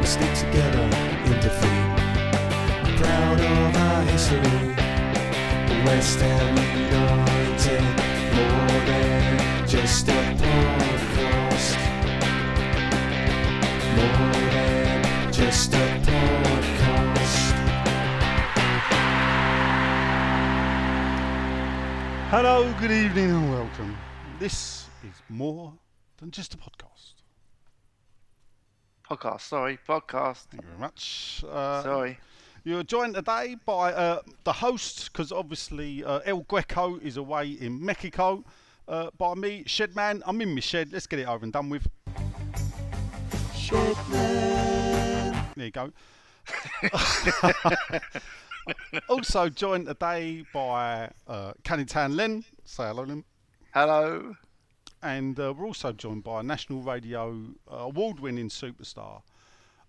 We stick together in defeat. I'm proud of our history. West Ham United, more than just a podcast. More than just a podcast. Hello, good evening, and welcome. This is More Than Just a Podcast. Podcast. Thank you very much. You're joined today by the host, because obviously El Greco is away in Mexico. By me, Shedman. I'm in my shed. Let's get it over and done with. Shedman. There you go. Also joined today by Cunningham Len. Say hello, Len. Hello. And we're also joined by a National Radio award-winning superstar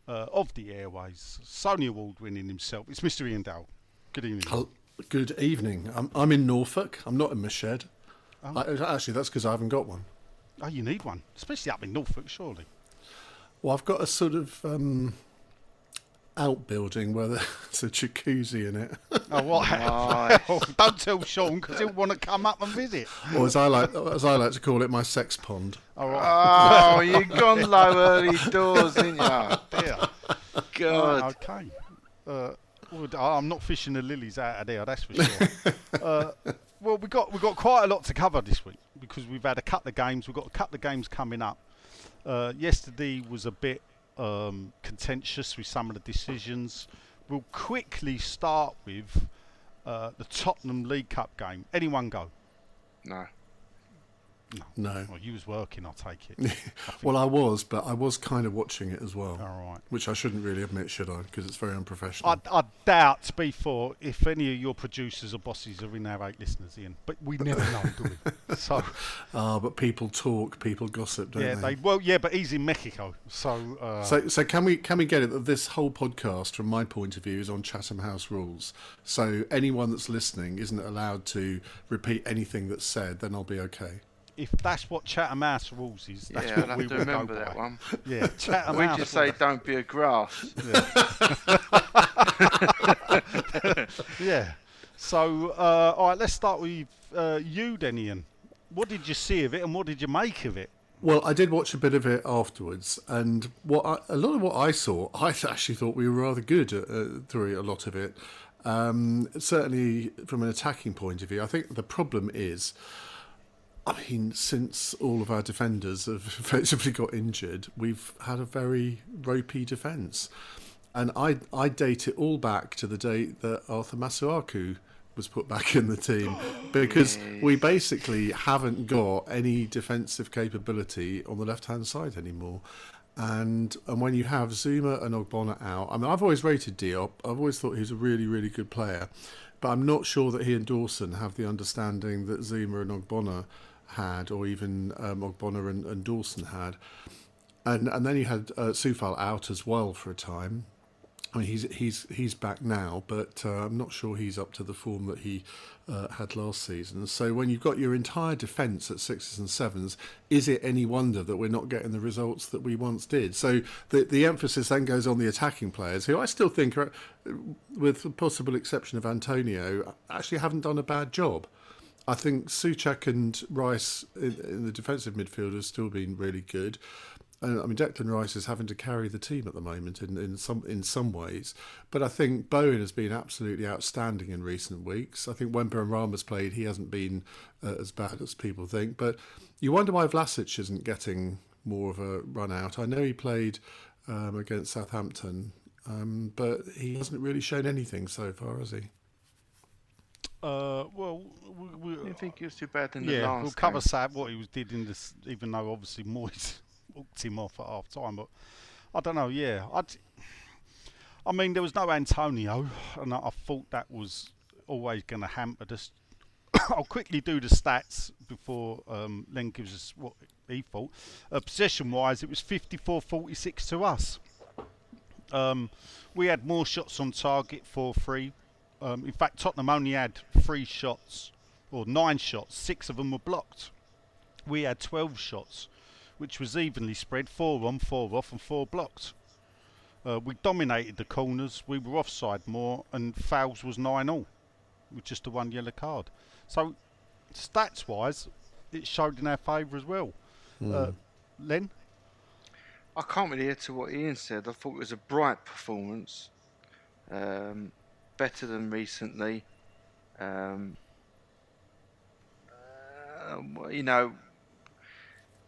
of the airways, Sony award-winning himself. It's Mr. Ian Dowell. Good evening. Oh, good evening. I'm in Norfolk. I'm not in my shed. Oh. Actually, that's because I haven't got one. Oh, you need one, especially up in Norfolk, surely. Well, I've got a sort of outbuilding where there's a jacuzzi in it. Oh, what? Nice. Don't tell Sean, because he'll want to come up and visit. Or as I like to call it, my sex pond. All right. Oh, you've gone low early doors, didn't you? Oh, dear. God. Okay. I'm not fishing the lilies out of there, that's for sure. Well, we got quite a lot to cover this week, because we've had a couple of games. We've got a couple of games coming up. Yesterday was a bit contentious with some of the decisions. We'll quickly start with the Tottenham League Cup game. Anyone go? No. Well, you was working, I'll take it. I was kind of watching it as well. All right. Which I shouldn't really admit, should I? Because it's very unprofessional. I doubt, before, if any of your producers or bosses are in our 8 listeners, Ian. But we never know, do we? So. But people talk, people gossip, don't they? But he's in Mexico, so. So can we get it that this whole podcast, from my point of view, is on Chatham House rules? So anyone that's listening isn't allowed to repeat anything that's said. Then I'll be okay. If that's what Chatham House rules is, that's what I'll have to remember that one. Yeah, Chatham House. We just say don't be a grass. Yeah. Yeah. So, all right, let's start with you then, Ian. What did you see of it and what did you make of it? Well, I did watch a bit of it afterwards, and a lot of what I saw, I actually thought we were rather good through a lot of it. Certainly from an attacking point of view, I think the problem is, since all of our defenders have effectively got injured, we've had a very ropey defence. And I date it all back to the day that Arthur Masuaku was put back in the team, because we basically haven't got any defensive capability on the left-hand side anymore. And when you have Zuma and Ogbonna out, I've always rated Diop. I've always thought he was a really, really good player. But I'm not sure that he and Dawson have the understanding that Zuma and Ogbonna had, or even Ogbonna and Dawson had. And then you had Soufal out as well for a time. I mean, he's back now, but I'm not sure he's up to the form that he had last season. So when you've got your entire defence at sixes and sevens, is it any wonder that we're not getting the results that we once did? So the emphasis then goes on the attacking players, who I still think, are, with the possible exception of Antonio, actually haven't done a bad job. I think Soucek and Rice in the defensive midfield have still been really good. I mean, Declan Rice is having to carry the team at the moment in some ways, but I think Bowen has been absolutely outstanding in recent weeks. I think when Benrahma's played, he hasn't been as bad as people think. But you wonder why Vlasic isn't getting more of a run out. I know he played against Southampton, but he hasn't really shown anything so far, has he? Well, we didn't think he was too bad in the last game. We'll cover what he did in this, even though obviously Moyes walked him off at half time, but I don't know. Yeah, I mean, there was no Antonio, and I thought that was always going to hamper us. I'll quickly do the stats before Len gives us what he thought. Possession wise, it was 54-46 to us. We had more shots on target, 4-3. In fact, Tottenham only had 9 shots, 6 of them were blocked. We had 12 shots, which was evenly spread, 4 on, 4 off and 4 blocked. We dominated the corners, we were offside more, and fouls was 9 all, with just the one yellow card. So, stats-wise, it showed in our favour as well. Len? I can't really add to what Ian said. I thought it was a bright performance, better than recently. You know,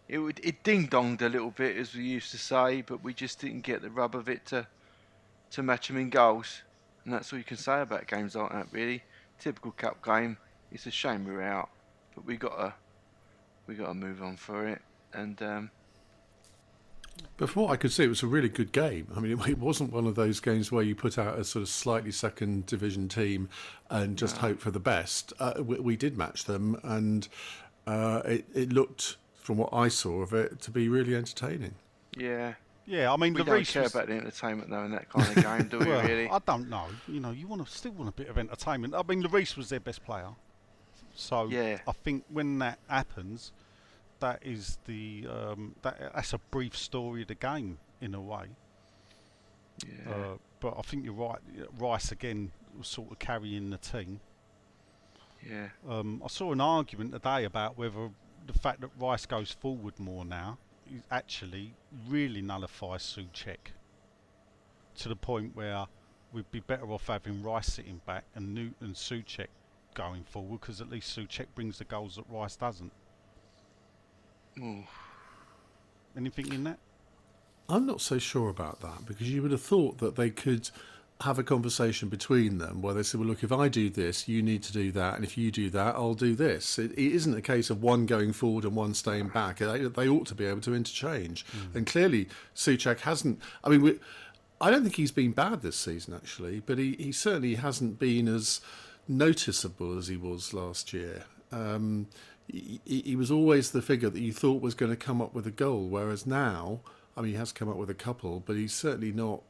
It ding-donged a little bit, as we used to say, but we just didn't get the rub of it to match them in goals. And that's all you can say about games like that, really. Typical cup game. It's a shame we're out, but we got to move on for it. And but from what I could see, it was a really good game. I mean, it wasn't one of those games where you put out a sort of slightly second division team and just hope for the best. We did match them, and it looked, from what I saw of it, to be really entertaining. Yeah. Yeah, I mean, we don't care about the entertainment, though, in that kind of game, do we, really? I don't know. You know, you still want a bit of entertainment. I mean, Lloris was their best player. So yeah. I think when that happens, that is the that's a brief story of the game, in a way. Yeah. But I think you're right. Rice, again, was sort of carrying the team. Yeah. I saw an argument today about whether the fact that Rice goes forward more now actually really nullifies Soucek, to the point where we'd be better off having Rice sitting back and Newton Soucek going forward, because at least Soucek brings the goals that Rice doesn't. Ooh. Anything in that? I'm not so sure about that, because you would have thought that they could have a conversation between them where they say, well, look, if I do this, you need to do that, and if you do that, I'll do this. It isn't a case of one going forward and one staying back. They ought to be able to interchange. And clearly Soucek hasn't. I mean, I don't think he's been bad this season, actually, but he certainly hasn't been as noticeable as he was last year. He was always the figure that you thought was going to come up with a goal, whereas now, I mean, he has come up with a couple, but he's certainly not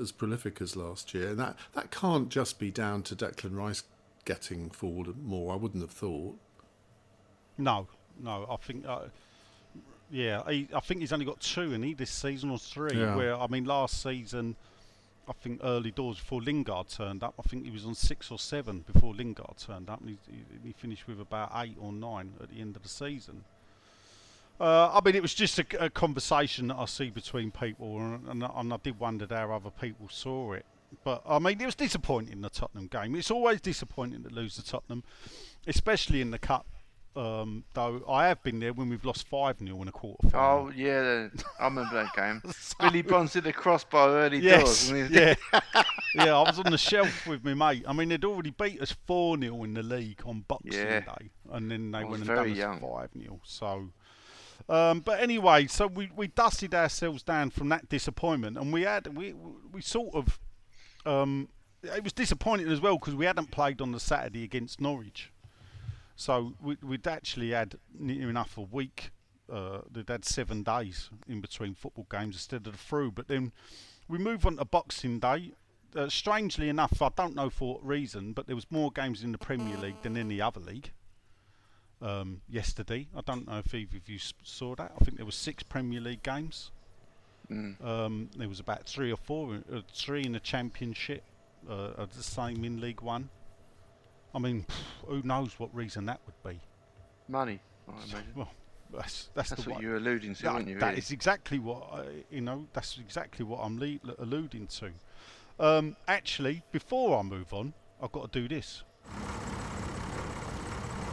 as prolific as last year. And that can't just be down to Declan Rice getting forward more, I wouldn't have thought. No, I think, I think he's only got 2 in this season, or 3, yeah. Where, I mean, last season, I think early doors before Lingard turned up, I think he was on 6 or 7 before Lingard turned up, and he finished with about 8 or 9 at the end of the season. I mean, it was just a conversation that I see between people, and I did wonder how other people saw it. But, I mean, it was disappointing, the Tottenham game. It's always disappointing to lose to Tottenham, especially in the Cup, though I have been there when we've lost 5-0 in a quarter-final. Oh, yeah, I remember that game. Billy Bonds did the crossbar early doors. Yeah. Yeah, I was on the shelf with my mate. I mean, they'd already beat us 4-0 in the league on Boxing Day, and then they went and done us 5-0, so... but anyway, so we dusted ourselves down from that disappointment, and we sort of it was disappointing as well, because we hadn't played on the Saturday against Norwich, so we'd actually had near enough a week they'd had 7 days in between football games instead of through. But then we move on to Boxing Day. Strangely enough, I don't know for what reason, but there was more games in the Premier League than any other league yesterday. I don't know if either of you saw that. I think there were 6 Premier League games. There was about 3 or 4, 3 in the Championship, the same in League One. I mean, who knows what reason that would be? Money, I imagine. Well, that's what you're alluding to, aren't you? That really? Is exactly what That's exactly what I'm alluding to. Actually, before I move on, I've got to do this.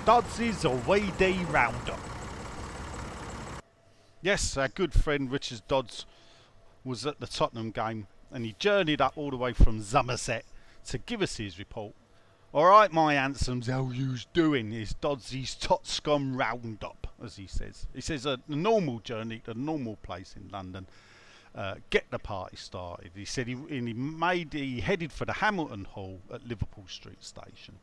Dodds' away day roundup. Yes, our good friend Richard Dodds was at the Tottenham game, and he journeyed up all the way from Somerset to give us his report. All right, my handsomes, how you's doing? Is Dodds' Totscom roundup, as he says. He says a normal journey to a normal place in London. Get the party started. He said he headed for the Hamilton Hall at Liverpool Street Station.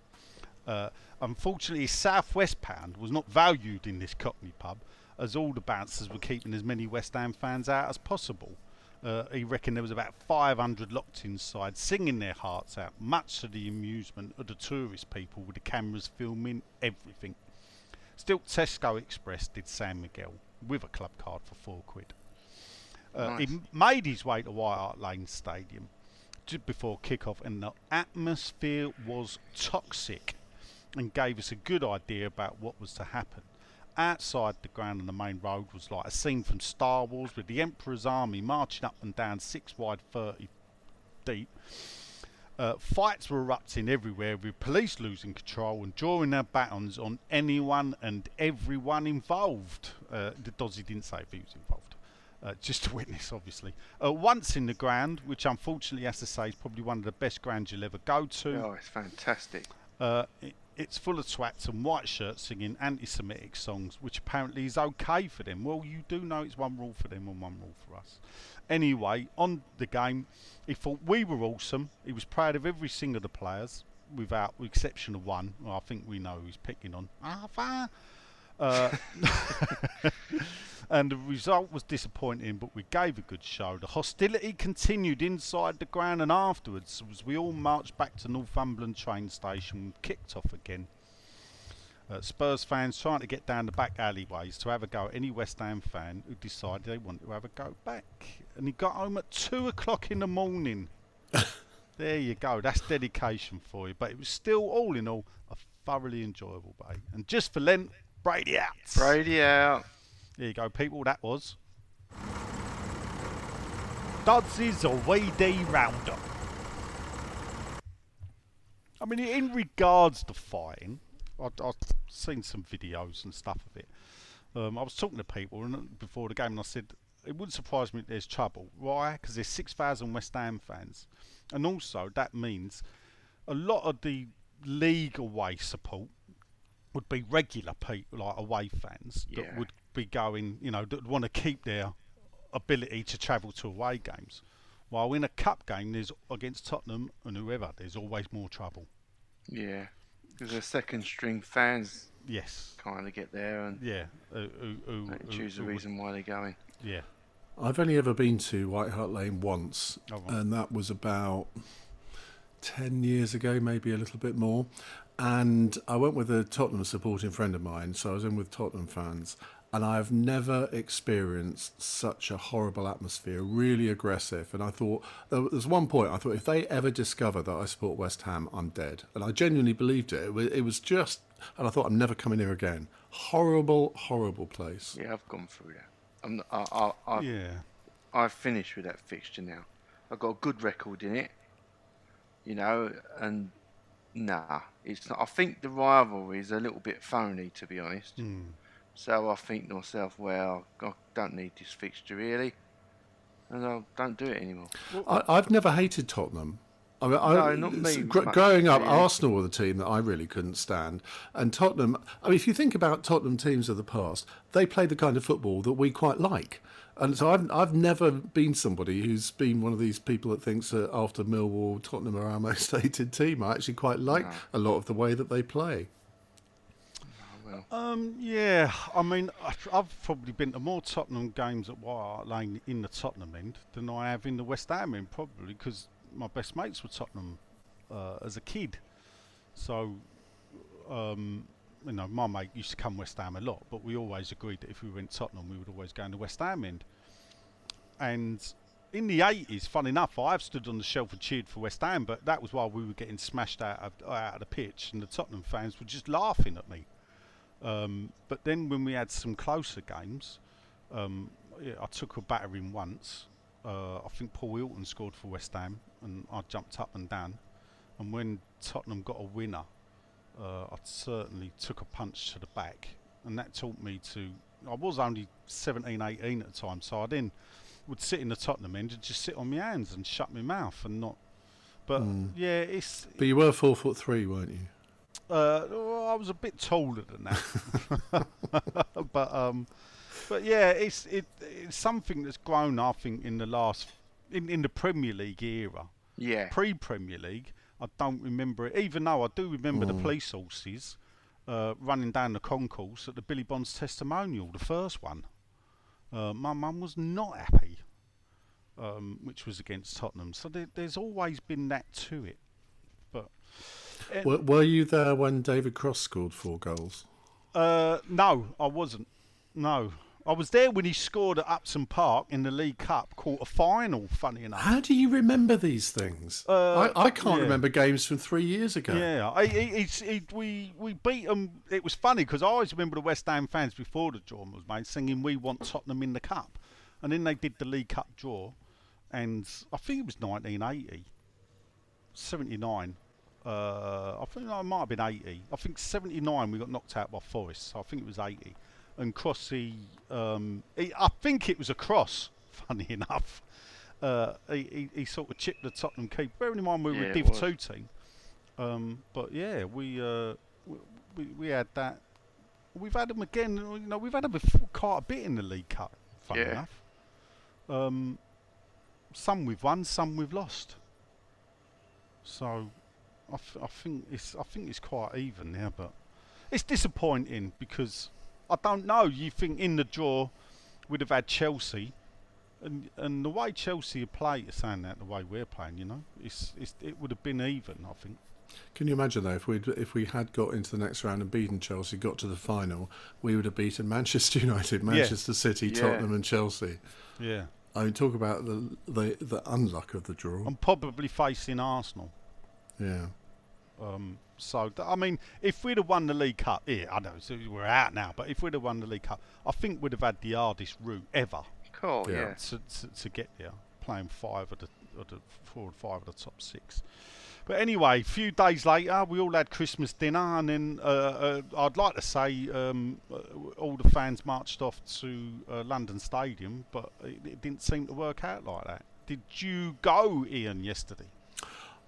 Unfortunately, his Southwest pound was not valued in this Cockney pub, as all the bouncers were keeping as many West Ham fans out as possible. He reckoned there was about 500 locked inside, singing their hearts out, much to the amusement of the tourist people with the cameras filming everything. Still, Tesco Express did San Miguel with a club card for £4. Nice. He made his way to White Hart Lane Stadium just before kick-off, and the atmosphere was toxic and gave us a good idea about what was to happen. Outside the ground on the main road was like a scene from Star Wars, with the Emperor's army marching up and down 6 wide, 30 deep. Fights were erupting everywhere, with police losing control and drawing their batons on anyone and everyone involved. Dodds didn't say if he was involved. Just a witness, obviously. Once in the ground, which unfortunately, as I say, is probably one of the best grounds you'll ever go to. Oh, it's fantastic. It's full of twats and white shirts singing anti-Semitic songs, which apparently is okay for them. Well, you do know it's one rule for them and one rule for us. Anyway, on the game, he thought we were awesome. He was proud of every single of the players, without the exception of one. Well, I think we know who he's picking on. Arthur! And the result was disappointing, but we gave a good show. The hostility continued inside the ground and afterwards, as we all marched back to Northumberland train station and kicked off again. Spurs fans trying to get down the back alleyways to have a go at any West Ham fan who decided they wanted to have a go back. And he got home at 2:00 in the morning. There you go, that's dedication for you. But it was still, all in all, a thoroughly enjoyable day. And just for Lent, Brady out. Brady out. There you go, people. That was Dodds' away day roundup. I mean, in regards to fighting, I've seen some videos and stuff of it. I was talking to people before the game, and I said it wouldn't surprise me if there's trouble. Why? Because there's 6,000 West Ham fans, and also that means a lot of the league away support would be regular people, like away fans, that would be going, that want to keep their ability to travel to away games. While in a cup game, there's against Tottenham and whoever, there's always more trouble. Yeah, because the second string fans, kind of get there and they choose the reason why they're going. Yeah, I've only ever been to White Hart Lane once, and that was about 10 years ago, maybe a little bit more. And I went with a Tottenham supporting friend of mine, so I was in with Tottenham fans, and I've never experienced such a horrible atmosphere, really aggressive. And I thought, there was one point, I thought, if they ever discover that I support West Ham, I'm dead. And I genuinely believed it. It was just, and I thought, I'm never coming here again. Horrible, horrible place. Yeah, I've gone through that. I've finished with that fixture now. I've got a good record in it, and... Nah, it's not. I think the rivalry is a little bit phony, to be honest. So I think to myself, well, I don't need this fixture really, and I don't do it anymore. I've never hated Tottenham. I mean, growing up, really. Arsenal were the team that I really couldn't stand, and Tottenham. I mean, if you think about Tottenham teams of the past, they play the kind of football that we quite like. And so I've never been somebody who's been one of these people that thinks that after Millwall, Tottenham are our most hated team. I actually quite like a lot of the way that they play. Well, yeah, I mean, I've probably been to more Tottenham games at White Hart Lane in the Tottenham end than I have in the West Ham end, probably, because my best mates were Tottenham as a kid. So, you know, my mate used to come West Ham a lot, but we always agreed that if we went Tottenham, we would always go in the West Ham end. And in the 80s, fun enough, I've stood on the shelf and cheered for West Ham, but that was while we were getting smashed out of the pitch, and the Tottenham fans were just laughing at me. But then when we had some closer games, I took a battering once. I think Paul Hilton scored for West Ham, and I jumped up and down. And when Tottenham got a winner, I certainly took a punch to the back. And that taught me to... I was only 17, 18 at the time, so I then would sit in the Tottenham end and just sit on my hands and shut my mouth and not... But, yeah, it's... But you were 4'3", weren't you? Well, I was a bit taller than that. But yeah, it's something that's grown, I think, in the last... In the Premier League era. Yeah. Pre-Premier League, I don't remember it, even though I do remember the police horses running down the concourse at the Billy Bond's testimonial, the first one. My mum was not happy, which was against Tottenham. So there's always been that to it. But were you there when David Cross scored 4 goals? No, I wasn't. No. I was there when he scored at Upton Park in the League Cup quarter-final, funny enough. How do you remember these things? I can't remember games from 3 years ago. Yeah, we beat them. It was funny because I always remember the West Ham fans before the draw was made singing, "We want Tottenham in the Cup." And then they did the League Cup draw, and I think it was 1980, 79. I think it might have been 80. I think 79 we got knocked out by Forest, so I think it was 80. And Crossy, I think it was a cross, funny enough. He sort of chipped the Tottenham keeper. Bearing in mind we were a Div 2 team. But yeah, we had that. We've had them again. You know, we've had them quite a bit in the League Cup, funny enough. Some we've won, some we've lost. So I think it's quite even now, but it's disappointing because... I don't know. You think in the draw we'd have had Chelsea, and the way Chelsea have played, you're saying that the way we're playing, you know, it would have been even, I think. Can you imagine though if we had got into the next round and beaten Chelsea, got to the final, we would have beaten Manchester United, Manchester City, Tottenham, and Chelsea. Yeah, I mean, talk about the unluck of the draw. I'm probably facing Arsenal. Yeah. So, I mean, if we'd have won the League Cup... Yeah, I know, so we're out now, but if we'd have won the League Cup, I think we'd have had the hardest route ever. Cool, yeah. To get there, playing 4 or 5 of the top 6. But anyway, a few days later, we all had Christmas dinner, and then I'd like to say all the fans marched off to London Stadium, but it didn't seem to work out like that. Did you go, Ian, yesterday?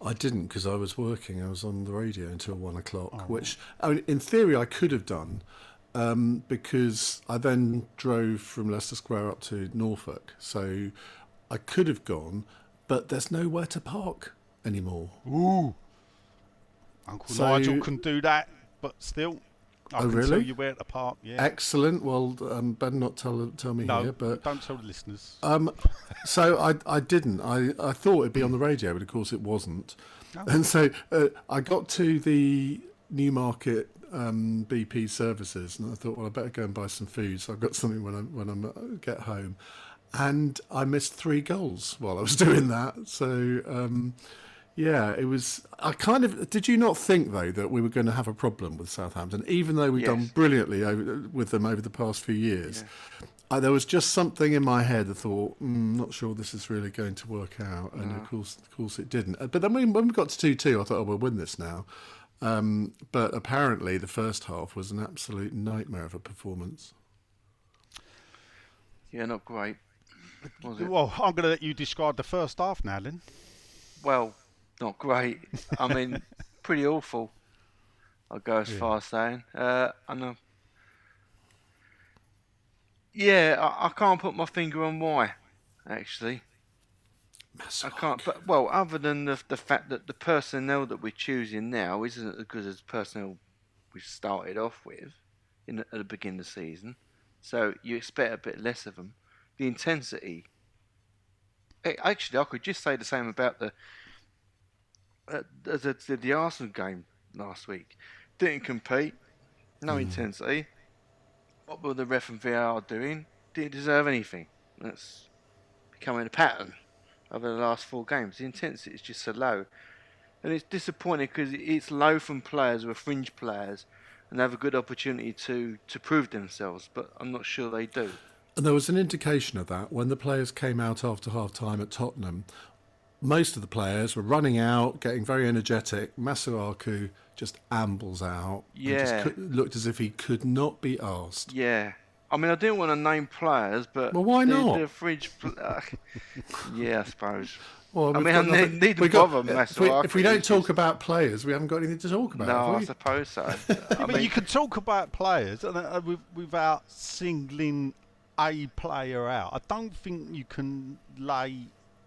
I didn't because I was working. I was on the radio until 1 o'clock, which I mean, in theory I could have done because I then drove from Leicester Square up to Norfolk. So I could have gone, but there's nowhere to park anymore. Ooh. Uncle Nigel can do that, but still, I can tell you where to park. Yeah. Excellent. Well, better not tell me here. But don't tell the listeners. So I didn't. I thought it'd be on the radio, but of course it wasn't. Oh. And so I got to the Newmarket BP services, and I thought, well, I better go and buy some food. So I've got something when I get home, and I missed 3 goals while I was doing that. So. Yeah, it was... I kind of... Did you not think, though, that we were going to have a problem with Southampton, even though we've done brilliantly with them over the past few years? Yeah. There was just something in my head that thought, not sure this is really going to work out. And, of course, it didn't. But then when we got to 2-2, I thought, oh, we'll win this now. But apparently the first half was an absolute nightmare of a performance. Yeah, not great, was it? Well, I'm going to let you describe the first half now, Lynn. Well... Not great. I mean, pretty awful. I'll go as far as saying. I can't put my finger on why, actually. I can't. But, well, other than the fact that the personnel that we're choosing now isn't as good as the personnel we started off with, at the beginning of the season, so you expect a bit less of them. The intensity. Actually, I could just say the same about the Arsenal game last week. Didn't compete. No intensity. What were the ref and VAR doing? Didn't deserve anything. That's becoming a pattern over the last four games. The intensity is just so low. And it's disappointing because it's low from players who are fringe players and have a good opportunity to prove themselves, but I'm not sure they do. And there was an indication of that when the players came out after half-time at Tottenham. Most of the players were running out, getting very energetic. Masuaku just ambles out. Yeah. And just looked as if he could not be asked. Yeah. I mean, I didn't want to name players, but... Well, why not? The fridge... yeah, I suppose. Well, I mean, I needn't bother Masuaku. If we don't talk about players, we haven't got anything to talk about. No, I suppose so. I mean, you can talk about players without singling a player out. I don't think you can lay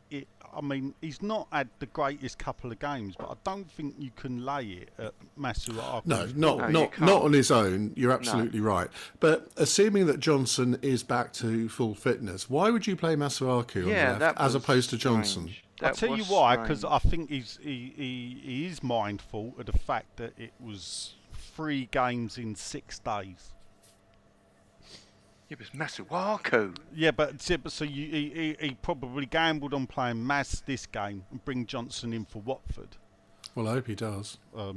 it... I mean, he's not had the greatest couple of games, but I don't think you can lay it at Masuaku. No, not on his own. You're absolutely right. But assuming that Johnson is back to full fitness, why would you play Masuaku on the left as opposed to Johnson? I'll tell you why, because I think he is mindful of the fact that it was 3 games in 6 days. It was Masuaku. Yeah, but so he probably gambled on playing Mas this game and bring Johnson in for Watford. Well, I hope he does. I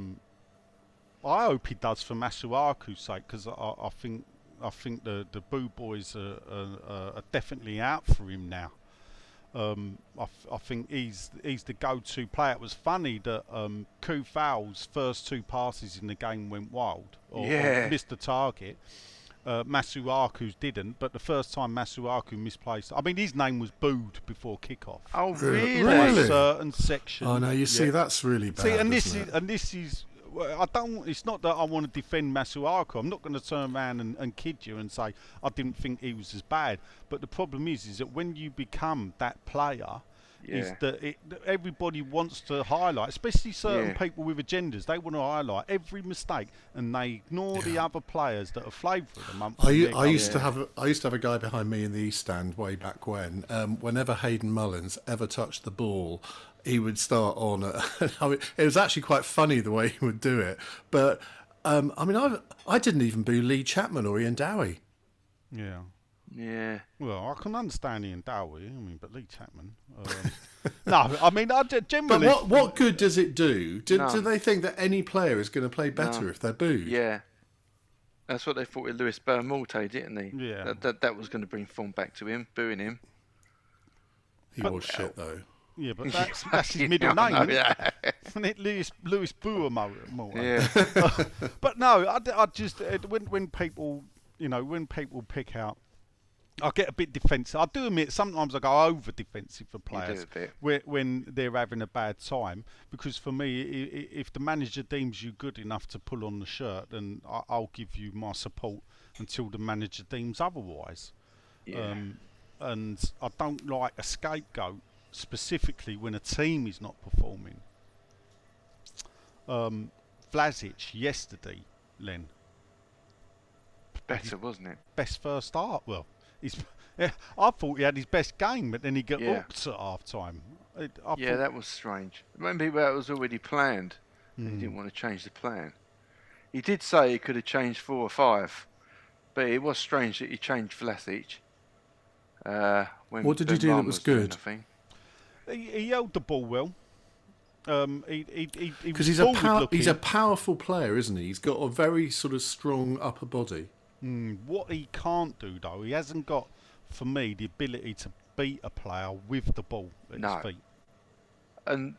hope he does for Masuaku's sake, because I think the Boo Boys are definitely out for him now. I think he's the go-to player. It was funny that Kufal's first 2 passes in the game went wild or missed the target. Masuaku's didn't, but the first time Masuaku misplaced... I mean, his name was booed before kickoff. Oh, really? Really? A certain section. Oh, no, you see, that's really bad, and this is... I don't... It's not that I want to defend Masuaku. I'm not going to turn around and kid you and say, I didn't think he was as bad. But the problem is that when you become that player... Yeah. Is that everybody wants to highlight, especially certain people with agendas. They want to highlight every mistake, and they ignore the other players that are flavoured for the month. I used to have a guy behind me in the East Stand way back when. Whenever Hayden Mullins ever touched the ball, he would start on. I mean, it was actually quite funny the way he would do it. But I mean, I didn't even boo Lee Chapman or Ian Dowie. Yeah. Yeah. Well, I can understand Ian Dowie, I mean, but Lee Chapman. No, I mean, I generally. But what good does it do? Do they think that any player is going to play better if they're booed? Yeah. That's what they thought with Luis Bermorte, didn't they? Yeah. That was going to bring form back to him, booing him. He was shit, though. Yeah, but that's his middle name, isn't it? Luis Bermorte. Yeah. But no, I just. When people, you know, pick out. I get a bit defensive. I do admit sometimes I go over defensive for players when they're having a bad time, because for me, if the manager deems you good enough to pull on the shirt, then I'll give you my support until the manager deems otherwise. Yeah. And I don't like a scapegoat, specifically when a team is not performing. Vlasic yesterday, Len. Better, wasn't it? Best first start, well. I thought he had his best game, but then he got hooked at half-time. That was strange. Maybe that was already planned, and he didn't want to change the plan. He did say he could have changed 4 or 5, but it was strange that he changed Vlasic. What did he do that was good? He held the ball well. Because he's a powerful player, isn't he? He's got a very sort of strong upper body. What he can't do, though, he hasn't got, for me, the ability to beat a player with the ball at his feet. And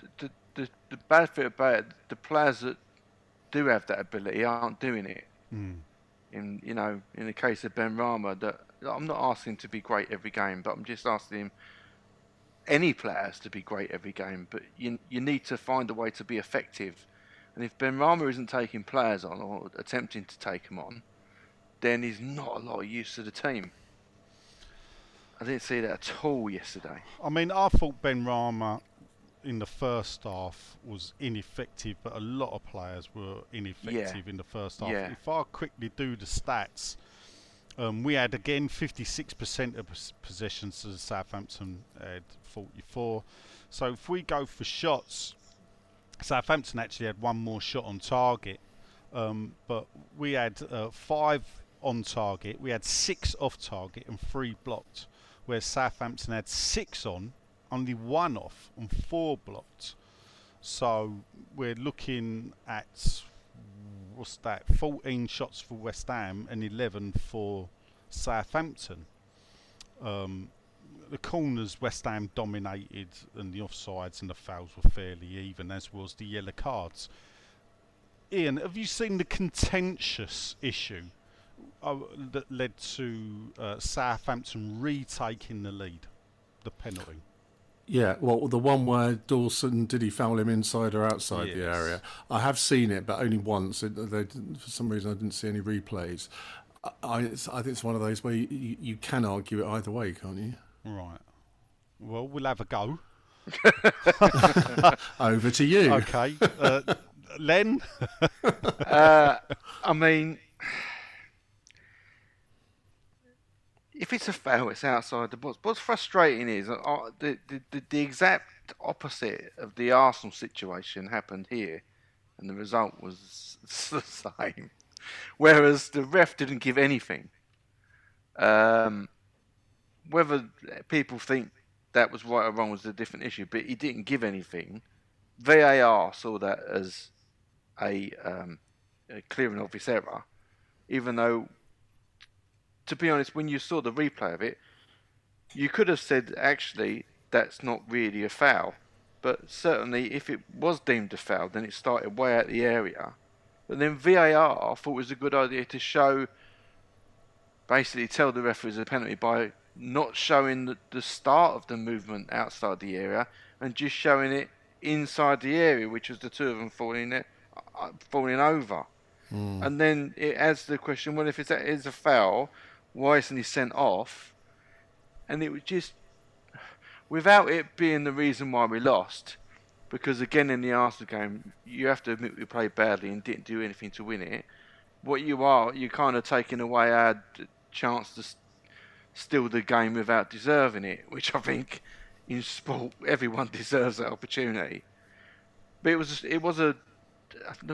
the bad bit about it, the players that do have that ability aren't doing it. In the case of Benrahma, I'm not asking him to be great every game, but I'm just asking him, any players to be great every game, but you need to find a way to be effective. And if Benrahma isn't taking players on or attempting to take them on, then he's not a lot of use to the team. I didn't see that at all yesterday. I mean, I thought Benrahma in the first half was ineffective, but a lot of players were ineffective in the first half. Yeah. If I quickly do the stats, we had again 56% of possessions to Southampton had 44. So if we go for shots, Southampton actually had one more shot on target, but we had 5 on target, we had 6 off target and 3 blocked, where Southampton had 6 on, only 1 off and 4 blocked. So we're looking at, what's that, 14 shots for West Ham and 11 for Southampton. The corners West Ham dominated, and the offsides and the fouls were fairly even, as was the yellow cards. Ian, have you seen the contentious issue that led to Southampton retaking the lead, the penalty? Yeah, well, the one where Dawson, did he foul him inside or outside the area? I have seen it, but only once. For some reason, I didn't see any replays. I think it's one of those where you can argue it either way, can't you? Right. Well, we'll have a go. Over to you. Okay. Len? I mean, if it's a foul, it's outside the box. What's frustrating is the exact opposite of the Arsenal situation happened here, and the result was the same. Whereas the ref didn't give anything. Whether people think that was right or wrong was a different issue, but he didn't give anything. VAR saw that as a clear and obvious error, even though, to be honest, when you saw the replay of it, you could have said, actually, that's not really a foul. But certainly, if it was deemed a foul, then it started way out the area. But then VAR thought it was a good idea to show, basically tell the referees a penalty by not showing the start of the movement outside the area and just showing it inside the area, which was the two of them falling over. Mm. And then it adds the question, well, if it is a foul, why isn't he sent off? And it was just, without it being the reason why we lost, because again in the Arsenal game, you have to admit we played badly and didn't do anything to win it. What you are, you're kind of taking away our chance to steal the game without deserving it, which I think in sport everyone deserves that opportunity. But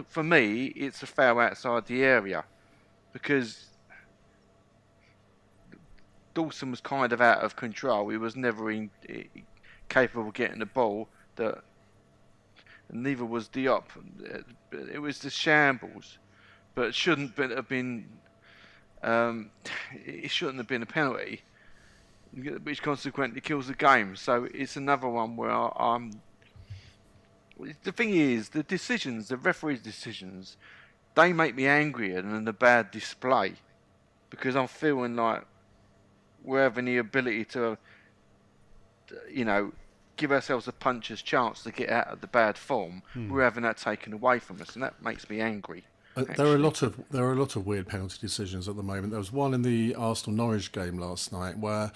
for me, it's a foul outside the area, because Dawson was kind of out of control. He was never capable of getting the ball, and neither was Diop. It was the shambles, but it shouldn't have been. It shouldn't have been a penalty, which consequently kills the game. So it's another one where I'm. The thing is, the referees' decisions, they make me angrier than the bad display, because I'm feeling like we're having the ability to, give ourselves a puncher's chance to get out of the bad form. Hmm. We're having that taken away from us, and that makes me angry. There are a lot of weird penalty decisions at the moment. There was one in the Arsenal-Norwich game last night where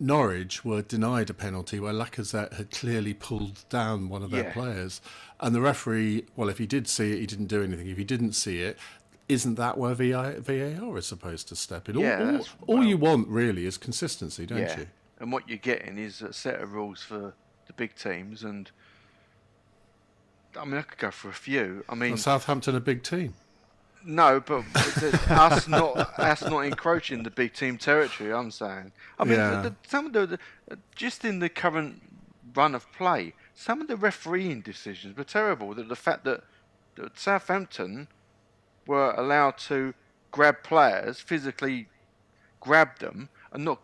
Norwich were denied a penalty where Lacazette had clearly pulled down one of their players, and the referee, well, if he did see it, he didn't do anything. If he didn't see it, isn't that where VAR is supposed to step in? All you want really is consistency, don't you? And what you're getting is a set of rules for the big teams, and I mean, I could go for a few. I mean, Southampton a big team. No, but us not encroaching the big team territory, I'm saying. I mean, just in the current run of play, some of the refereeing decisions were terrible. The fact that Southampton were allowed to grab players, physically grab them, and not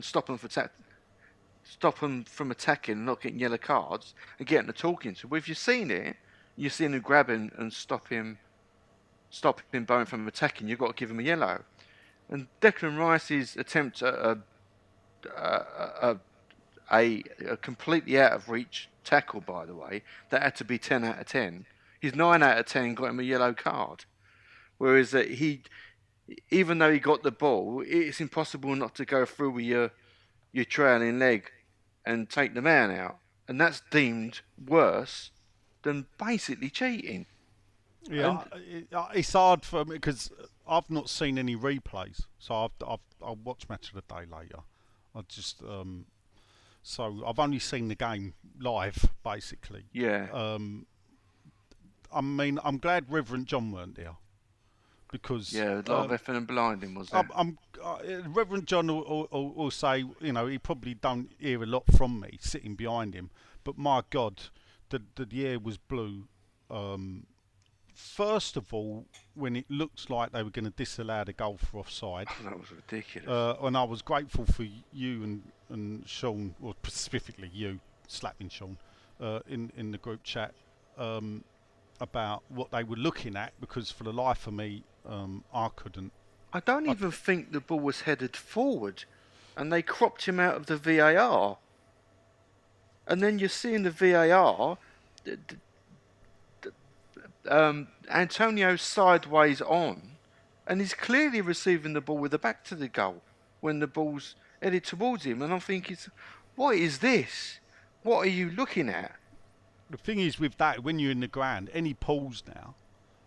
stop them from attacking and not getting yellow cards and getting the talking to. Well, if you've seen it, you've seen him grabbing and stopping Bowen from attacking, you've got to give him a yellow. And Declan Rice's attempt at a completely out of reach tackle, by the way, that had to be 10 out of 10. His 9 out of 10 got him a yellow card. Whereas even though he got the ball, it's impossible not to go through with your trailing leg and take the man out. and that's deemed worse than basically cheating. Yeah, and it's hard for me because I've not seen any replays, so I'll watch Match of the Day later. I just so I've only seen the game live basically. Yeah. I mean, I'm glad Reverend John weren't there because a lot of effing and blinding was there. Reverend John will say, you know, he probably don't hear a lot from me sitting behind him, but my God, the air was blue. First of all, when it looked like they were going to disallow the goal for offside. Oh, that was ridiculous. And I was grateful for you and Sean, or specifically you, slapping Sean, in the group chat about what they were looking at, because for the life of me, I couldn't. I don't even think the ball was headed forward, and they cropped him out of the VAR. And then you're seeing the VAR... Antonio sideways on, and he's clearly receiving the ball with the back to the goal when the ball's headed towards him, and I'm thinking, what is this? What are you looking at? The thing is with that, when you're in the ground, any pulls now,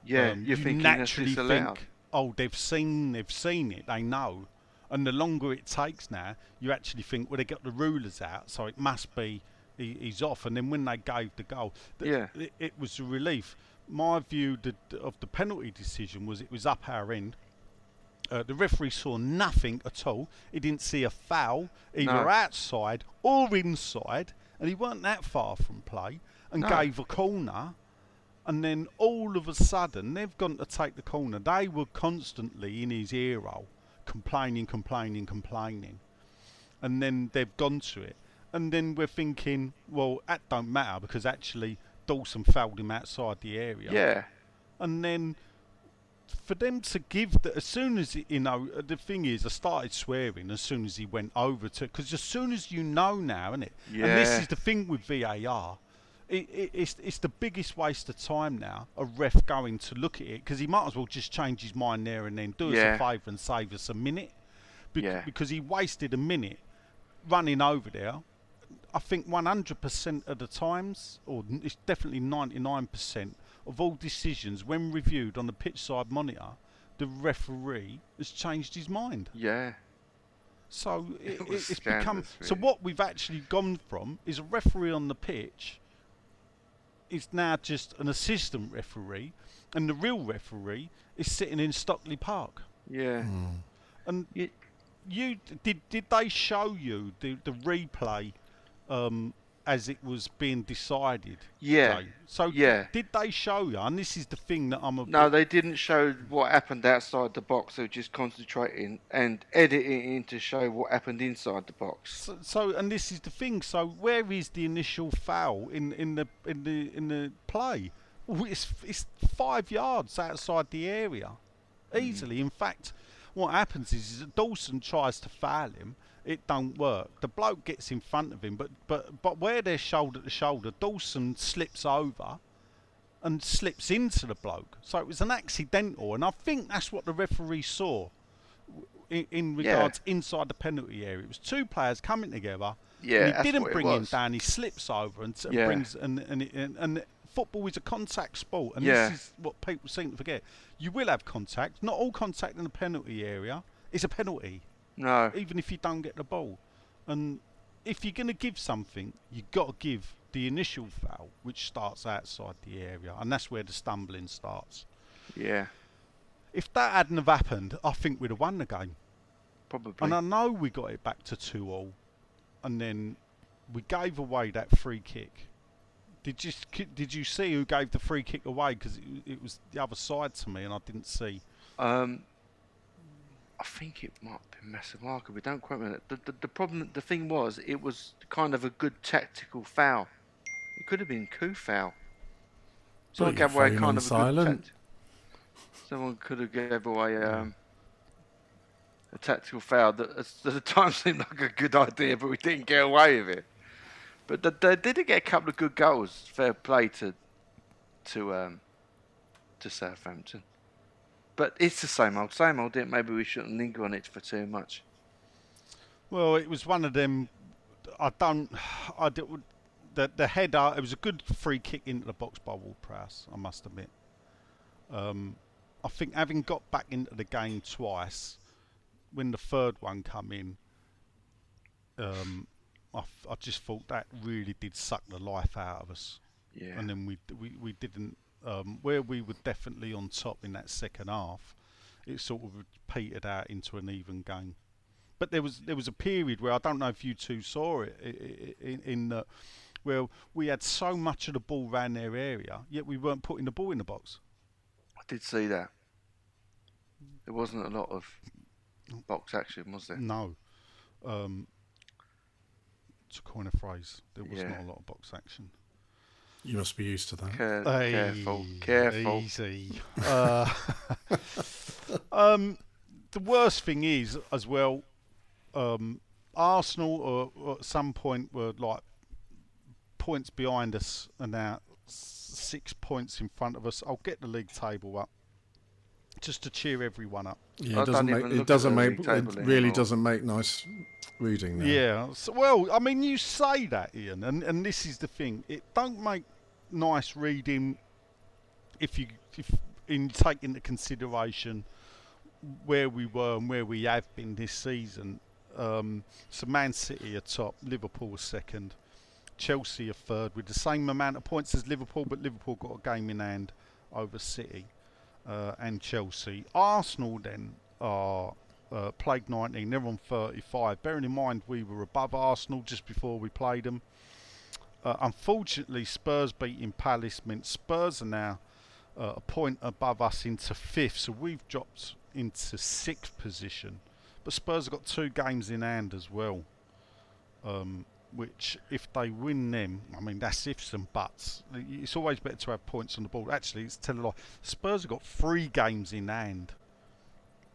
you naturally think, oh, they've seen it, they know. And the longer it takes now, you actually think, well, they got the rulers out, so it must be he's off. And then when they gave the goal, it was a relief. My view of the penalty decision was it was up our end. The referee saw nothing at all. He didn't see a foul, either outside or inside, and he weren't that far from play, and gave a corner. And then all of a sudden, they've gone to take the corner. They were constantly in his ear hole, complaining. And then they've gone to it. And then we're thinking, well, that don't matter, because actually... Dawson fouled him outside the area. Yeah. And then for them to give that, as soon as, you know, the thing is, I started swearing as soon as he went over to, because as soon as you know now, isn't it? Yeah. And this is the thing with VAR. It's the biggest waste of time now, a ref going to look at it, because he might as well just change his mind there and then, do us a favour and save us a minute. Because he wasted a minute running over there. I think 100% of the times, or it's definitely 99% of all decisions, when reviewed on the pitch side monitor, the referee has changed his mind. Yeah. So it's become... Really. So what we've actually gone from is a referee on the pitch is now just an assistant referee, and the real referee is sitting in Stockley Park. Yeah. Mm. And you did they show you the replay... as it was being decided. Yeah. Today. So did they show you? And this is the thing that I'm... No, they didn't show what happened outside the box. They were just concentrating and editing in to show what happened inside the box. So and this is the thing. So where is the initial foul in the play? It's 5 yards outside the area, easily. In fact, what happens is that Dawson tries to foul him. It don't work. The bloke gets in front of him, but where they're shoulder to shoulder, Dawson slips over and slips into the bloke. So it was an accidental, and I think that's what the referee saw in regards inside the penalty area. It was two players coming together. Yeah, and he didn't bring him down. He slips over and brings and football is a contact sport, and this is what people seem to forget. You will have contact. Not all contact in the penalty area is a penalty. No. Even if you don't get the ball. And if you're going to give something, you've got to give the initial foul, which starts outside the area. And that's where the stumbling starts. Yeah. If that hadn't have happened, I think we'd have won the game. Probably. And I know we got it back to 2-2. And then we gave away that free kick. Did you see who gave the free kick away? Because it was the other side to me and I didn't see... I think it might be Masuaku. We don't quite remember it. The thing was, it was kind of a good tactical foul. It could have been coup foul. Someone gave away kind of a good... Someone could have gave away a tactical foul that at the time seemed like a good idea, but we didn't get away with it. But they did get a couple of good goals. Fair play to Southampton. But it's the same old. Maybe we shouldn't linger on it for too much. Well, it was one of them. I don't. the header, it was a good free kick into the box by Ward-Prowse, I must admit. I think having got back into the game twice, when the third one come in, I just thought that really did suck the life out of us. Yeah. And then we didn't, where we were definitely on top in that second half, it sort of petered out into an even game. But there was a period where I don't know if you two saw it, in where we had so much of the ball around their area, yet we weren't putting the ball in the box. I did see that. There wasn't a lot of box action, was there? No. To coin a phrase, there was not a lot of box action. You must be used to that. Careful. Easy. The worst thing is, as well, Arsenal or at some point were like points behind us and now 6 points in front of us. I'll get the league table up just to cheer everyone up. Yeah, it really doesn't make nice reading. Though. Yeah. So, well, I mean, you say that, Ian, and this is the thing. It don't make nice reading if you take into consideration where we were and where we have been this season. So Man City are top, Liverpool are second, Chelsea are third with the same amount of points as Liverpool, but Liverpool got a game in hand over City and Chelsea. Arsenal then are played 19, they're on 35. Bearing in mind we were above Arsenal just before we played them. Unfortunately, Spurs beating Palace meant Spurs are now a point above us into fifth, so we've dropped into sixth position, but Spurs have got 2 games in hand as well, which if they win them, I mean, that's ifs and buts. It's always better to have points on the board. Actually, it's telling a lie. Spurs have got 3 games in hand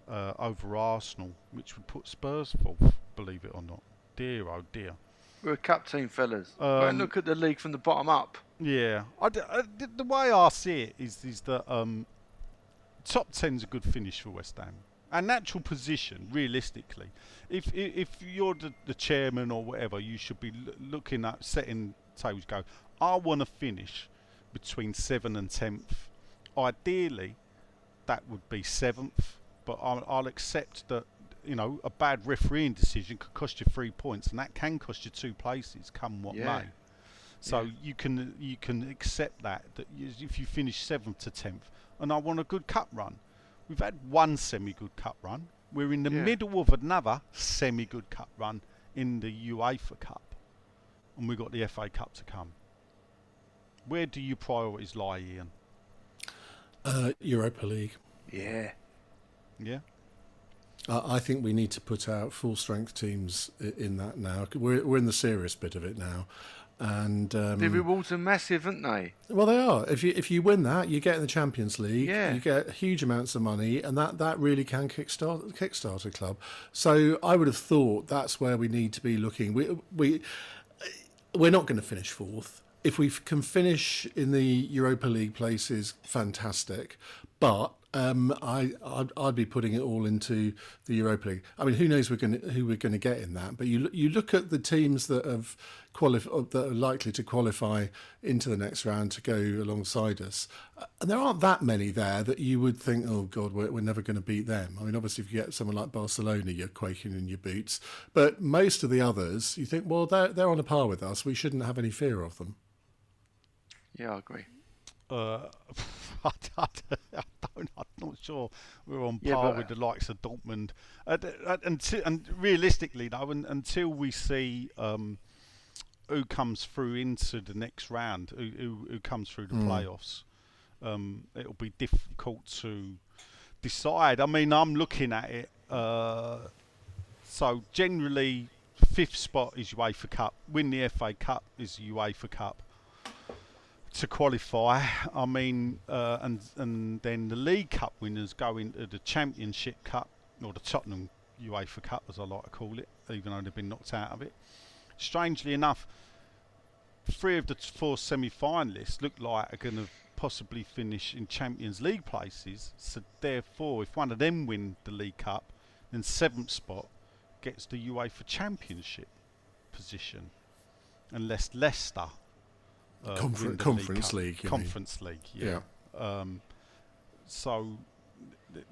over Arsenal, which would put Spurs fourth, believe it or not. Dear, oh dear. We're a cup team, fellas. Don't look at the league from the bottom up. Yeah. The way I see it is that top 10's a good finish for West Ham. Our natural position, realistically, if you're the chairman or whatever, you should be looking at setting tables. Go, I want to finish between 7th and 10th. Ideally, that would be 7th, but I'll accept that a bad refereeing decision could cost you 3 points, and that can cost you 2 places. Come what may. So you can accept that if you finish 7th to 10th, and I want a good cup run. We've had 1 semi-good cup run. We're in the middle of another semi-good cup run in the UEFA Cup, and we've got the FA Cup to come. Where do your priorities lie, Ian? Europa League. Yeah. Yeah. I think we need to put out full-strength teams in that now. We're in the serious bit of it now. And the rewards are massive, aren't they? Well, they are. If you win that, you get in the Champions League. Yeah. You get huge amounts of money, and that really can kickstart a club. So I would have thought that's where we need to be looking. We're not going to finish 4th. If we can finish in the Europa League places, fantastic. But I'd be putting it all into the Europa League. I mean, who knows who we're going to get in that? But you look at the teams that are likely to qualify into the next round to go alongside us, and there aren't that many there that you would think, oh God, we're never going to beat them. I mean, obviously, if you get someone like Barcelona, you're quaking in your boots. But most of the others, you think, well, they're on a par with us. We shouldn't have any fear of them. Yeah, I agree. I'm not sure we're on par with the likes of Dortmund. And realistically, though, until we see who comes through into the next round, who comes through the playoffs, it'll be difficult to decide. I mean, I'm looking at it. So generally, 5th spot is UEFA Cup. Win the FA Cup is UEFA Cup. To qualify, I mean, and then the League Cup winners go into the Championship Cup, or the Tottenham UEFA Cup, as I like to call it, even though they've been knocked out of it. Strangely enough, 3 of the 4 semi-finalists look like are going to possibly finish in Champions League places. So therefore, if one of them win the League Cup, then 7th spot gets the UEFA Championship position, unless Leicester Conference League. Yeah. So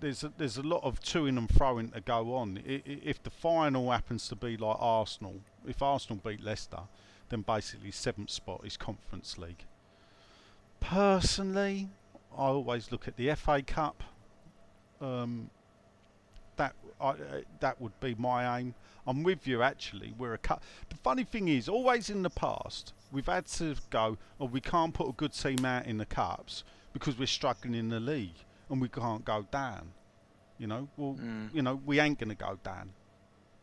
there's a lot of chewing and throwing to go on. If the final happens to be like Arsenal, if Arsenal beat Leicester, then basically 7th spot is Conference League. Personally, I always look at the FA Cup. That would be my aim. I'm with you, actually. The funny thing is, always in the past, we've had to go, oh, we can't put a good team out in the Cups because we're struggling in the league and we can't go down. You know, we ain't going to go down.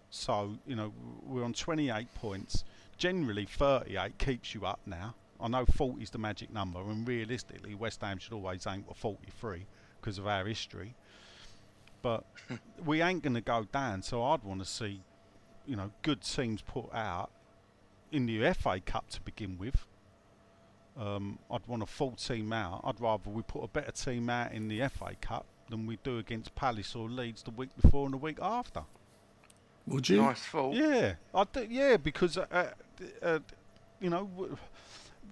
So, you know, we're on 28 points. Generally, 38 keeps you up now. I know 40 is the magic number, and realistically, West Ham should always aim for 43 because of our history. But we ain't going to go down, so I'd want to see, you know, good teams put out in the FA Cup to begin with. I'd want a full team out. I'd rather we put a better team out in the FA Cup than we do against Palace or Leeds the week before and the week after. Would you? Nice thought. Yeah, because you know,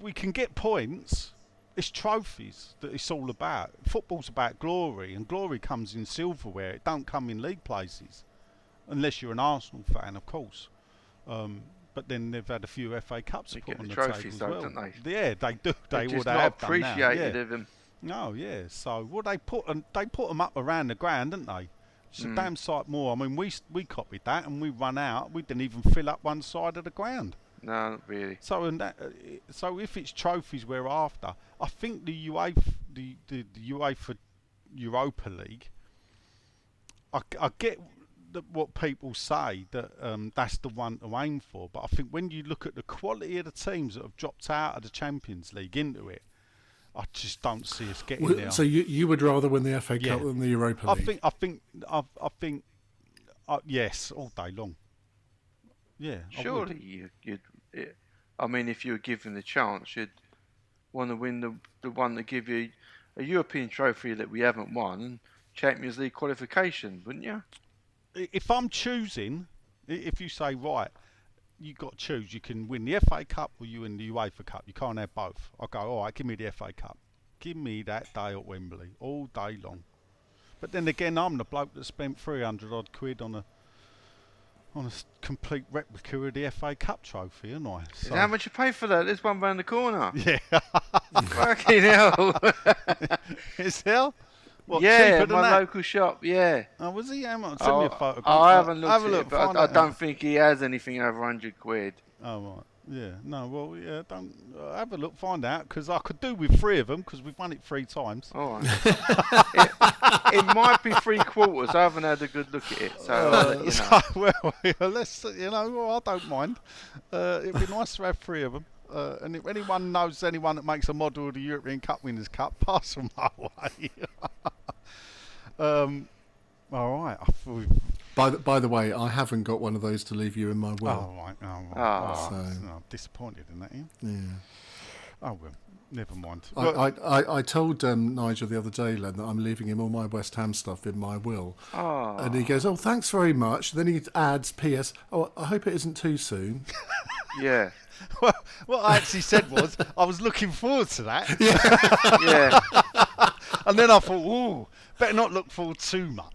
we can get points. It's trophies that it's all about. Football's about glory, and glory comes in silverware. It don't come in league places, unless you're an Arsenal fan, of course. But then they've had a few FA Cups put on the trophies table as well. Don't they? Yeah, they do. They would have done now. Appreciated of them. No, yeah. So well, they put them up around the ground, didn't they? It's a damn sight more. I mean, we copied that, and we run out. We didn't even fill up one side of the ground. No, not really. So so if it's trophies we're after, I think the UEFA, the UEFA Europa League. I get what people say that that's the one to aim for, but I think when you look at the quality of the teams that have dropped out of the Champions League into it, I just don't see us getting there. So you would rather win the FA Cup than the Europa League? I think yes, all day long. Yeah, surely you'd. I mean, if you were given the chance, you'd want to win the one that give you a European trophy that we haven't won, Champions League qualification, wouldn't you? If I'm choosing, if you say right, you got to choose. You can win the FA Cup or you win the UEFA Cup. You can't have both. I go, all right, give me the FA Cup. Give me that day at Wembley all day long. But then again, I'm the bloke that spent 300 odd quid on a complete replica of the FA Cup trophy, and I. So. How much you pay for that? There's one round the corner. Yeah. Fucking hell. It's hell? What, yeah, my local shop, yeah. Oh, was he? Send me a photograph. I haven't looked at it, but I don't think he has anything over 100 quid. Oh, right. Yeah. No, well, yeah, don't... have a look, find out, because I could do with 3 of them, because we've won it 3 times. All right. It might be 3 quarters. I haven't had a good look at it, so I don't mind. It'd be nice to have 3 of them. And if anyone knows anyone that makes a model of the European Cup Winners' Cup, pass them my way. All right. By the way, I haven't got one of those to leave you in my will. Oh, right. So. I'm disappointed in that. Yeah. Oh, well, never mind. I told Nigel the other day, Len, that I'm leaving him all my West Ham stuff in my will. Oh. And he goes, oh, thanks very much. Then he adds, P.S., oh, I hope it isn't too soon. Yeah. Well, what I actually said was, I was looking forward to that. Yeah. Yeah. And then I thought, ooh, better not look forward too much.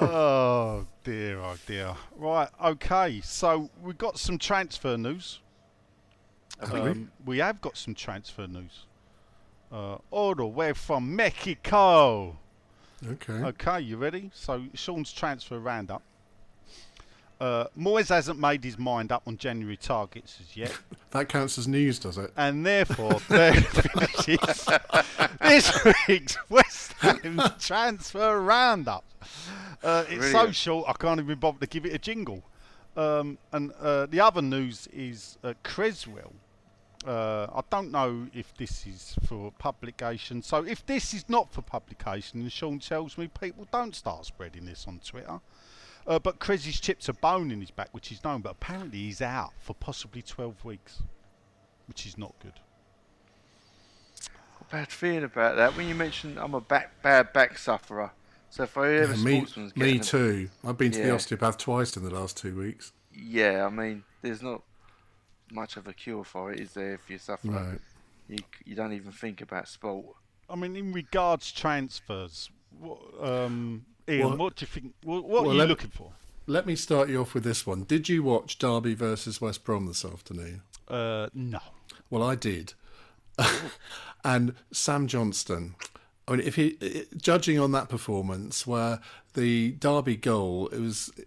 Oh, dear, oh, dear. Right, okay. So we've got some transfer news. We have got some transfer news. All the way from Mexico. Okay, you ready? So Sean's transfer roundup. Moyes hasn't made his mind up on January targets as yet. That counts as news, does it? And therefore, there finishes this week's West Ham transfer roundup. It's so short, I can't even bother to give it a jingle. And the other news is Creswell. I don't know if this is for publication. So if this is not for publication, and Sean tells me, people don't start spreading this on Twitter. But Cressy's chipped a bone in his back, which is known, but apparently he's out for possibly 12 weeks, which is not good. Bad feeling about that. When you mentioned I'm a bad back sufferer, so if I ever sportsman's getting... Me too. I've been to the osteopath twice in the last 2 weeks. Yeah, I mean, there's not much of a cure for it, is there, if you suffer? No. You don't even think about sport. I mean, in regards transfers, Ian, what do you think? What are you looking for? Let me start you off with this one. Did you watch Derby versus West Brom this afternoon? No. Well, I did. And Sam Johnston, I mean, if he, judging on that performance, where the Derby goal,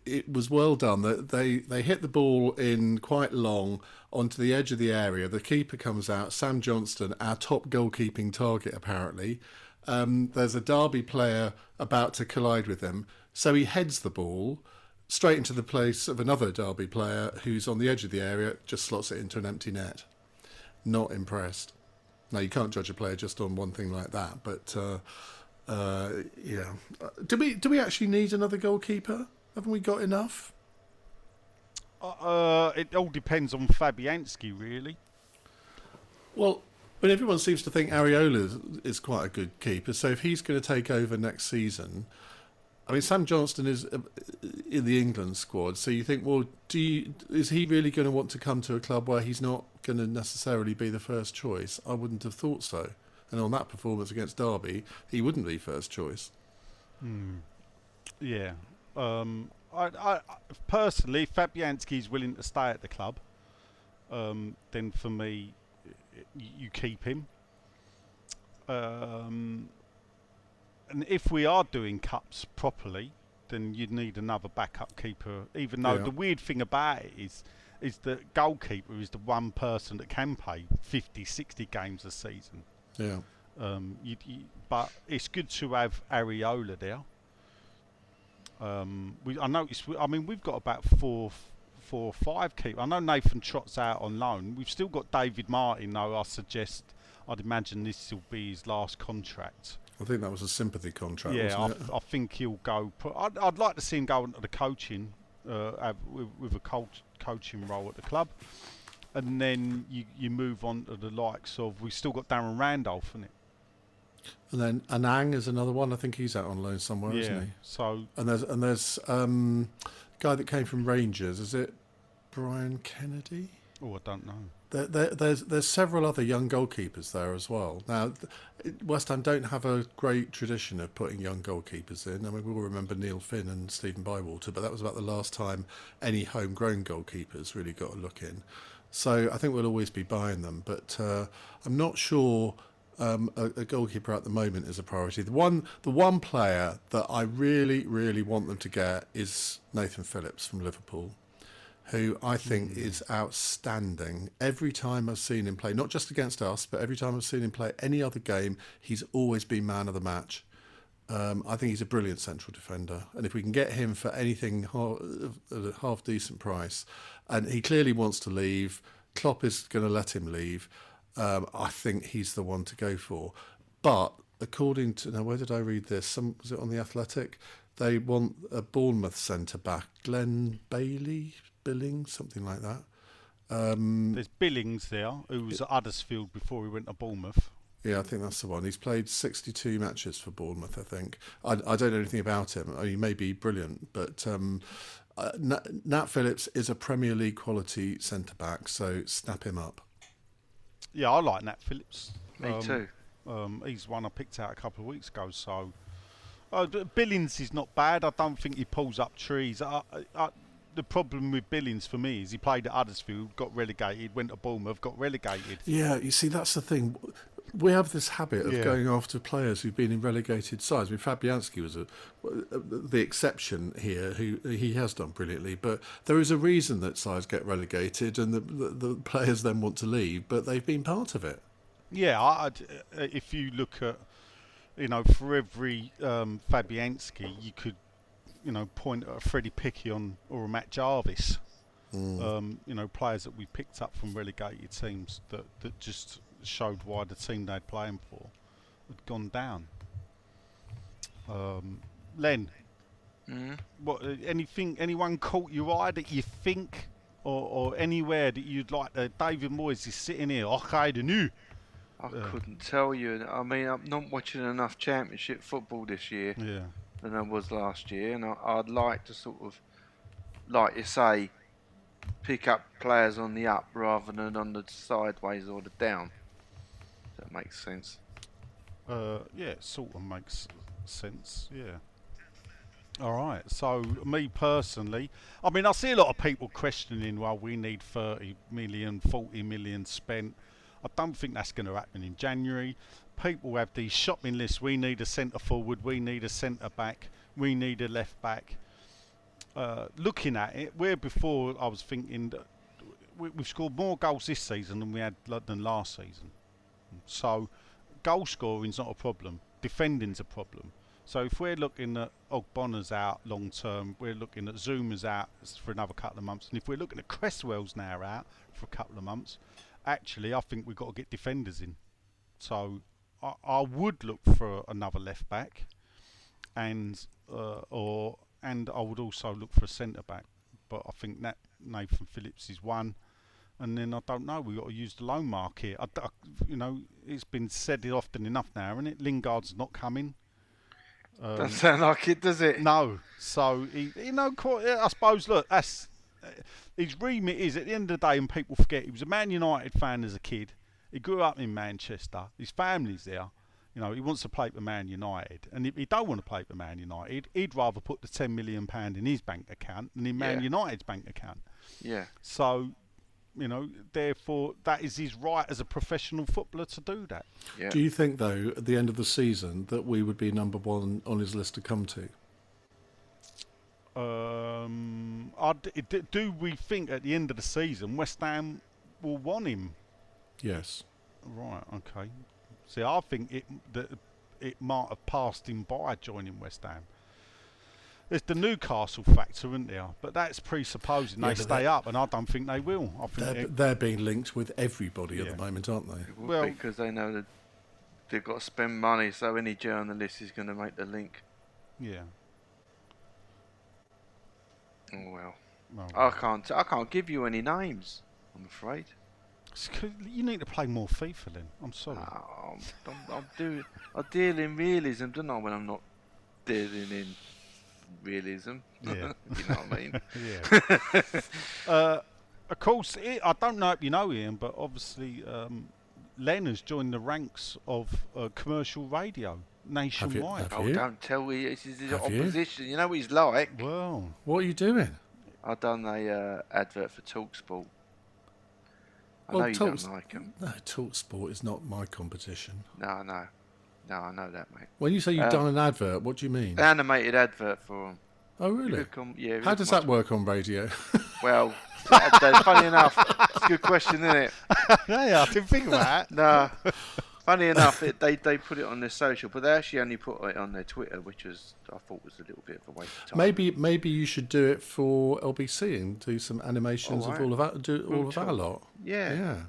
it was well done. They hit the ball in quite long onto the edge of the area. The keeper comes out, Sam Johnston, our top goalkeeping target apparently. There's a Derby player about to collide with him, so he heads the ball straight into the place of another Derby player who's on the edge of the area, just slots it into an empty net. Not impressed. Now, you can't judge a player just on one thing like that, but yeah. Do we actually need another goalkeeper? Haven't we got enough? It all depends on Fabianski, really. Well, but everyone seems to think Areola is quite a good keeper, so if he's going to take over next season... I mean, Sam Johnston is in the England squad, so you think, well, is he really going to want to come to a club where he's not going to necessarily be the first choice? I wouldn't have thought so. And on that performance against Derby, he wouldn't be first choice. Hmm. Yeah. I personally, if Fabianski's willing to stay at the club, then for me, you keep him. And if we are doing cups properly, then you'd need another backup keeper. Even though the weird thing about it is that goalkeeper is the one person that can play 50, 60 games a season. Yeah. But it's good to have Areola there. I noticed. I mean, we've got about four or five keepers. I know Nathan Trott's out on loan. We've still got David Martin, though. I'd imagine this will be his last contract. I think that was a sympathy contract. Yeah, I think he'll go. I'd like to see him go into the coaching, with a coaching role at the club, and then you move on to the likes of. We've still got Darren Randolph, isn't it? And then Anang is another one. I think he's out on loan somewhere, isn't he? So and there's a guy that came from Rangers. Is it Brian Kennedy? Oh, I don't know. There's several other young goalkeepers there as well. Now, West Ham don't have a great tradition of putting young goalkeepers in. I mean, we all remember Neil Finn and Stephen Bywater, but that was about the last time any homegrown goalkeepers really got a look in. So I think we'll always be buying them, but I'm not sure a goalkeeper at the moment is a priority. The one player that I really, really want them to get is Nathan Phillips from Liverpool, who I think is outstanding. Every time I've seen him play, not just against us, but every time I've seen him play any other game, he's always been man of the match. I think he's a brilliant central defender. And if we can get him for anything at a half-decent price, and he clearly wants to leave, Klopp is going to let him leave, I think he's the one to go for. But according to... Now, where did I read this? Was it on The Athletic? They want a Bournemouth centre-back, Glenn Bailey... Billings, something like that. There's Billings there, who was at Huddersfield before he went to Bournemouth. Yeah, I think that's the one. He's played 62 matches for Bournemouth, I think. I don't know anything about him. I mean, he may be brilliant, but Nat Phillips is a Premier League quality centre-back, so snap him up. Yeah, I like Nat Phillips. Me too. He's one I picked out a couple of weeks ago, so... Billings is not bad. I don't think he pulls up trees. The problem with Billings for me is he played at Huddersfield, got relegated, went to Bournemouth, got relegated. Yeah, you see, that's the thing. We have this habit of going after players who've been in relegated sides. I mean, Fabianski was the exception here, who he has done brilliantly, but there is a reason that sides get relegated and the players then want to leave, but they've been part of it. Yeah, if you look at, for every Fabianski, you could, point at a Freddie Pickion or a Matt Jarvis. Players that we picked up from relegated teams that just showed why the team they'd playing for had gone down. Len, what? Anyone caught your eye that you think, or anywhere that you'd like? David Moyes is sitting here. I couldn't tell you. I mean, I'm not watching enough Championship football this year. Yeah. Than I was last year, and I'd like to sort of, like you say, pick up players on the up rather than on the sideways or the down. If that makes sense. Yeah, it sort of makes sense, yeah. All right, so me personally, I mean, I see a lot of people questioning, well, we need 30 million, 40 million spent. I don't think that's going to happen in January. People have these shopping lists. We need a centre forward, we need a centre back, we need a left back. Looking at it, where before I was thinking that we've scored more goals this season than we had than last season. So goal scoring's not a problem. Defending's a problem. So if we're looking at Ogbonna's out long term, we're looking at Zuma's out for another couple of months, and if we're looking at Cresswell's now out for a couple of months, actually I think we've got to get defenders in. So I would look for another left back, and I would also look for a centre back. But I think that Nathan Phillips is one. And then I don't know. We've got to use the loan market. You know, it's been said often enough now, isn't it? Lingard's not coming. Doesn't sound like it, does it? No. So, I suppose, look, that's his remit is, at the end of the day, and people forget, he was a Man United fan as a kid. He grew up in Manchester. His family's there. You know, he wants to play for Man United. And if he don't want to play for Man United, he'd rather put the £10 million in his bank account than in Man United's bank account. Yeah. So... You know, therefore, that is his right as a professional footballer to do that. Yeah. Do you think, though, at the end of the season, that we would be number one on his list to come to? Do we think at the end of the season West Ham will want him? Yes. Right. Okay. See, I think it might have passed him by joining West Ham. There's the Newcastle factor, isn't there? But that's presupposing they stay up, and I don't think they will. I think they're being linked with everybody at the moment, aren't they? Well, because they know that they've got to spend money, so any journalist is going to make the link. Yeah. Oh, well. I can't give you any names, I'm afraid. You need to play more FIFA, then. I'm sorry. Oh, I deal in realism, don't I, when I'm not dealing in... realism. Yeah. You know what I mean? Yeah. Of course, I don't know if you know Ian, but obviously Len has joined the ranks of commercial radio nationwide. Have you? Don't tell me. This is his opposition. You know what he's like. Well, what are you doing? I've done an advert for TalkSport. I know you don't like him. No, TalkSport is not my competition. No. No, I know that, mate. When you say you've done an advert, what do you mean? An animated advert for them. Oh, really? How does that work on radio? Well, funny enough, it's a good question, isn't it? Yeah, I didn't think of that. No. Funny enough, they put it on their social, but they actually only put it on their Twitter, which I thought was a little bit of a waste of time. Maybe you should do it for LBC and do some animations of all of that. Do all of that lot. Yeah.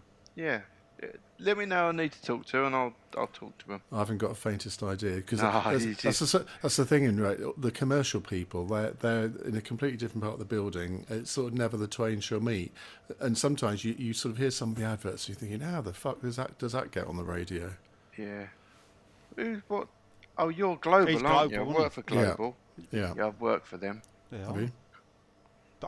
Let me know I need to talk to, and I'll talk to them. I haven't got the faintest idea, because that's the thing, right? The commercial people, they're in a completely different part of the building. It's sort of never the twain shall meet. And sometimes you sort of hear some of the adverts, and you're thinking, how the fuck does that get on the radio? Yeah. Who's what? Oh, you're Global, aren't you? I work for Global. Yeah, I've worked for them. Yeah. Have you?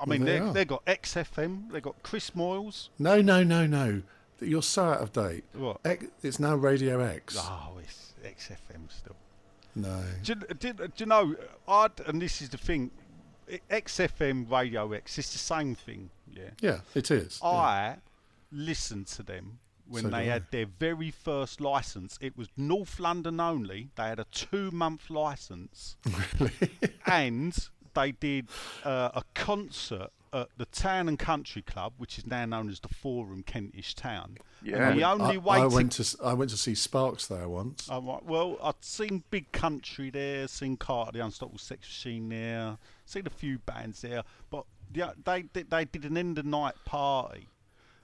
I mean, they've got XFM. They've got Chris Moyles. No. You're so out of date. What? It's now Radio X. Oh, it's XFM still. No. Do you know, and this is the thing, XFM, Radio X, it's the same thing. Yeah. Yeah, it is. I listened to them when they had their very first licence. It was North London only. They had a 2-month licence. Really? And they did a concert at the Town and Country Club, which is now known as the Forum, Kentish Town. Yeah. And the only way I went to see Sparks there once. Well, I'd seen Big Country there, seen Carter, the Unstoppable Sex Machine there, seen a few bands there. But they did an end of night party,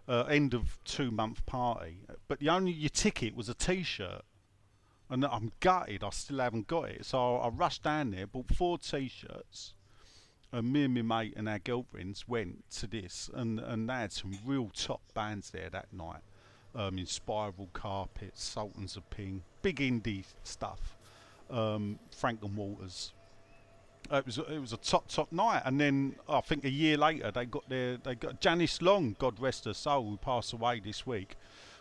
end of 2-month party. But your ticket was a T-shirt, and I'm gutted. I still haven't got it. So I rushed down there, bought 4 T-shirts. And me and my mate and our girlfriends went to this, and they had some real top bands there that night. In Spiral Carpets, Sultans of Ping, big indie stuff, Frank and Walters, It was a top night, and then I think a year later they got Janice Long, God rest her soul, who passed away this week,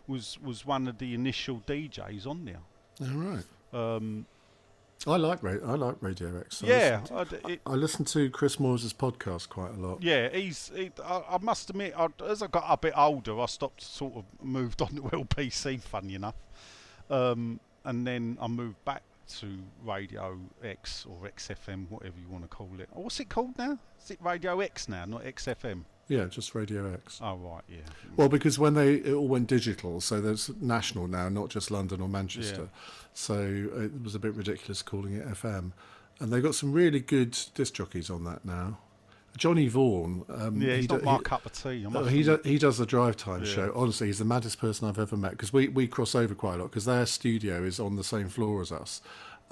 was one of the initial DJs on there. All right. I like Radio X. Yeah, I listen to Chris Moore's podcast quite a lot. Yeah, I must admit, as I got a bit older, I stopped, sort of moved on to LBC, funny enough, and then I moved back to Radio X or XFM, whatever you want to call it. Oh, what's it called now? Is it Radio X now, not XFM? Yeah, just Radio X. Oh, right, yeah. Well, because when it all went digital, so there's national now, not just London or Manchester. Yeah. So it was a bit ridiculous calling it FM. And they've got some really good disc jockeys on that now. Johnny Vaughan. He's not my cup of tea. He does the drive time show. Honestly, he's the maddest person I've ever met, because we cross over quite a lot, because their studio is on the same floor as us.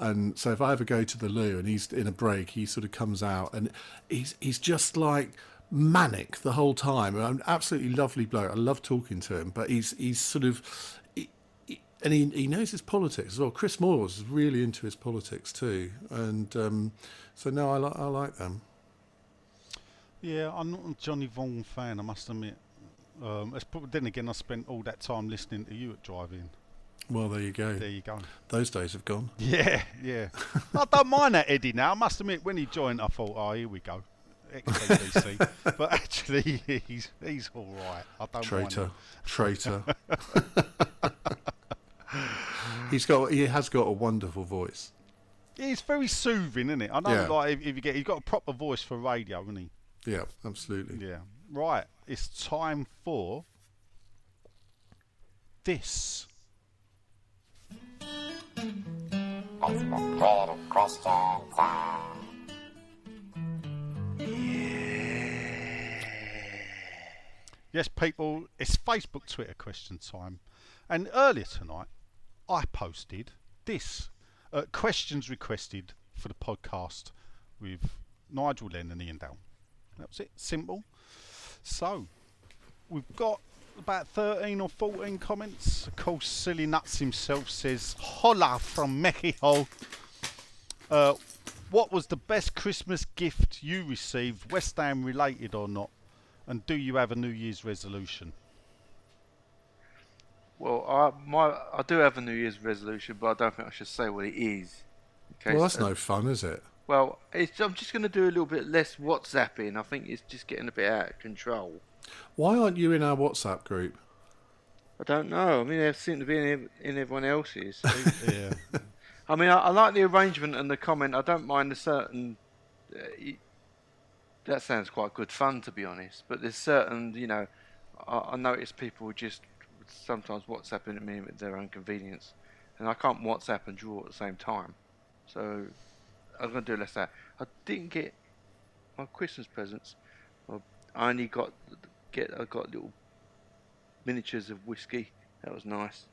And so if I ever go to the loo and he's in a break, he sort of comes out and he's just like... manic the whole time. An absolutely lovely bloke. I love talking to him, but he's sort of, and he knows his politics as well. Chris Moore's is really into his politics too, and so no, I like them. Yeah, I'm not a Johnny Vaughan fan, I must admit. It's probably, then again, I spent all that time listening to you at driving. Well, there you go. There you go. Those days have gone. Yeah, yeah. I don't mind that Eddie now. I must admit, when he joined, I thought, oh, here we go. XABC, but actually he's all right. I don't mind him. Traitor. He has got a wonderful voice. It's very soothing, isn't it? I know, like if you get, he's got a proper voice for radio, isn't he? Yeah, absolutely. Yeah. Right, it's time for this. That's my creative question. Yes, people, it's Facebook, Twitter question time. And earlier tonight, I posted this. Questions requested for the podcast with Nigel Len and Ian Dale. That was it. Simple. So, we've got about 13 or 14 comments. Of course, Silly Nuts himself says, hola from Mexico. What was the best Christmas gift you received, West Ham related or not? And do you have a New Year's resolution? Well, I do have a New Year's resolution, but I don't think I should say what it is. Well, that's no fun, is it? Well, I'm just going to do a little bit less WhatsApping. I think it's just getting a bit out of control. Why aren't you in our WhatsApp group? I don't know. I mean, they seem to be in everyone else's. So. Yeah. I mean, I like the arrangement and the comment. I don't mind a certain... that sounds quite good fun, to be honest. But there's certain, I notice people just sometimes WhatsApping at me at their own convenience, and I can't WhatsApp and draw at the same time. So I'm going to do less of that. I didn't get my Christmas presents. I only got little miniatures of whiskey. That was nice.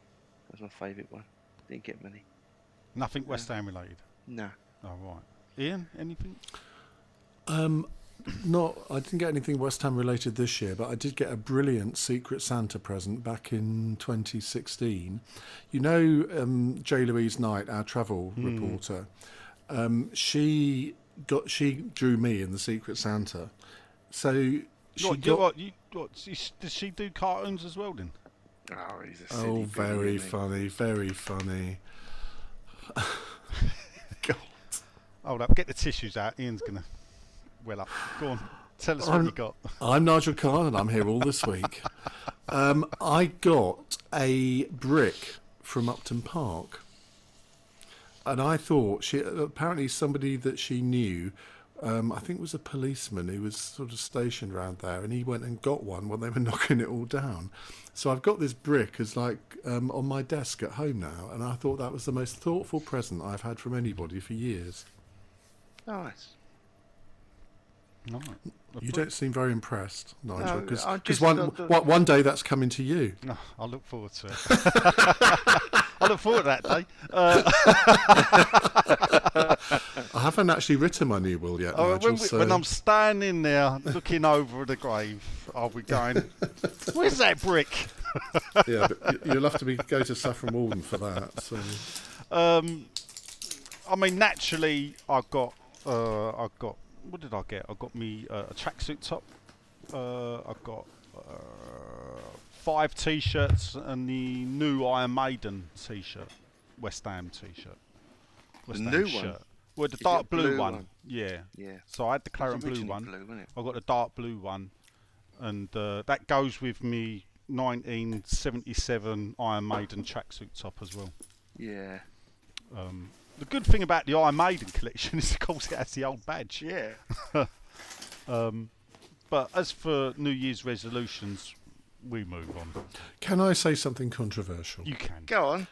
That was my favourite one. Didn't get many. Nothing West Ham related. No. Oh right. Ian, anything? I didn't get anything West Ham related this year, but I did get a brilliant Secret Santa present back in 2016. J. Louise Knight, our travel reporter, she drew me in the Secret Santa. So does she do cartoons as well then? Oh, he's a silly very funny, very funny. God, hold up, get the tissues out. Ian's gonna. Well up. Go on, tell us what you got. I'm Nigel Carr and I'm here all this week. I got a brick from Upton Park, and I thought apparently somebody that she knew, I think it was a policeman who was sort of stationed around there, and he went and got one when they were knocking it all down. So I've got this brick as on my desk at home now, and I thought that was the most thoughtful present I've had from anybody for years. Nice. No, you don't seem very impressed, Nigel, because one day that's coming to you. No, I look forward to it. I look forward to that day. I haven't actually written my new will yet, Nigel. When I'm standing there looking over the grave, I'll be going, where's that brick? Yeah, but you'll have to go to Saffron Walden for that. So. I mean, naturally, I've got I got, what did I get? I got me a tracksuit top. I got 5 t-shirts and the new Iron Maiden t-shirt, West Ham t-shirt. West the Ham new shirt. One? Well, the dark blue one. Yeah. Yeah. So I had the claret blue one. Blue, I got the dark blue one, and that goes with me 1977 Iron Maiden tracksuit top as well. Yeah. The good thing about the Iron Maiden collection is, of course, it has the old badge. Yeah. But as for New Year's resolutions, we move on. Can I say something controversial? You can. Go on.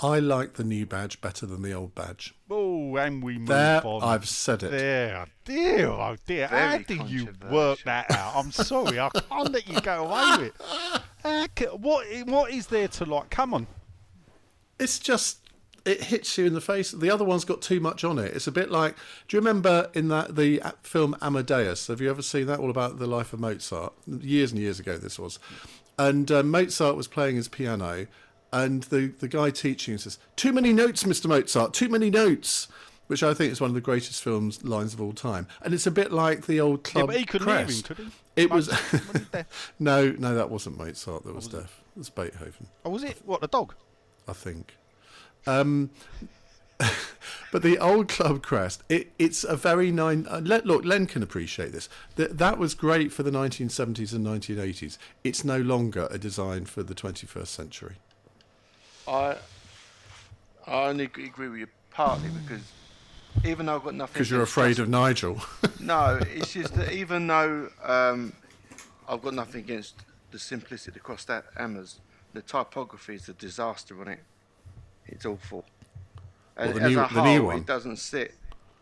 I like the new badge better than the old badge. Oh, and we move on. I've said it. There, dear, oh dear. How did you work that out? I'm sorry, I can't let you go away with it. What is there to like? Come on. It's just, it hits you in the face. The other one's got too much on it. It's a bit like, do you remember in the film Amadeus? Have you ever seen that? All about the life of Mozart. Years and years ago this was. And Mozart was playing his piano, and the guy teaching says, "Too many notes, Mr. Mozart, too many notes," which I think is one of the greatest films lines of all time. And it's a bit like the old club crest. Yeah, but he couldn't hear him, could he? It was... No, that wasn't Mozart that was deaf. It was Beethoven. Oh, was it? What, the dog? I think. But the old club crest, it's a very look, Len can appreciate this. That was great for the 1970s and 1980s. It's no longer a design for the 21st century. I only agree with you partly because even though I've got nothing... Because you're afraid of Nigel. No, it's just that even though I've got nothing against the simplicity across that Amherst, the typography is a disaster on it. It's awful. Well, as a whole, it doesn't sit.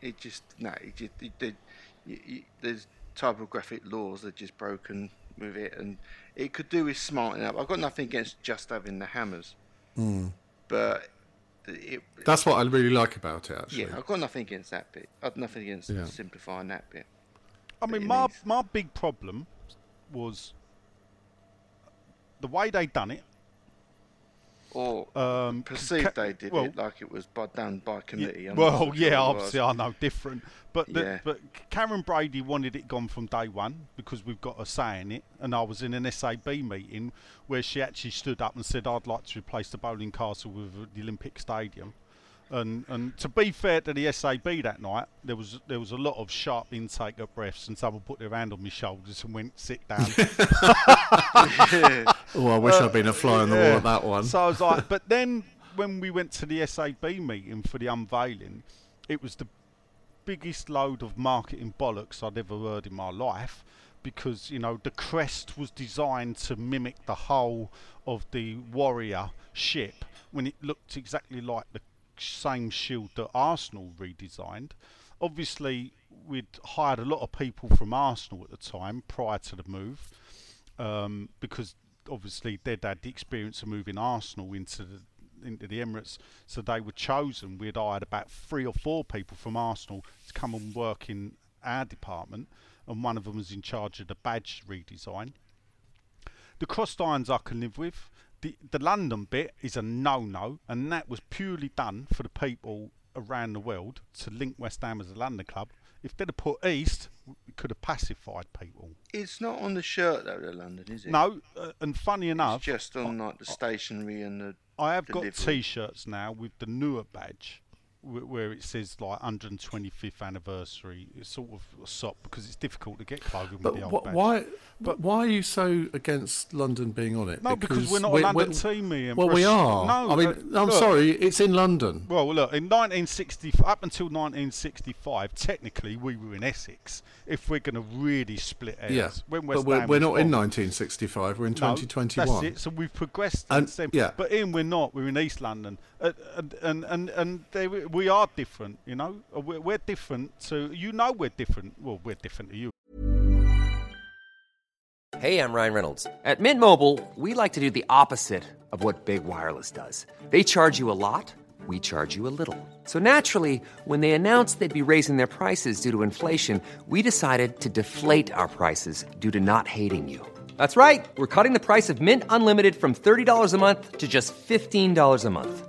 It just... No, there's typographic laws that are just broken with it, and it could do with smartening up. I've got nothing against just having the hammers. Mm. But that's what I really like about it, actually. Yeah, I've got nothing against that bit. I've nothing against simplifying that bit. I mean, my big problem was the way they done it, or perceived they did it, like it was done by committee. Obviously I know different, but Karen Brady wanted it gone from day one because we've got her saying it, and I was in an SAB meeting where she actually stood up and said, "I'd like to replace the bowling castle with the Olympic Stadium," and to be fair to the SAB that night, there was a lot of sharp intake of breaths, and someone put their hand on my shoulders and went, "Sit down." Yeah. Oh, I wish I'd been a fly on the wall at that one. So I was like, but then when we went to the SAB meeting for the unveiling, it was the biggest load of marketing bollocks I'd ever heard in my life because, you know, the crest was designed to mimic the hull of the Warrior ship when it looked exactly like the same shield that Arsenal redesigned. Obviously, we'd hired a lot of people from Arsenal at the time prior to the move because... obviously they'd had the experience of moving Arsenal into the Emirates, so they were chosen. We'd hired about 3 or 4 people from Arsenal to come and work in our department, and one of them was in charge of the badge redesign. The crossed irons I can live with. The London bit is a no-no, and that was purely done for the people around the world to link West Ham as a London club. If they'd have put East, it could have pacified people. It's not on the shirt, though, the London, is it? No, and funny enough... It's just on, like, the stationery and the... I have delivery. Got T-shirts now with the newer badge, where it says, like, 125th anniversary. It's sort of a sop, because it's difficult to get clothing with the old badge. But why are you so against London being on it? No, because we're not a London team, Ian. Well, we are. No, I mean, I'm sorry, it's in London. Well, look, in 1960, up until 1965, technically, we were in Essex, if we're going to really split hairs. Yeah, when but we're not in 1965, we're in 2021. That's it, so we've progressed since then. Yeah. But Ian, we're not, we're in East London. And we are different, you know. We're different, so you know we're different. Well, we're different to you. Hey, I'm Ryan Reynolds. At Mint Mobile, we like to do the opposite of what Big Wireless does. They charge you a lot, we charge you a little. So naturally, when they announced they'd be raising their prices due to inflation, we decided to deflate our prices due to not hating you. That's right. We're cutting the price of Mint Unlimited from $30 a month to just $15 a month.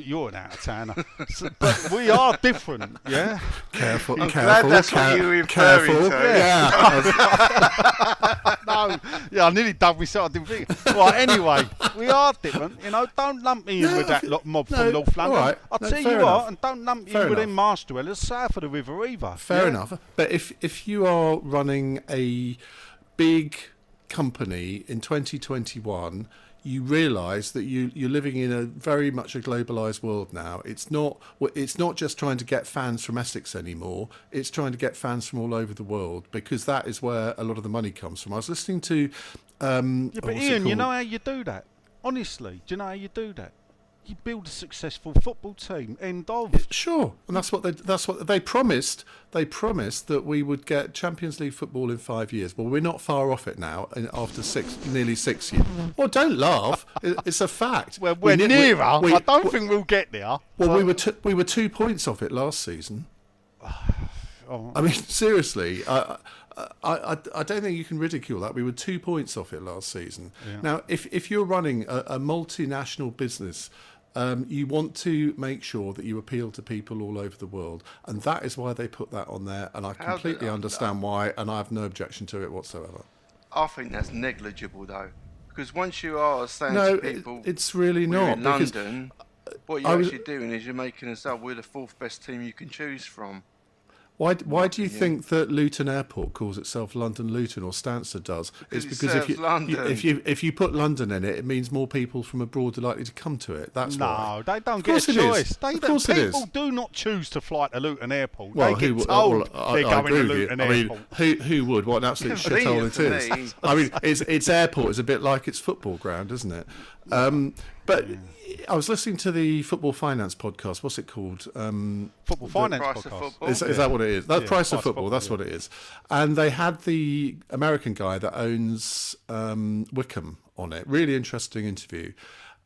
You're an out-of-towner. But we are different, yeah? Careful, I'm careful. Glad that's what you were referring to. Yeah. No, I nearly done myself. I didn't think. Well, anyway, we are different, you know. Don't lump me in with that mob from North London. Right. I'll tell you what, enough. And don't lump me in with them Marsh dwellers south of the river either. Fair enough. But if you are running a big company in 2021... you realise that you're living in a very much a globalised world now. It's not just trying to get fans from Essex anymore. It's trying to get fans from all over the world, because that is where a lot of the money comes from. I was listening to... but Ian, you know how you do that? Honestly, do you know how you do that? You build a successful football team. End of. Sure, and that's what they promised. They promised that we would get Champions League football in 5 years. Well, we're not far off it now. After nearly 6 years. Well, don't laugh. It's a fact. Well, we're nearer. I don't think we'll get there. Well, we were 2 points off it last season. Oh. I mean, seriously. I don't think you can ridicule that. We were 2 points off it last season. Yeah. Now, if you're running a multinational business, you want to make sure that you appeal to people all over the world, and that is why they put that on there. And I completely understand why, and I have no objection to it whatsoever. I think that's negligible, though, because once you are saying to people, it's really not in London. What you're actually doing is you're making us up. We're the fourth best team you can choose from. Why do you think that Luton Airport calls itself London Luton, or Stansted does? It's because if you put London in it, it means more people from abroad are likely to come to it. That's why. No, they don't get a choice. People do not choose to fly to Luton Airport. Well, they get told they're going to Luton Airport. I mean, who would? What an absolute shithole it is. I mean, its airport is a bit like its football ground, isn't it? But I was listening to the Football Finance podcast. What's it called? Football Finance Podcast. Is that what it is? The Price of Football. That's what it is. And they had the American guy that owns Wickham on it. Really interesting interview.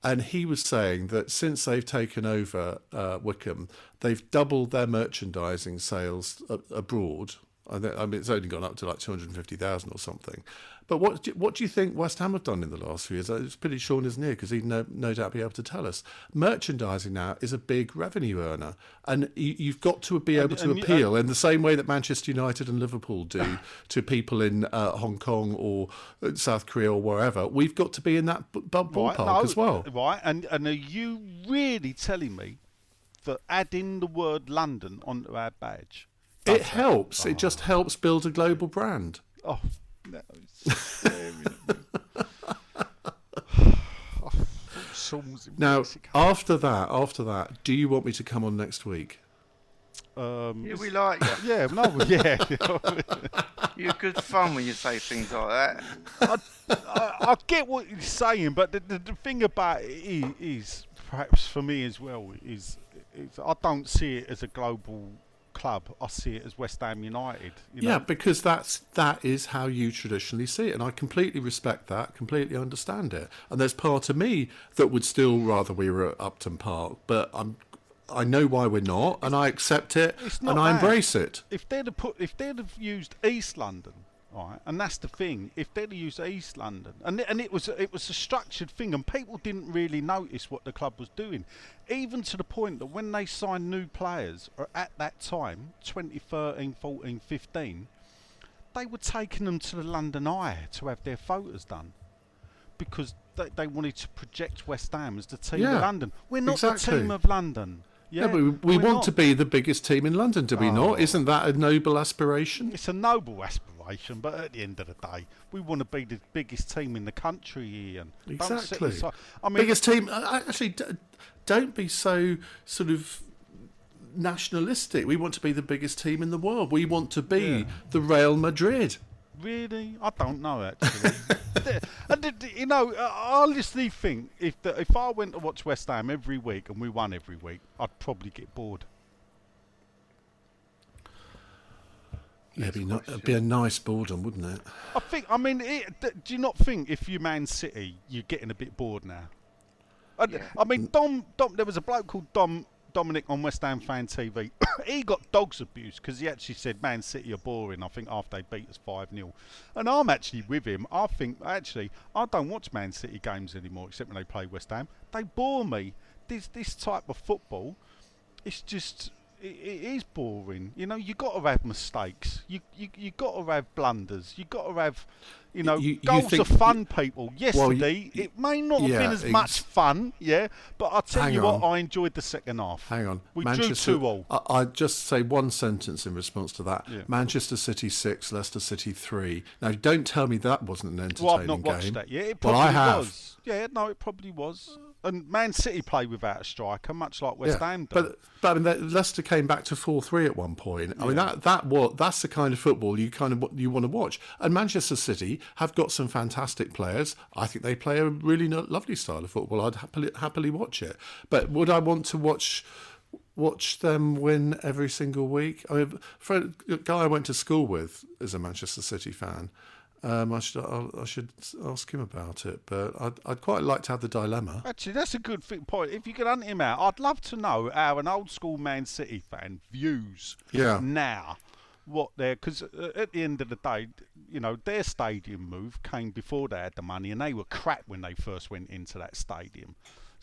And he was saying that since they've taken over Wickham, they've doubled their merchandising sales abroad. I mean, it's only gone up to like 250,000 or something. But what do you think West Ham have done in the last few years? It's pretty Sean is near, because he'd no doubt be able to tell us. Merchandising now is a big revenue earner, and you've got to be able to appeal in the same way that Manchester United and Liverpool do to people in Hong Kong or South Korea or wherever. We've got to be in that ballpark as well. Right, and are you really telling me that adding the word London onto our badge? It helps. It just helps build a global brand. Oh, that was now, after that, do you want me to come on next week? Yeah, we like you. Yeah, no, yeah. You're good fun when you say things like that. I get what you're saying, but the thing about it is, perhaps for me as well, is I don't see it as a global club. I see it as West Ham United. You know? Yeah, because that is how you traditionally see it, and I completely respect that, completely understand it. And there's part of me that would still rather we were at Upton Park, but I know why we're not, and I accept it, and I embrace it. If they'd have used East London All right, and that's the thing. If they'd used East London, and it was a structured thing, and people didn't really notice what the club was doing, even to the point that when they signed new players, or at that time, 2013, 14, 15, they were taking them to the London Eye to have their photos done, because they wanted to project West Ham as the team of London. We're not the team of London. Yeah, but we want to be the biggest team in London, do we not? Isn't that a noble aspiration? It's a noble aspiration, but at the end of the day, we want to be the biggest team in the country, Ian. Exactly. I mean, biggest team. Actually, don't be so sort of nationalistic. We want to be the biggest team in the world. We want to be the Real Madrid. Really? I don't know, actually. You know, I honestly think if I went to watch West Ham every week and we won every week, I'd probably get bored. Yeah, it'd be a nice boredom, wouldn't it? I think. I mean, do you not think if you're Man City, you're getting a bit bored now? Yeah. I mean, Dom. There was a bloke called Dominic on West Ham Fan TV. He got dogs abused because he actually said Man City are boring, I think, after they beat us 5-0. And I'm actually with him. I think, actually, I don't watch Man City games anymore except when they play West Ham. They bore me. This type of football, it's just, it is boring. You know, you got to have mistakes. You got to have blunders. You got to have, you know, goals are fun, people. Yesterday, it may not have been as much fun, but I'll tell you what, I enjoyed the second half. Hang on. We drew 2-2. I just say one sentence in response to that. Yeah. Manchester City 6, Leicester City 3. Now, don't tell me that wasn't an entertaining game. Well, I've not watched that yet. It probably was. Yeah, no, it probably was. And Man City play without a striker, much like West Ham do. But I mean, Leicester came back to 4-3 at one point. I mean, that's the kind of football you want to watch. And Manchester City have got some fantastic players. I think they play a really lovely style of football. I'd happily watch it. But would I want to watch them win every single week? I mean, a guy I went to school with is a Manchester City fan. I should ask him about it, but I'd quite like to have the dilemma. Actually, that's a good point. If you could hunt him out, I'd love to know how an old school Man City fan views now what they're, because at the end of the day, you know, their stadium move came before they had the money, and they were crap when they first went into that stadium.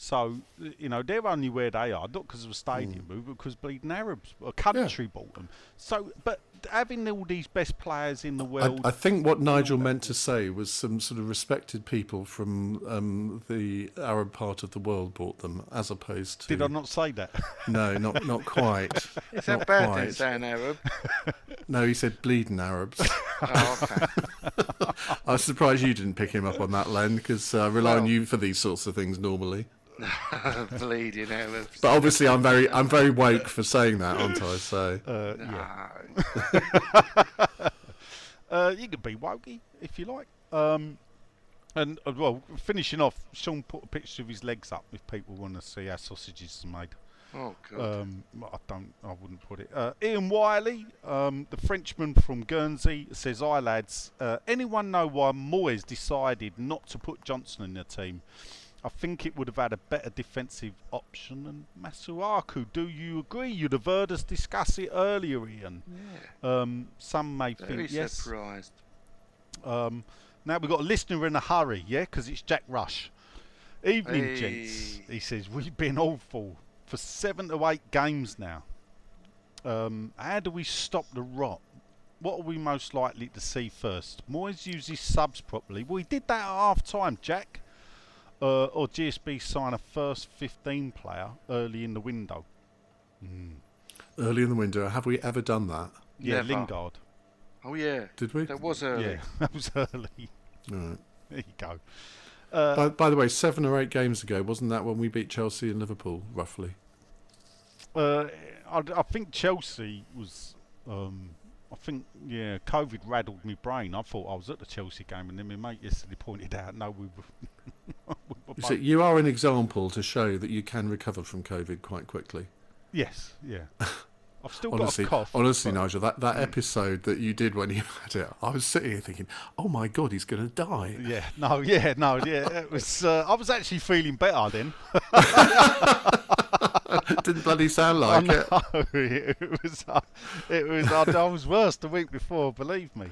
So, you know, they're only where they are, not because of a stadium move, but because bleeding Arabs, a country bought them. So, but having all these best players in the world... I think what Nigel meant to say was some sort of respected people from the Arab part of the world bought them, as opposed to... Did I not say that? No, not quite. Is that bad then, saying Arab? No, he said bleeding Arabs. Oh, okay. I was surprised you didn't pick him up on that, Len, because I rely on you for these sorts of things normally. Bleeding hell. But obviously, I'm very woke for saying that, aren't I? So you can be wokey if you like. Well, finishing off, Sean put a picture of his legs up if people want to see how sausages are made. Oh God. I wouldn't put it. Ian Wiley, the Frenchman from Guernsey, says, "Aye lads, anyone know why Moyes decided not to put Johnson in the team? I think it would have had a better defensive option than Masuaku. Do you agree? You'd have heard us discuss it earlier, Ian." Yeah. Some may think yes. Very surprised. Now we've got a listener in a hurry, because it's Jack Rush. "Evening, gents," he says. "We've been awful for 7 to 8 games now. How do we stop the rot? What are we most likely to see first? Moyes uses subs properly." Well, he did that at half-time, Jack. Or GSB sign a first 15 player early in the window. Mm. Early in the window. Have we ever done that? Yeah, never. Lingard. Oh, yeah. Did we? That was early. Yeah, that was early. All right. There you go. By the way, 7 or 8 games ago, wasn't that when we beat Chelsea and Liverpool, roughly? I think Chelsea was... COVID rattled my brain. I thought I was at the Chelsea game, and then my mate yesterday pointed out, no, we were... So you are an example to show that you can recover from COVID quite quickly. Yes, yeah. I've still got a cough. Honestly, Nigel, that episode that you did when you had it, I was sitting here thinking, oh my God, he's going to die. It was. I was actually feeling better then. Didn't bloody sound like it. It was. I was worse the week before, believe me.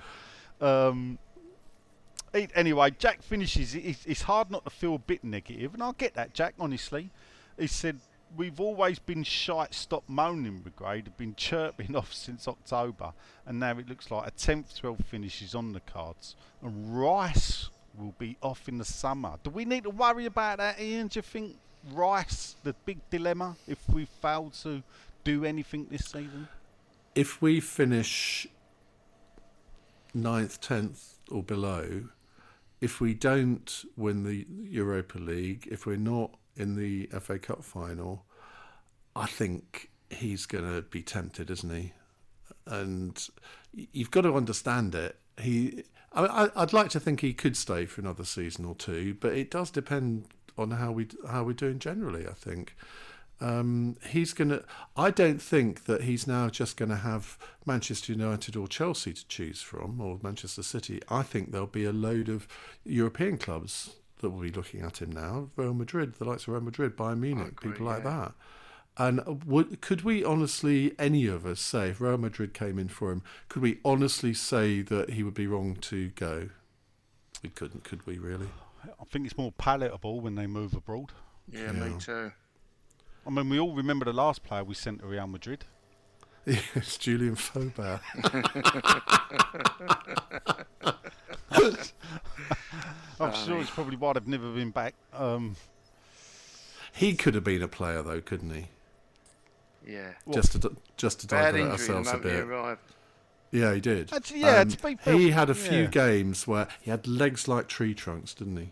Anyway, Jack finishes. It's hard not to feel a bit negative, and I get that, Jack, honestly. He said, we've always been shite, stop moaning brigade, have been chirping off since October, and now it looks like a 10th, 12th finish is on the cards, and Rice will be off in the summer. Do we need to worry about that, Ian? Do you think Rice, the big dilemma, if we fail to do anything this season? If we finish 9th, 10th or below, if we don't win the Europa League, if we're not in the FA Cup final, I think he's going to be tempted, isn't he? And you've got to understand it. I'd like to think he could stay for another season or two, but it does depend on how we're doing generally, I think. He's going to. I don't think that he's now just going to have Manchester United or Chelsea to choose from, or Manchester City. I think there'll be a load of European clubs that will be looking at him now. Real Madrid, the likes of Real Madrid, Bayern Munich, agree, people like that. And could we honestly, any of us, say if Real Madrid came in for him, could we honestly say that he would be wrong to go? We couldn't, could we really? I think it's more palatable when they move abroad. Yeah, me too. I mean, we all remember the last player we sent to Real Madrid. Yes, Julian Fobert. I'm sure it's probably why they've never been back. He could have been a player, though, couldn't he? Yeah. Just to divert ourselves a bit. Yeah, he did. Actually, to be fair, he had a few games where he had legs like tree trunks, didn't he?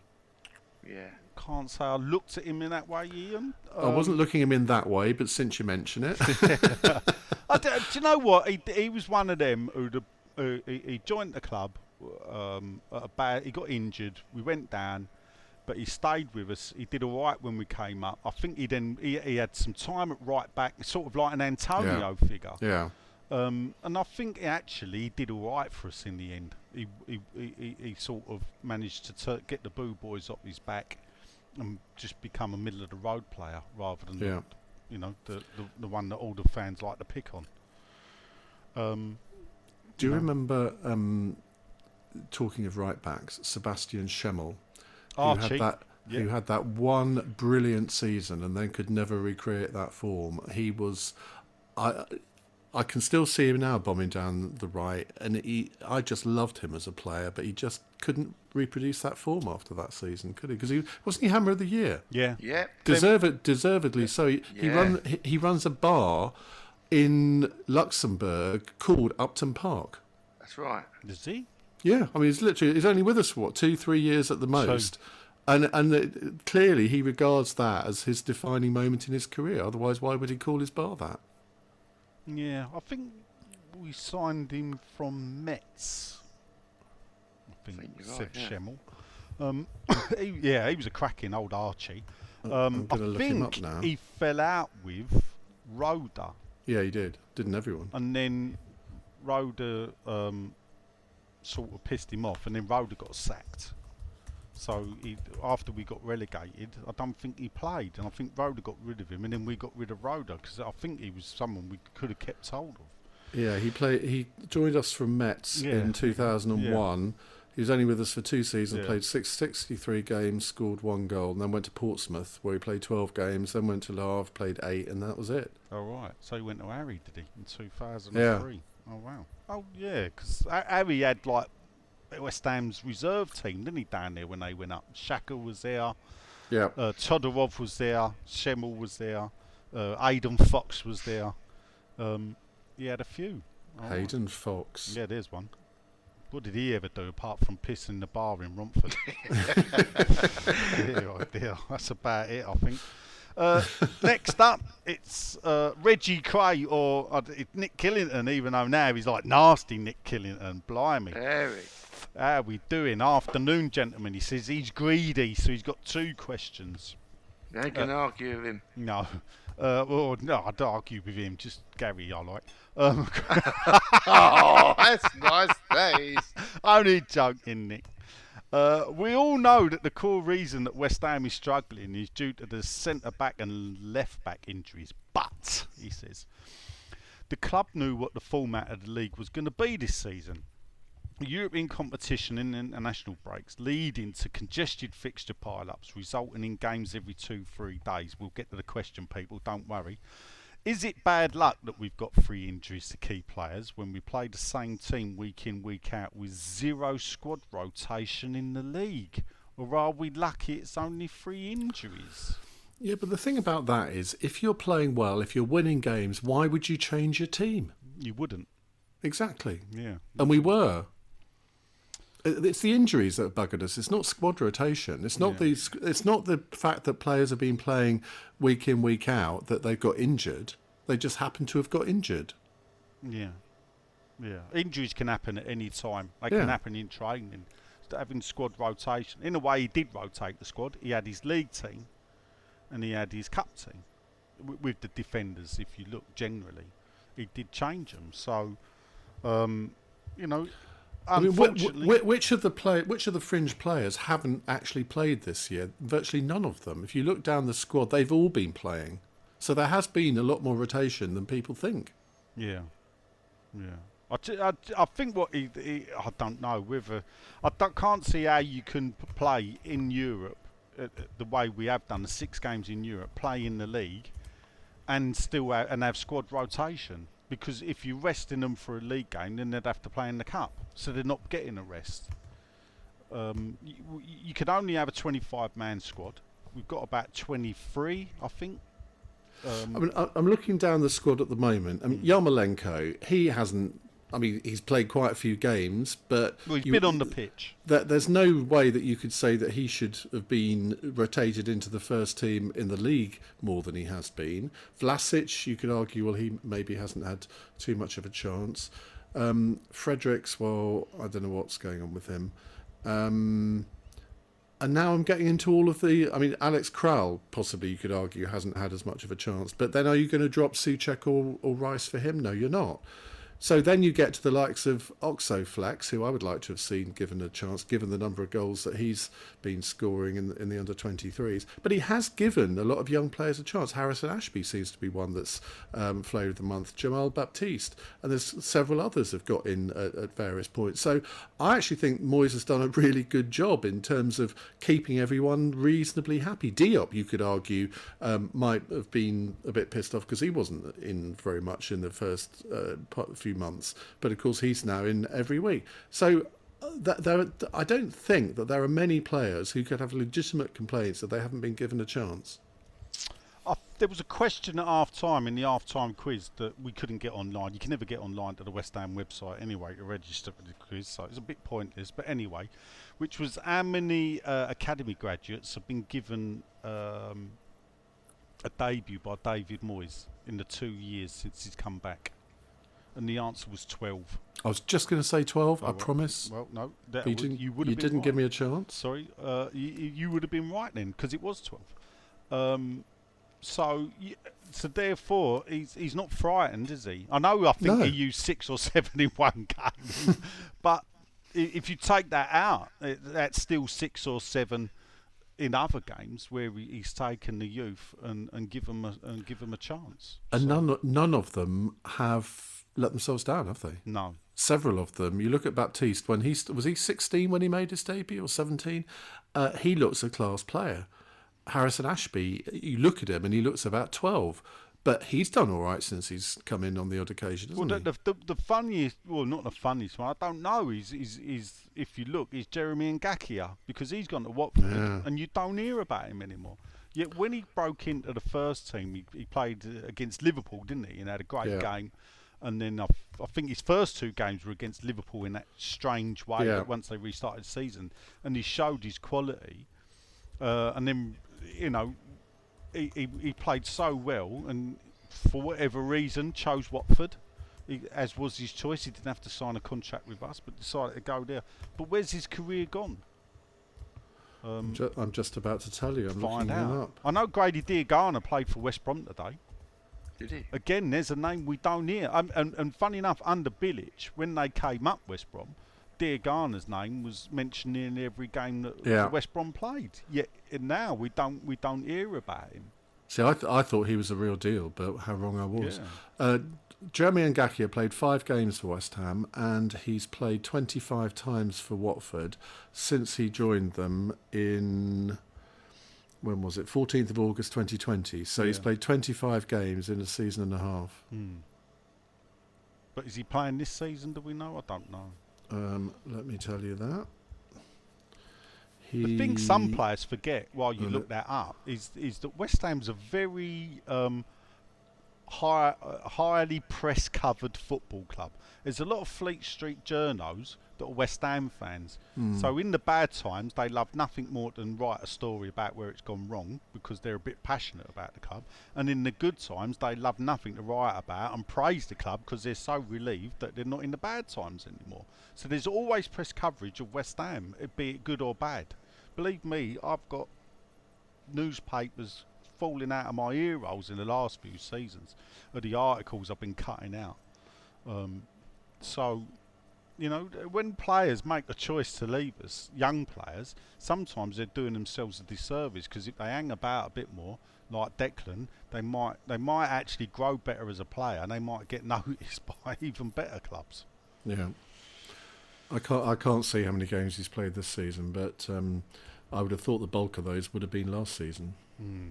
Yeah. Can't say I looked at him in that way, Ian. I wasn't looking him in that way, but since you mention it, do you know what? He was one of them who joined the club. He got injured. We went down, but he stayed with us. He did all right when we came up. I think he had some time at right back, sort of like an Antonio figure. Yeah. And I think actually he did all right for us in the end. He sort of managed to get the boo boys off his back and just become a middle of the road player rather than the one that all the fans like to pick on. Do you remember talking of right backs, Sebastian Schemmel, who had that one brilliant season and then could never recreate that form? He was, I can still see him now bombing down the right, and I just loved him as a player, but he just couldn't reproduce that form after that season, could he? Because wasn't he Hammer of the Year? Yeah, yeah, deservedly. Yeah. So he runs a bar in Luxembourg called Upton Park. That's right. Does he? Yeah, I mean he's only with us for what, 2-3 years at the most. So, and clearly he regards that as his defining moment in his career. Otherwise, why would he call his bar that? Yeah, I think we signed him from Mets. I think you're right, Schemmel. He was a cracking old Archie. I look think him up now. He fell out with Roda. Yeah, he did. Didn't everyone? And then Roda sort of pissed him off, and then Roda got sacked. So after we got relegated, I don't think he played, and I think Roda got rid of him, and then we got rid of Roda because I think he was someone we could have kept hold of. Yeah, he joined us from Mets in 2001. Yeah. He was only with us for 2 seasons, played 63 games, scored 1 goal, and then went to Portsmouth where he played 12 games, then went to Le Havre, played 8, and that was it. Oh, right. So he went to Harry, did he, in 2003? Yeah. Oh, wow. Oh, yeah, because Harry had, West Ham's reserve team, didn't he, down there when they went up? Shaka was there, Todorov was there, Schemmel was there, Aidan Fox was there. He had a few. Aidan Fox. Yeah, there's one. What did he ever do apart from piss in the bar in Romford? Yeah, that's about it, I think. Next up, it's Reggie Cray or Nick Killington, even though now he's like nasty Nick Killington, blimey. Harry. How are we doing? Afternoon, gentlemen. He says he's greedy, so he's got 2 questions. They can argue with him. No. No, I'd argue with him. Just Gary, I like. Oh, that's nice. That is. Only joking, Nick. We all know that the core reason that West Ham is struggling is due to the centre-back and left-back injuries. But, he says, the club knew what the format of the league was going to be this season. European competition and international breaks leading to congested fixture pile-ups resulting in games every 2-3 days. We'll get to the question, people, don't worry. Is it bad luck that we've got 3 injuries to key players when we play the same team week in, week out with 0 squad rotation in the league? Or are we lucky it's only 3 injuries? Yeah, but the thing about that is, if you're playing well, if you're winning games, why would you change your team? You wouldn't. Exactly. Yeah. And we were. It's the injuries that buggered us. It's not squad rotation. It's not It's not the fact that players have been playing week in, week out, that they've got injured. They just happen to have got injured. Yeah. Yeah. Injuries can happen at any time. They can happen in training. Having squad rotation. In a way, he did rotate the squad. He had his league team and he had his cup team. With the defenders, if you look generally, he did change them. So, you know... I mean, which of the fringe players haven't actually played this year? Virtually none of them. If you look down the squad, they've all been playing. So there has been a lot more rotation than people think. Yeah, yeah. I think what he I don't know whether can't see how you can play in Europe the way we have done the 6 games in Europe, play in the league, and still and have squad rotation. Because if you're resting them for a league game, then they'd have to play in the cup. So they're not getting a rest. You could only have a 25-man squad. We've got about 23, I think. I mean, I'm looking down the squad at the moment. I mean, Yarmolenko, he hasn't... I mean, he's played quite a few games, but... Well, he's been on the pitch. There's no way that you could say that he should have been rotated into the first team in the league more than he has been. Vlasic, you could argue, well, he maybe hasn't had too much of a chance. Fredericks, well, I don't know what's going on with him. And now I'm getting into all of the... I mean, Alex Kral, possibly, you could argue, hasn't had as much of a chance. But then are you going to drop Soucek or Rice for him? No, you're not. So then you get to the likes of Oxoflex, who I would like to have seen given a chance, given the number of goals that he's been scoring in the under-23s. But he has given a lot of young players a chance. Harrison Ashby seems to be one that's flavour of the month. Jamal Baptiste, and there's several others have got in at various points. So I actually think Moyes has done a really good job in terms of keeping everyone reasonably happy. Diop, you could argue, might have been a bit pissed off because he wasn't in very much in the first few months, but of course he's now in every week. So I don't think that there are many players who could have legitimate complaints that they haven't been given a chance. There was a question at half-time in the half-time quiz that we couldn't get online. You can never get online to the West Ham website anyway to register for the quiz, so it's a bit pointless. But anyway, which was how many academy graduates have been given a debut by David Moyes in the 2 years since he's come back. And the answer was 12. I was just going to say 12, oh, I promise. Well, no. You didn't give me a chance. Sorry. You would have been right then, because it was 12. So therefore, he's not frightened, is he? I know he used 6 or 7 in one game. But if you take that out, that's still 6 or 7 in other games where he's taken the youth and give them a chance. And so. None of them have... let themselves down, have they? No. Several of them. You look at Baptiste, when was he 16 when he made his debut or 17? He looks a class player. Harrison Ashby, you look at him and he looks about 12. But he's done all right since he's come in on the odd occasion, hasn't he? The funniest, well, not the funniest one, I don't know, is if you look, is Jeremy Ngakia, because he's gone to Watford and you don't hear about him anymore. Yet when he broke into the first team, he played against Liverpool, didn't he? And had a great game. And then I think his first 2 games were against Liverpool in that strange way that once they restarted the season. And he showed his quality. And then, you know, he played so well and for whatever reason chose Watford, as was his choice. He didn't have to sign a contract with us, but decided to go there. But where's his career gone? I'm just about to tell you. I'm looking him up. I know Grady Diogana played for West Brom today. Did he? Again, there's a name we don't hear. And funny enough, under Bilic, when they came up West Brom, Diogana's name was mentioned in every game that West Brom played. Yet now we don't hear about him. See, I thought he was a real deal, but how wrong I was. Jeremy Ngakia played 5 games for West Ham, and he's played 25 times for Watford since he joined them in, when was it, 14th of August 2020. So yeah, he's played 25 games in a season and a half. Mm. But is he playing this season, do we know? I don't know. Let me tell you that. The thing some players forget while you look that up is that West Ham's a very highly press-covered football club. There's a lot of Fleet Street journos that are West Ham fans. Mm. So in the bad times, they love nothing more than write a story about where it's gone wrong because they're a bit passionate about the club. And in the good times, they love nothing to write about and praise the club because they're so relieved that they're not in the bad times anymore. So there's always press coverage of West Ham, be it good or bad. Believe me, I've got newspapers falling out of my ear holes in the last few seasons of the articles I've been cutting out. So... You know, when players make a choice to leave us, young players, sometimes they're doing themselves a disservice because if they hang about a bit more, like Declan, they might actually grow better as a player and they might get noticed by even better clubs. Yeah, I can't see how many games he's played this season, but I would have thought the bulk of those would have been last season. Mm.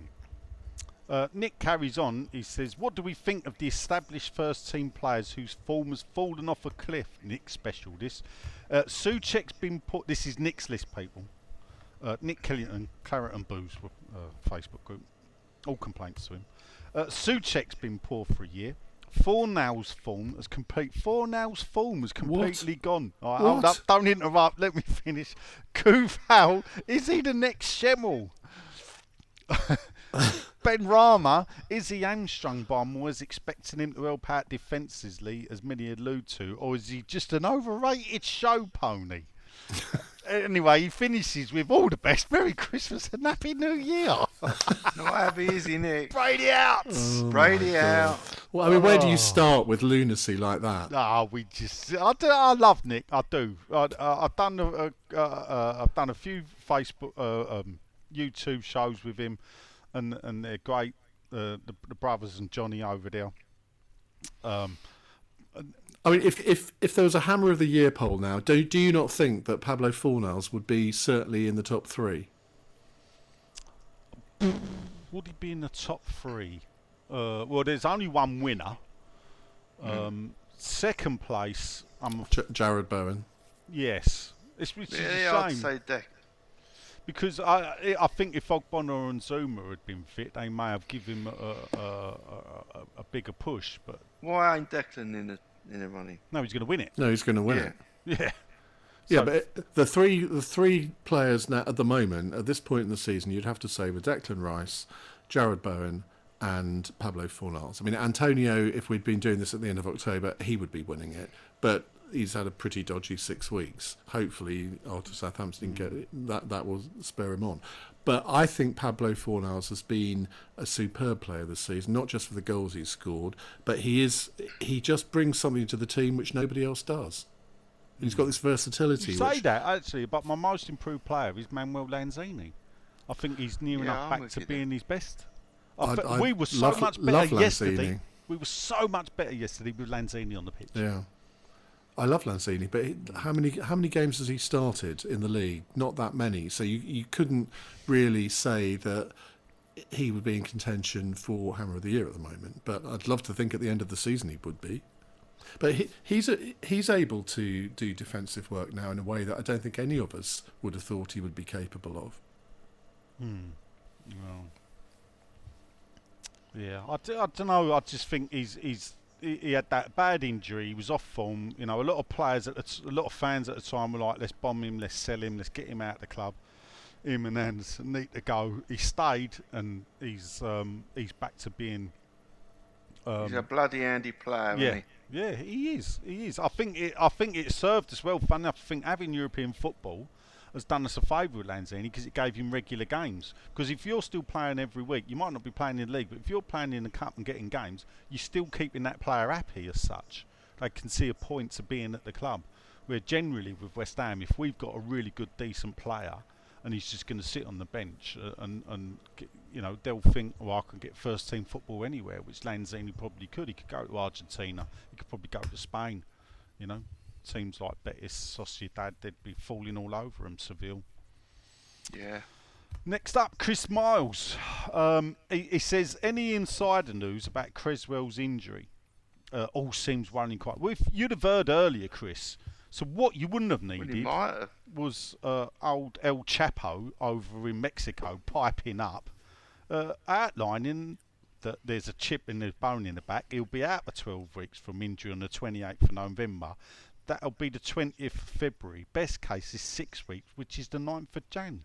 Nick carries on. He says, what do we think of the established first team players whose form has fallen off a cliff? Nick special this. Soucek's been put, this is Nick's list, people. Nick Killington, Claret and Booze Facebook group, all complaints to him. Soucek's been poor for a year. Fornals' form has completely gone. All right, hold up, don't interrupt, let me finish. Koval, is he the next Schemmel? Benrahma, is he hamstrung by Moyes expecting him to help out defensively, as many allude to, or is he just an overrated show pony? Anyway, he finishes with all the best. Merry Christmas and Happy New Year. Not happy, is he, Nick? Brady out! Oh, Brady out. Well, I mean, where do you start with lunacy like that? I love Nick. I do. I've done a few Facebook, YouTube shows with him. And they're great, the brothers and Johnny over there. I mean, if there was a Hammer of the Year poll now, do you not think that Pablo Fornals would be certainly in the top 3? Would he be in the top 3? Well, there's only one winner. Second place, Jared Bowen. Yes, it's a shame. I'd say Deck. Because I think if Ogbonna and Zuma had been fit, they may have given him a bigger push. But why ain't Declan in the running? No, he's going to win it. Yeah. Yeah, so, but the three players now at the moment, at this point in the season, you'd have to say with Declan Rice, Jared Bowen, and Pablo Fornals. I mean, Antonio, if we'd been doing this at the end of October, he would be winning it. But he's had a pretty dodgy 6 weeks. Hopefully, after Southampton can get it, that will spur him on. But I think Pablo Fornals has been a superb player this season, not just for the goals he's scored, but he just brings something to the team which nobody else does. And he's got this versatility. You say that, actually, but my most improved player is Manuel Lanzini. I think he's near enough back to being his best. We were so much better yesterday. We were so much better yesterday with Lanzini on the pitch. Yeah. I love Lanzini, but how many games has he started in the league? Not that many. So you couldn't really say that he would be in contention for Hammer of the Year at the moment. But I'd love to think at the end of the season he would be. But he's able to do defensive work now in a way that I don't think any of us would have thought he would be capable of. Well, yeah, I don't know. I just think he's. He had that bad injury. He was off form. You know, a lot of players, a lot of fans at the time were like, "Let's bomb him, let's sell him, let's get him out of the club." Him and Anderson need to go. He stayed, and he's back to being. He's a bloody handy player, yeah, isn't he? Yeah, he is. He is. I think it served us well. Funny enough, I think having European football has done us a favour with Lanzini because it gave him regular games. Because if you're still playing every week, you might not be playing in the league, but if you're playing in the cup and getting games, you're still keeping that player happy as such. They can see a point to being at the club. Where generally with West Ham, if we've got a really good, decent player and he's just going to sit on the bench and you know, they'll think, oh, I can get first team football anywhere, which Lanzini probably could. He could go to Argentina, he could probably go to Spain, you know. Teams like Betis, Sociedad, they'd be falling all over him, Seville. Yeah. Next up, Chris Miles. He says, any insider news about Creswell's injury? All seems running quite... Well, if you'd have heard earlier, Chris, so what you wouldn't have needed was old El Chapo over in Mexico piping up, outlining that there's a chip in his bone in the back. He'll be out for 12 weeks from injury on the 28th of November. That'll be the 20th of February. Best case is 6 weeks, which is the 9th of Jan.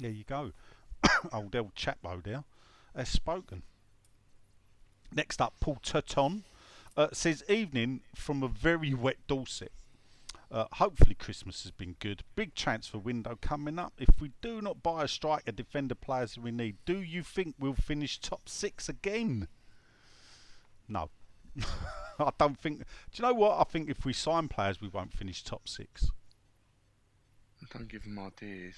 There you go. Old El Chapo there has spoken. Next up, Paul Turton says, evening from a very wet Dorset. Hopefully Christmas has been good. Big transfer window coming up. If we do not buy a striker, defender, players that we need, do you think we'll finish top six again? No. I don't think... Do you know what? I think if we sign players, we won't finish top six. Don't give them ideas.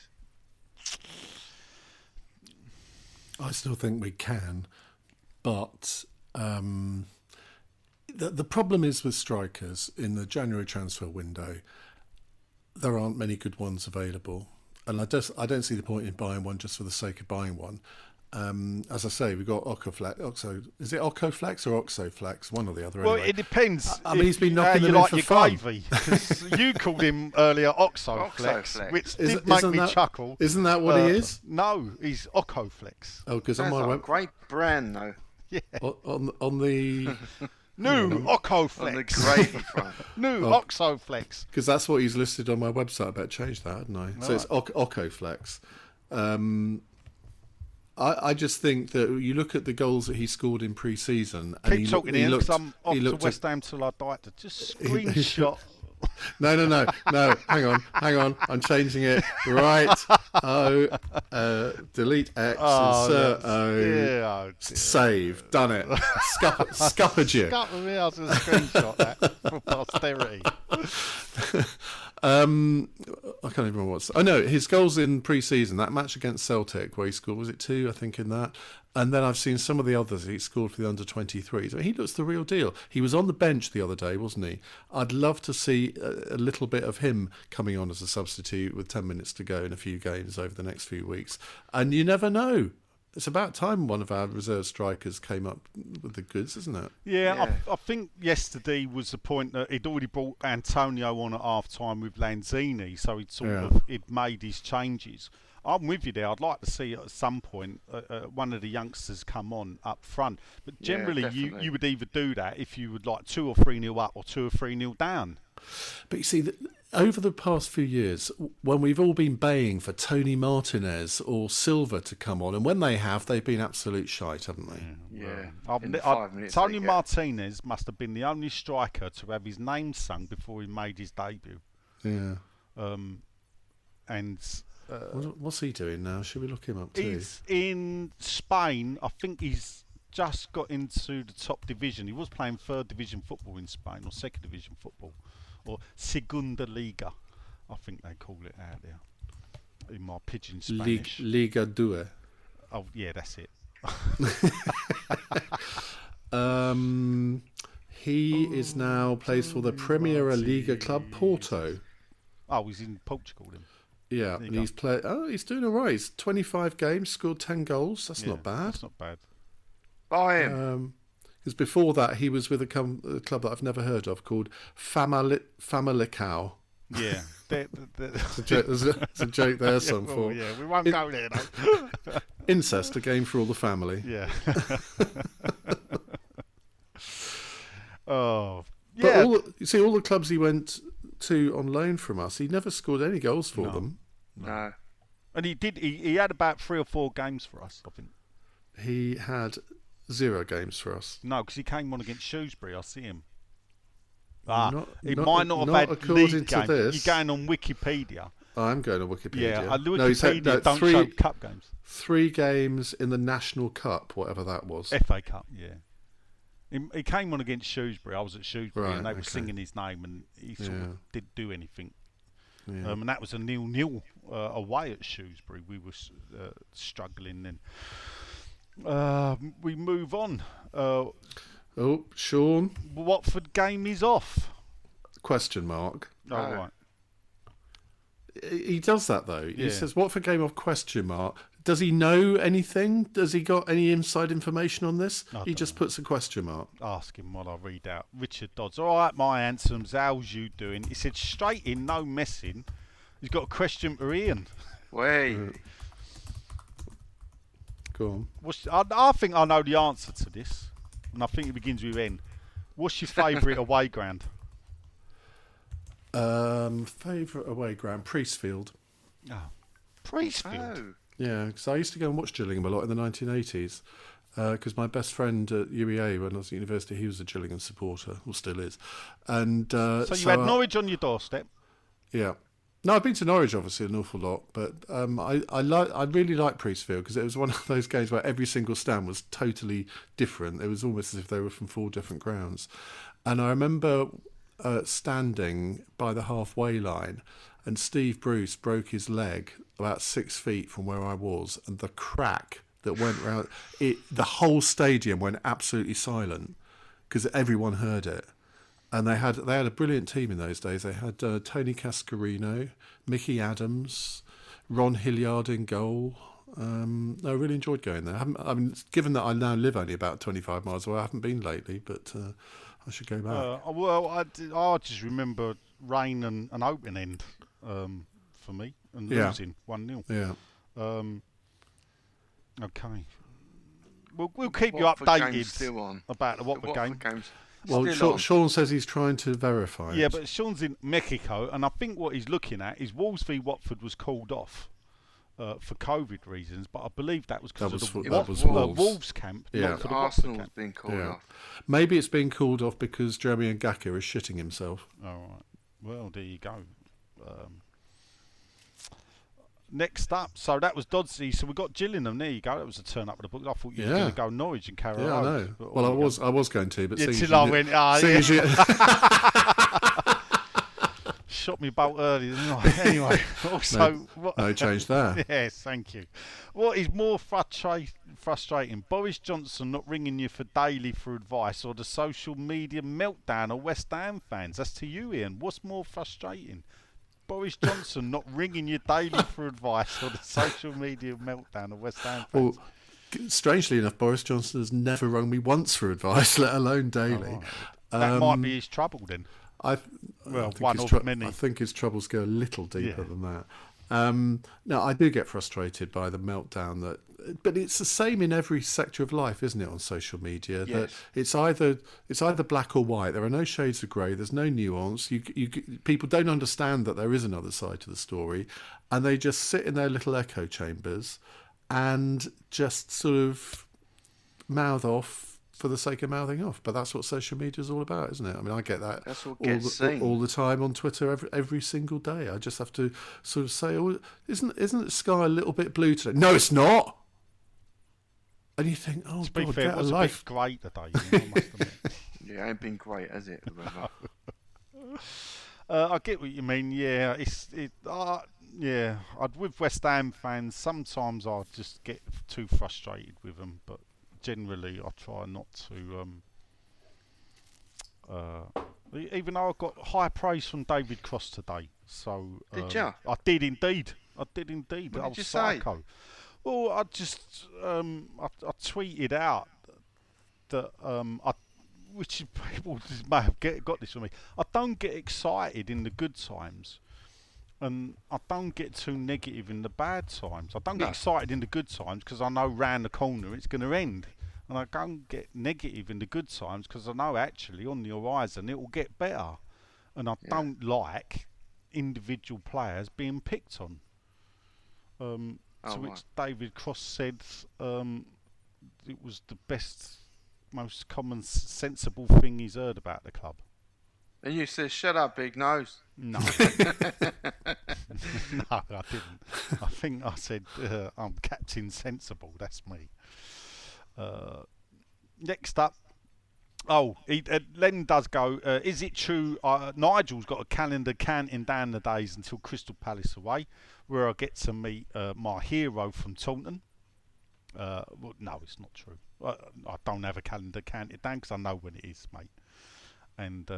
I still think we can, but the problem is with strikers in the January transfer window, there aren't many good ones available, and I don't see the point in buying one just for the sake of buying one. As I say, we've got Oxoflax, one or the other. Well, anyway. It depends. I mean, he's been knocking them in for fun. You called him earlier Oxoflax, which did make me chuckle. Isn't that what he is? No, he's Oxoflax. Oh, because on my website, great brand though. Yeah. On the new Oxoflax. On the gravy front. New Oxoflax. Because that's what he's listed on my website. I better change that, hadn't I? Right. So it's Oxoflax. I just think that you look at the goals that he scored in pre-season. And Keep talking, because I'm off to West Ham till I die. Just screenshot. No. Hang on. I'm changing it. Right. Oh, delete X, insert O. Yeah, save. Done it. Scuppered you. Scuppered me. I was going to screenshot that for posterity. I can't even remember his goals in pre-season, that match against Celtic where he scored, was it 2, I think, in that, and then I've seen some of the others he scored for the under-23s. I mean, he looks the real deal. He was on the bench the other day, wasn't he? I'd love to see a little bit of him coming on as a substitute with 10 minutes to go in a few games over the next few weeks, and you never know. It's about time one of our reserve strikers came up with the goods, isn't it? Yeah. I think yesterday was the point that he'd already brought Antonio on at half-time with Lanzini, so he'd made his changes. I'm with you there. I'd like to see at some point one of the youngsters come on up front. But generally, you would either do that if you would like 2 or 3-0 up or 2 or 3-0 down. But you see... Over the past few years, when we've all been baying for Tony Martinez or Silva to come on, and when they have, they've been absolute shite, haven't they? Yeah. Tony Martinez must have been the only striker to have his name sung before he made his debut. Yeah. What's he doing now? Should we look him up too? He's in Spain. I think he's just got into the top division. He was playing third division football in Spain, or second division football. Or Segunda Liga, I think they call it out there. In my pidgin Spanish. Liga 2. Oh, yeah, that's it. He is now plays for the Primera Liga club Porto. Oh, he's in Portugal then. Yeah, and he's played. Oh, he's doing all right. He's 25 games, scored 10 goals. That's not bad. That's not bad. Buy him. Because before that, he was with a club that I've never heard of called Famalicão. Yeah. There's a joke there, some for. Yeah, we won't go there, though. Incest, a game for all the family. Yeah. Oh, yeah. But all the clubs he went to on loan from us, he never scored any goals for them. No. And he did. He had about 3 or 4 games for us, I think. He had... 0 games for us. No, because he came on against Shrewsbury. I see him. He might not have had league games. You're going on Wikipedia. I'm going on Wikipedia. Yeah, Wikipedia don't show cup games. 3 games in the National Cup, whatever that was. FA Cup, yeah. He came on against Shrewsbury. I was at Shrewsbury, and they were singing his name, and he sort of didn't do anything. Yeah. And that was a 0-0 away at Shrewsbury. We were struggling then. We move on. Sean. Watford game is off. Question mark. Oh, right. He does that, though. Yeah. He says, Watford game off, question mark. Does he know anything? Does he got any inside information on this? He just puts a question mark. Ask him while I read out. Richard Dodds. All right, my handsomes, how's you doing? He said, straight in, no messing. He's got a question for Ian. Wait. Go on. I think I know the answer to this, and I think it begins with N. What's your favourite away ground? Favourite away ground, Priestfield. Oh, Priestfield? Oh. Yeah, because I used to go and watch Gillingham a lot in the 1980s, because my best friend at UEA when I was at university, he was a Gillingham supporter, or still is. And so you had Norwich on your doorstep? Yeah. No, I've been to Norwich, obviously, an awful lot, but I really like Priestfield because it was one of those games where every single stand was totally different. It was almost as if they were from four different grounds. And I remember standing by the halfway line, and Steve Bruce broke his leg about 6 feet from where I was, and the crack that went round it, the whole stadium went absolutely silent because everyone heard it. And they had a brilliant team in those days. They had Tony Cascarino, Mickey Adams, Ron Hilliard in goal. I really enjoyed going there. Given that I now live only about 25 miles away, I haven't been lately, but I should go back. I just remember rain and an open end for me, and losing 1-0. Yeah. Okay. We'll keep Watford you updated about the Watford game. Well, Sean says he's trying to verify it. Yeah, but Sean's in Mexico, and I think what he's looking at is Wolves v Watford was called off for COVID reasons, but I believe that was because of Wolves camp, not for the Arsenal camp. Been called off. Maybe it's been called off because Jeremy Ngaka is shitting himself. All right. Well, there you go. Next up, so that was Doddsy. So we got Gillingham. There you go. That was a turn up of the book. I thought you were going to go Norwich and carry on. Yeah, I know. Well, I was going to, but until I went. Shot me bolt early, didn't I? Anyway, change there. Yes, thank you. What is more frustrating, Boris Johnson not ringing you for daily for advice, or the social media meltdown of West Ham fans? That's to you, Ian. What's more frustrating? Boris Johnson not ringing you daily for advice, or the social media meltdown of West Ham fans? Well, strangely enough, Boris Johnson has never rung me once for advice, let alone daily. Oh, that might be his trouble then. I think his troubles go a little deeper than that. No, I do get frustrated by the meltdown but it's the same in every sector of life, isn't it, on social media? Yes. That it's either black or white. There are no shades of grey. There's no nuance. People don't understand that there is another side to the story, and they just sit in their little echo chambers and just sort of mouth off for the sake of mouthing off. But that's what social media is all about, isn't it? I mean, I get that all the time on Twitter, every single day. I just have to sort of say, oh, isn't the sky a little bit blue today? No, it's not. And you think, oh, God, get a life. It's been great today. Yeah, it ain't been great, has it? I get what you mean. Yeah, with West Ham fans, sometimes I just get too frustrated with them, but generally, I try not to. Even though I got high praise from David Cross today, so did you? I did indeed. What did you say? Well, I just I tweeted out that which people may have got this from me. I don't get excited in the good times, and I don't get too negative in the bad times. I don't get excited in the good times because I know round the corner it's going to end. And I don't get negative in the good times because I know actually on the horizon it will get better. And I don't like individual players being picked on. Which David Cross said it was the best, most common, sensible thing he's heard about the club. And you said, shut up, big nose. No. No, I didn't. I think I said, I'm Captain Sensible. That's me. Next up, Oh, Len does go, is it true Nigel's got a calendar counting down the days until Crystal Palace away, where I'll get to meet my hero from Taunton? Well, no, it's not true. I don't have a calendar counted down because I know when it is, mate. And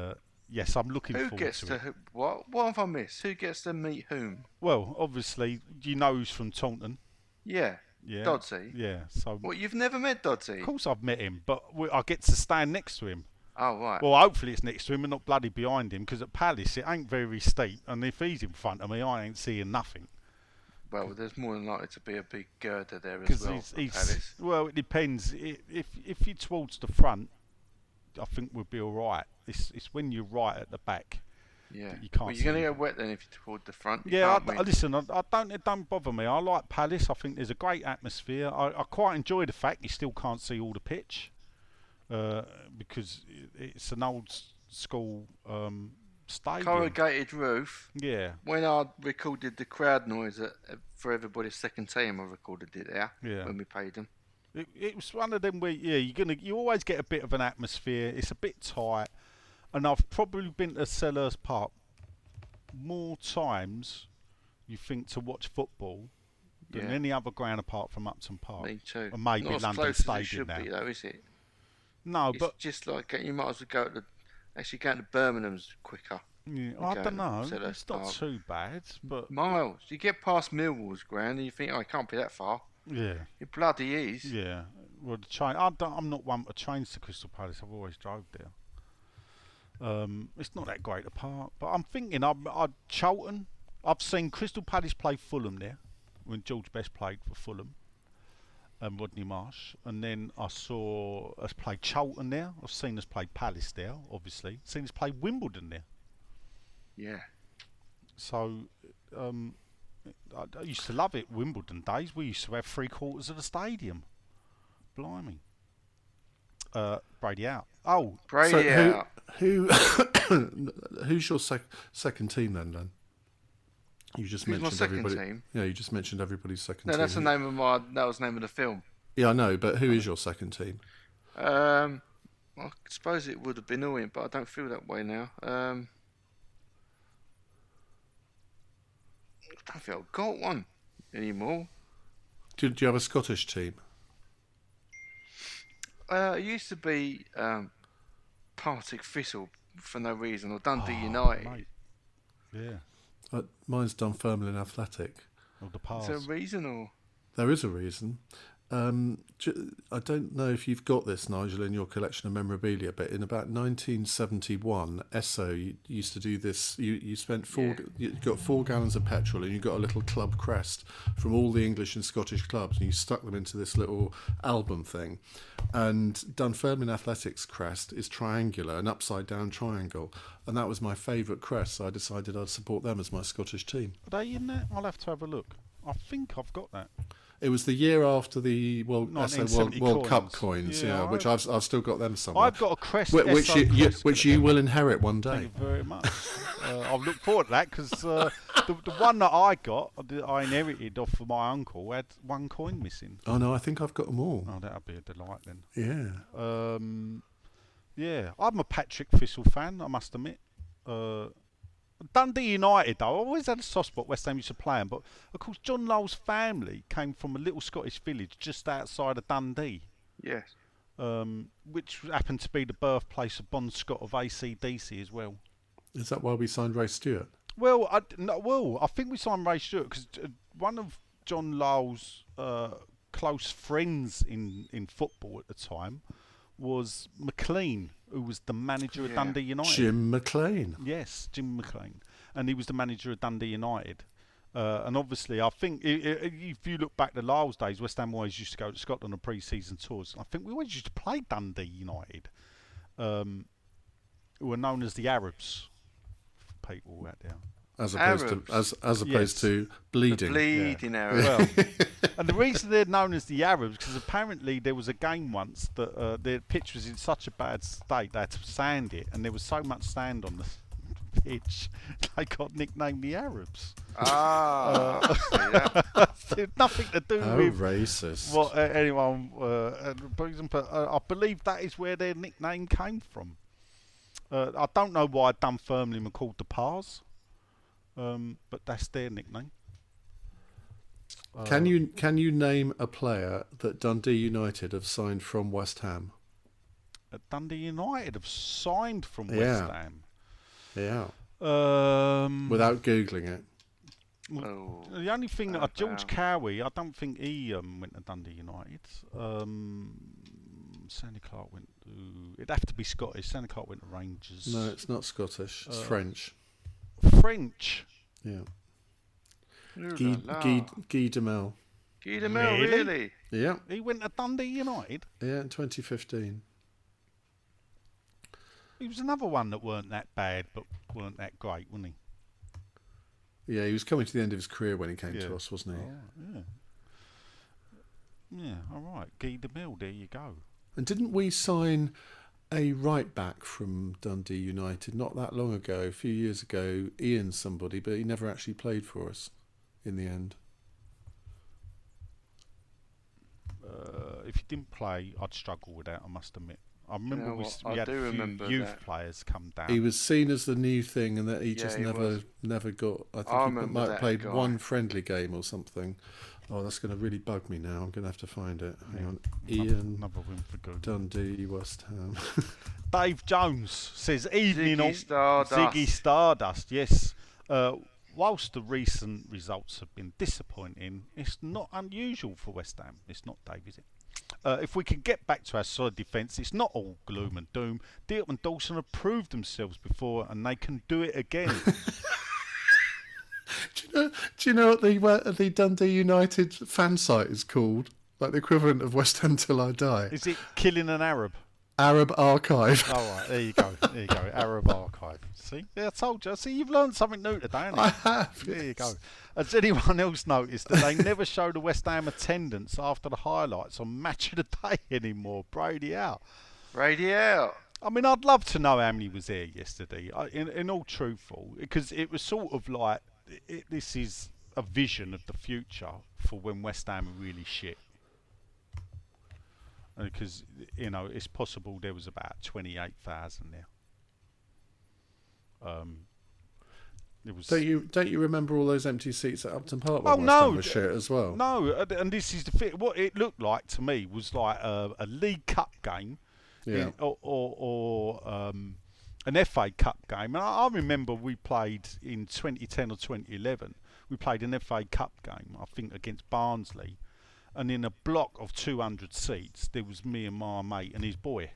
yes, I'm looking forward to it. Who gets to who? What have I missed? Who gets to meet whom? Well, obviously, you know who's from Taunton. Yeah. Yeah. Dodsey? Yeah. So. Well, you've never met Dodsey? Of course I've met him, but I get to stand next to him. Oh, right. Well, hopefully it's next to him and not bloody behind him, because at Palace it ain't very steep, and if he's in front of me, I ain't seeing nothing. Well, there's more than likely to be a big girder there as well. Palace. Well, it depends. If you're towards the front, I think we'll be all right. It's when you're right at the back. Yeah. You can't. Well, you're going to get wet then if you're toward the front. Yeah. Listen, I don't. It don't bother me. I like Palace. I think there's a great atmosphere. I quite enjoy the fact you still can't see all the pitch, because it's an old school. Stadium. Corrugated roof. Yeah. When I recorded the crowd noise for everybody's second team, I recorded it there. Yeah. When we paid them, it was one of them where you always get a bit of an atmosphere. It's a bit tight, and I've probably been to Selhurst Park more times. You think to watch football than any other ground apart from Upton Park. Me too. And maybe not London as close Stadium as it should now. Be though, is it? No, it's but just like you might as well go to the. Actually, going to Birmingham's quicker. Yeah, I don't know. It's not too bad, but miles. You get past Millwall's ground, and you think, "Oh, it can't be that far." Yeah, it bloody is. Yeah. Well, the train. I'm not one for trains to Crystal Palace. I've always drove there. It's not that great a park, but I'm thinking, Charlton. I've seen Crystal Palace play Fulham there when George Best played for Fulham. And Rodney Marsh, and then I saw us play Charlton there. I've seen us play Palace there, obviously. Seen us play Wimbledon there. Yeah. So, I used to love it. Wimbledon days, we used to have 3/4 of the stadium. Blimey. Brady out. Oh, Brady so out. Who's your second team then? You just Who's mentioned everybody. Team? Yeah, you just mentioned everybody's second team. No, that's the name of that was the name of the film. Yeah, I know, but who is your second team? I suppose it would have been Owen, but I don't feel that way now. I don't feel I've got one anymore. Do you have a Scottish team? It used to be Partick Thistle for no reason, or Dundee United. Mate. Yeah. Mine's Dunfermline Athletic. Or the past. Is there a reason, or? There is a reason. I don't know if you've got this, Nigel, in your collection of memorabilia, but in about 1971, Esso used to do this. You got 4 gallons of petrol, and you got a little club crest from all the English and Scottish clubs, and you stuck them into this little album thing. And Dunfermline Athletic's crest is triangular, an upside-down triangle, and that was my favourite crest, so I decided I'd support them as my Scottish team. Are they in there? I'll have to have a look. I think I've got that. It was the year after the World Cup coins, which I've still got them somewhere. I've got a crest, which you will inherit one day. Thank you very much. I'll look forward to that, because the one that I got, that I inherited off of my uncle, had one coin missing. Oh no, I think I've got them all. Oh, that'll be a delight then. Yeah. Yeah, I'm a Partick Thistle fan, I must admit. Dundee United, though, I always had a soft spot. West Ham used to play them, but of course John Lowell's family came from a little Scottish village just outside of Dundee. Yes. Which happened to be the birthplace of Bon Scott of AC/DC as well. Is that why we signed Ray Stewart? Well, I think we signed Ray Stewart because one of John Lowell's close friends in football at the time was McLean, who was the manager of Dundee United. Jim McLean. Yes, Jim McLean. And he was the manager of Dundee United. And obviously, I think, if you look back to Lyle's days, West Ham always used to go to Scotland on pre-season tours. I think we always used to play Dundee United, who were known as the Arabs, for people out there. As opposed to bleeding. The bleeding Arabs. Well, and the reason they're known as the Arabs, because apparently there was a game once that their pitch was in such a bad state they had to sand it, and there was so much sand on the pitch they got nicknamed the Arabs. It's nothing to do with racist. What anyone but I believe that is where their nickname came from. I don't know why Dunfermline were called the Pars, but that's their nickname. Can you name a player that Dundee United have signed from West Ham? Dundee United have signed from West Ham. Yeah. Without googling it. The only thing that George Cowie, I don't think he went to Dundee United. Sandy Clark went to... It'd have to be Scottish. Sandy Clark went to Rangers. No, it's not Scottish. It's French. French? Yeah. Guy Demel. Guy Demel, really? Yeah. He went to Dundee United? Yeah, in 2015. He was another one that weren't that bad, but weren't that great, wasn't he? Yeah, he was coming to the end of his career when he came to us, wasn't he? Oh, yeah, all right. Guy Demel, there you go. And didn't we sign a right-back from Dundee United not that long ago, a few years ago, Ian somebody, but he never actually played for us in the end? If he didn't play, I'd struggle with that, I must admit. I remember we had a few youth players come down. He was seen as the new thing, and that he just never got. I think he might have played one friendly game or something. Oh, that's going to really bug me now. I'm going to have to find it. Hang on, Ian. Another win for good. Dundee, West Ham. Dave Jones says, "Evening all, Ziggy Stardust. Yes, whilst the recent results have been disappointing, it's not unusual for West Ham. It's not, Dave, is it? If we can get back to our solid defence, it's not all gloom and doom. Diop and Dawson have proved themselves before, and they can do it again." Do you know what the Dundee United fan site is called? Like the equivalent of West Ham Till I Die. Is it Killing an Arab? Arab Archive. All right, there you go. There you go. Arab Archive. See? Yeah, I told you. See, you've learned something new today, haven't you? I have. There you go. Has anyone else noticed that they never show the West Ham attendance after the highlights on Match of the Day anymore? Brady out. Brady out. I mean, I'd love to know how many was there yesterday, in all truthful, because it was sort of like, this is a vision of the future for when West Ham are really shit. Because, you know, it's possible there was about 28,000 there. Don't you remember all those empty seats at Upton Park? Oh no, shit as well. No, and this is the thing. What it looked like to me was like a League Cup game, or an FA Cup game. And I remember we played in 2010 or 2011. We played an FA Cup game, I think, against Barnsley. And in a block of 200 seats, there was me and my mate and his boy.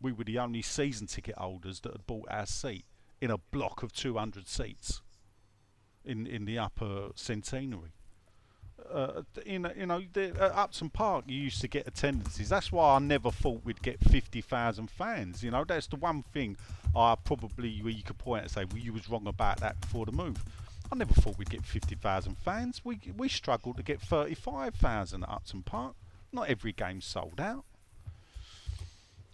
We were the only season ticket holders that had bought our seat in a block of 200 seats in the upper centenary. At Upton Park, you used to get attendances. That's why I never thought we'd get 50,000 fans. You know, that's the one thing where you could point and say, well, you was wrong about that before the move. I never thought we'd get 50,000 fans. We struggled to get 35,000 at Upton Park. Not every game sold out.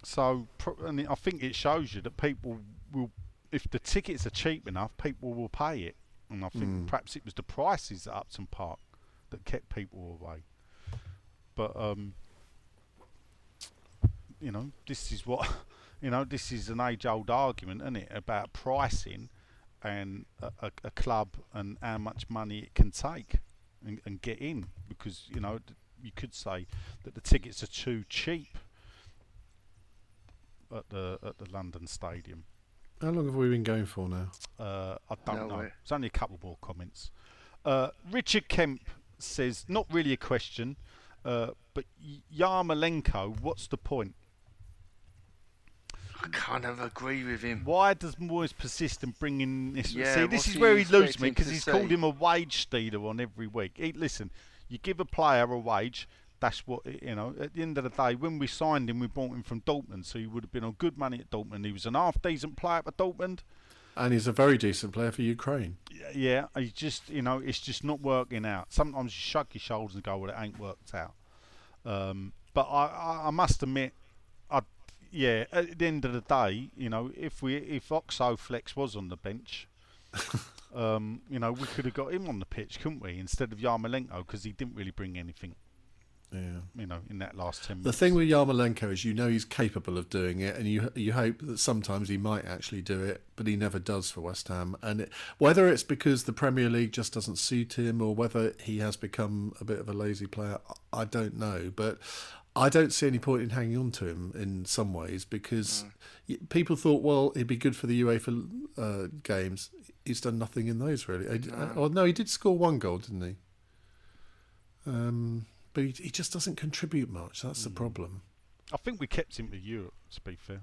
So, and I think it shows you that people will, if the tickets are cheap enough, people will pay it. And I think perhaps it was the prices at Upton Park that kept people away. But you know, this is what this is an age-old argument, isn't it, about pricing and a club and how much money it can take and get in, because you could say that the tickets are too cheap at the London Stadium. How long have we been going for now? I don't know. It's only a couple more comments. Richard Kemp says, not really a question, but Yarmolenko, what's the point? I kind of agree with him. Why does Moyes persist in bringing this? See, this is where he loses me, because he's called him a wage stealer on every week. Listen, you give a player a wage, that's what, at the end of the day, when we signed him, we bought him from Dortmund, so he would have been on good money at Dortmund. He was an half-decent player for Dortmund. And he's a very decent player for Ukraine. Yeah, he's just, it's just not working out. Sometimes you shrug your shoulders and go, well, it ain't worked out. But I must admit, at the end of the day, if Oxo Flex was on the bench, You know, we could have got him on the pitch, couldn't we? Instead of Yarmolenko, because he didn't really bring anything. Yeah, you know, in that last 10 minutes. The thing with Yarmolenko is, you know, he's capable of doing it, and you hope that sometimes he might actually do it, but he never does for West Ham. And whether it's because the Premier League just doesn't suit him, or whether he has become a bit of a lazy player, I don't know. But I don't see any point in hanging on to him in some ways, because people thought, well, he'd be good for the UEFA games. He's done nothing in those, really. Oh no, he did score one goal, didn't he? But he just doesn't contribute much. That's the problem. I think we kept him to Europe, to be fair.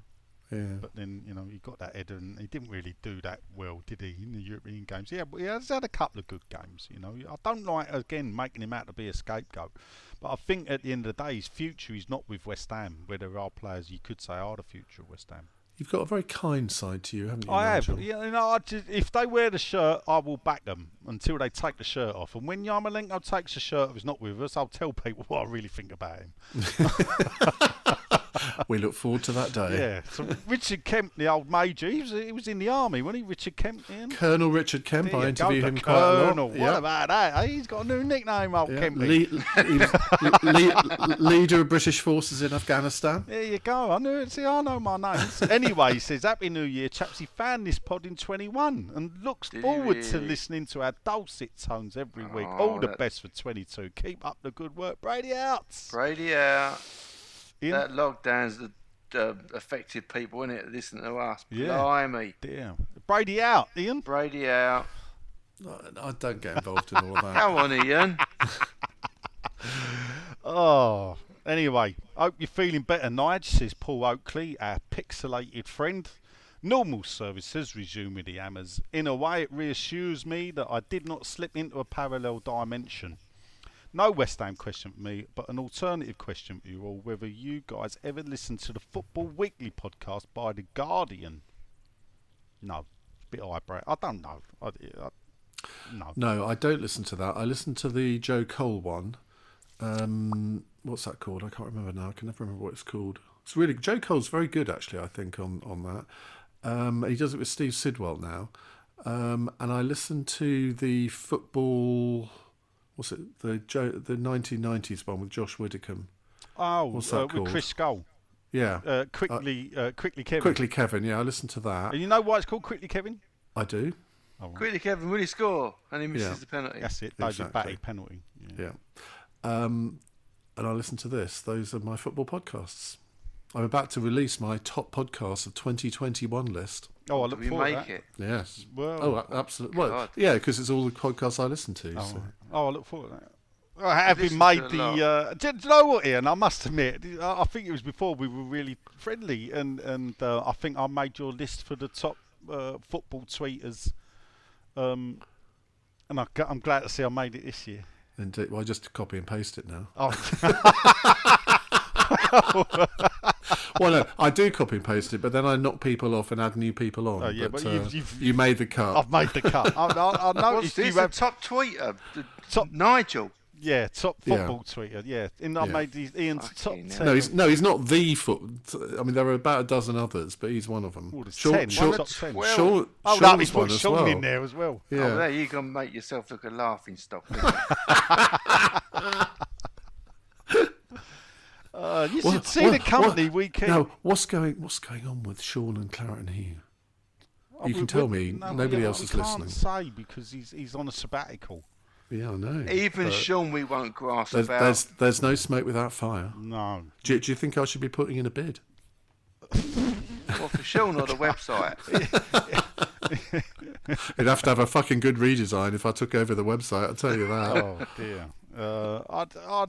Yeah. But then, you know, he got that header, and he didn't really do that well, did he, in the European games? Yeah, but he has had a couple of good games, you know. I don't like, again, making him out to be a scapegoat. But I think at the end of the day, his future is not with West Ham, where there are players you could say are the future of West Ham. You've got a very kind side to you, haven't you? I have. Yeah, you know, if they wear the shirt, I will back them until they take the shirt off. And when Yarmolenko takes the shirt off, he's not with us, I'll tell people what I really think about him. We look forward to that day. Yeah. So Richard Kemp, the old major, he was in the army, wasn't he? Richard Kemp. Ian? Colonel Richard Kemp. There I interviewed him quite a lot. Colonel. What about that? He's got a new nickname, old Kempy. Leader of British forces in Afghanistan. There you go. I knew it. See, I know my name. Anyway, he says, "Happy New Year, chaps." He found this pod in 21 and looks forward to listening to our dulcet tones every week. All the best for 22. Keep up the good work, Brady. Out. Brady out. In? That lockdown's affected people, isn't it? Listen to us. Yeah. Blimey. Damn. Brady out, Ian. Brady out. I don't get involved in all of that. Come on, Ian. Oh, anyway, hope you're feeling better, Nige, says Paul Oakley, our pixelated friend. Normal services resume with the Hammers. In a way, it reassures me that I did not slip into a parallel dimension. No West Ham question for me, but an alternative question for you all, whether you guys ever listened to the Football Weekly podcast by The Guardian. No. It's a bit eyebrow. I don't know. No, I don't listen to that. I listen to the Joe Cole one. What's that called? I can't remember now. I can never remember what it's called. It's really Joe Cole's very good, actually, I think, on that. He does it with Steve Sidwell now. And I listen to the football... What's it? The 1990s one with Josh Widdicombe. Oh, what's that called? With Chris Scholl. Yeah. Quickly Kevin. Quickly Kevin. Yeah, I listened to that. And you know why it's called Quickly Kevin? I do. Oh, right. Quickly Kevin, will he score? And he misses the penalty. That's it. Those are batty penalty. Yeah. And I listen to this. Those are my football podcasts. I'm about to release my top podcasts of 2021 list. Oh, I look forward to that. It? Yes. Well, absolutely. Well, yeah, because it's all the podcasts I listen to. Oh, so. I look forward to that. I haven't made the... do you know what, Ian? I must admit, I think it was before we were really friendly, and I think I made your list for the top football tweeters, and I'm glad to see I made it this year. Indeed. Well, I just copy and paste it now. Oh. Well, no, I do copy and paste it, but then I knock people off and add new people on. Oh, yeah, but you made the cut. I've made the cut. I noticed you have top tweeter, top Nigel. Yeah, top football tweeter. Yeah, and I made Ian's top 10. No, he's not the I mean, there are about a dozen others, but he's one of them. Well, top 10. Well, he's put Sean in there as well. Yeah. Oh, there you can make yourself look a laughing stock. You should see the company we keep. No, what's going on with Sean and Claret and Hugh? You can tell me. Nobody else is listening. I can't say because he's on a sabbatical. Yeah, I know. Even Sean, we won't grasp about. There's no smoke without fire. No. Do you think I should be putting in a bid? Well, for Sean or the website. It'd have to have a fucking good redesign if I took over the website. I'll tell you that. Oh dear.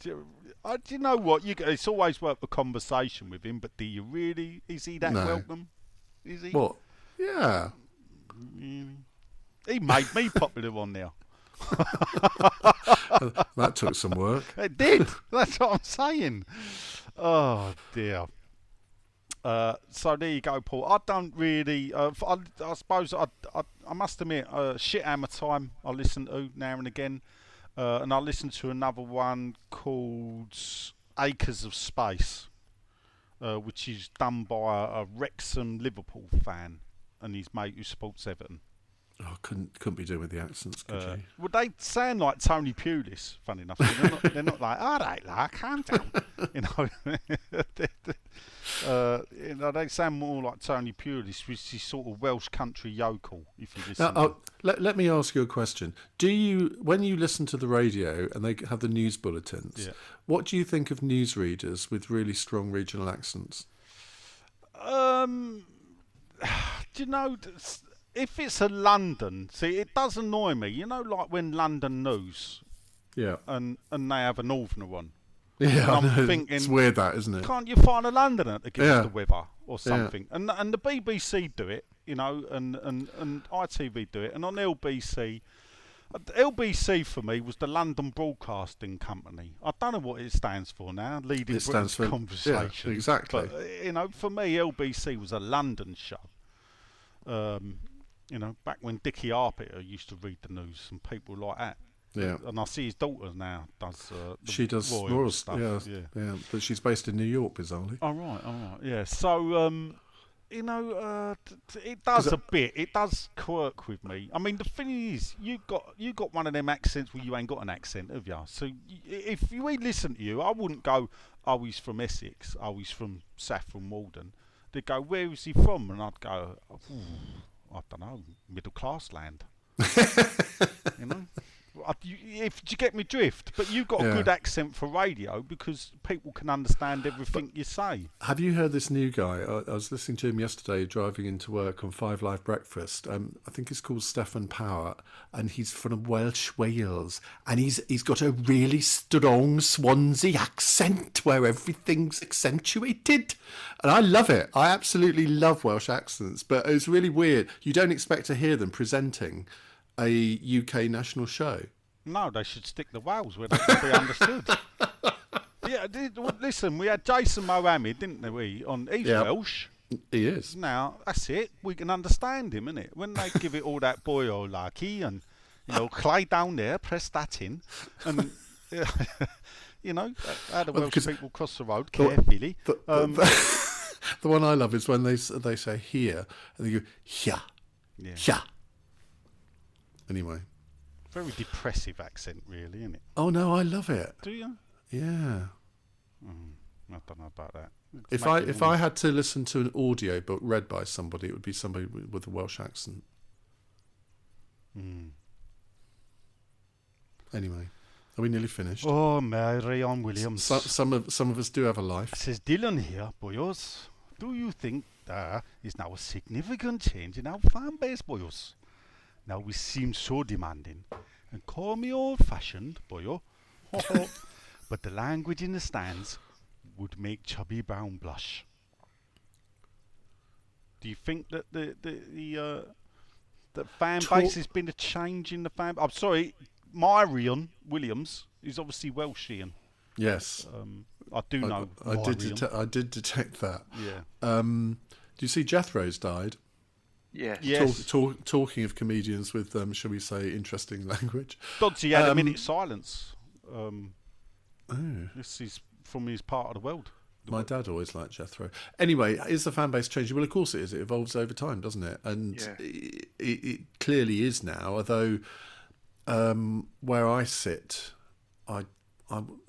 Do you know what? It's always worth a conversation with him, but do you really? Is he that welcome? Is he? What? Yeah. He made me popular on there. That took some work. It did. That's what I'm saying. Oh, dear. So there you go, Paul. I don't really... I suppose I must admit, Shit Hammer Time I listen to now and again. And I listened to another one called Acres of Space, which is done by a Wrexham Liverpool fan. and his mate who supports Everton. Oh, couldn't be doing with the accents, could you? Well, they sound like Tony Pulis, funny enough. They're not like, all right, like, calm down. You know, they sound more like Tony Pulis, which is sort of Welsh country yokel, if you listen. Now, let me ask you a question. When you listen to the radio and they have the news bulletins, yeah. What do you think of newsreaders with really strong regional accents? Do you know... If it's a London, see, it does annoy me. You know, like when London News, yeah, and they have a Northerner one. Yeah, I'm thinking, it's weird that, isn't it? Can't you find a Londoner to give us the weather or something? Yeah. And the BBC do it, you know, and ITV do it, and on LBC for me was the London Broadcasting Company. I don't know what it stands for now. Leading Britain's Conversation, yeah, exactly. But, you know, for me, LBC was a London show. You know, back when Dickie Arpiter used to read the news and people like that. Yeah. And I see his daughter now does royal stuff. Yeah. But she's based in New York, bizarrely. All right. Yeah. So, you know, it does a bit. It does quirk with me. I mean, the thing is, you got one of them accents where you ain't got an accent, have you? So if we listen to you, I wouldn't go, oh, he's from Essex. Oh, he's from Saffron Walden. They'd go, where is he from? And I'd go... I don't know, middle class land. You know, do you get me drift? But you've got a good accent for radio because people can understand everything you say. Have you heard this new guy? I was listening to him yesterday driving into work on Five Live Breakfast. I think he's called Stefan Power, and he's from Welsh Wales, and he's got a really strong Swansea accent where everything's accentuated. And I love it. I absolutely love Welsh accents, but it's really weird. You don't expect to hear them presenting a UK national show. No, they should stick the Wales where they can be understood. Yeah, listen, we had Jason Mohammed, didn't we? He's Welsh. He is. Now, that's it. We can understand him, innit? When they give it all that boy or larky and, you know, Clay down there, press that in. And... You know, how the Welsh people cross the road carefully. The one I love is when they say here, and they go, here, here. Anyway. Very depressive accent, really, isn't it? Oh, no, I love it. Do you? Yeah. I don't know about that. If I had to listen to an audio book read by somebody, it would be somebody with a Welsh accent. Mm. Anyway. Are we nearly finished? Oh, Mary on Williams. Some of us do have a life. It says Dylan here, boyos. Do you think there is now a significant change in our fan base, boyos? Now we seem so demanding. And call me old-fashioned, boyo. But the language in the stands would make Chubby Brown blush. Do you think that the fan base has been a change in the fan... I'm sorry... Myrion Williams is obviously Welshian. Yes. I do know I did detect that. Yeah. Do you see Jethro's died? Yeah. Yes. Talking of comedians with, shall we say, interesting language. Dodsy had a minute silence. This is from his part of the world. My dad always liked Jethro. Anyway, is the fan base changing? Well, of course it is. It evolves over time, doesn't it? And it clearly is now, although... where I sit, I don't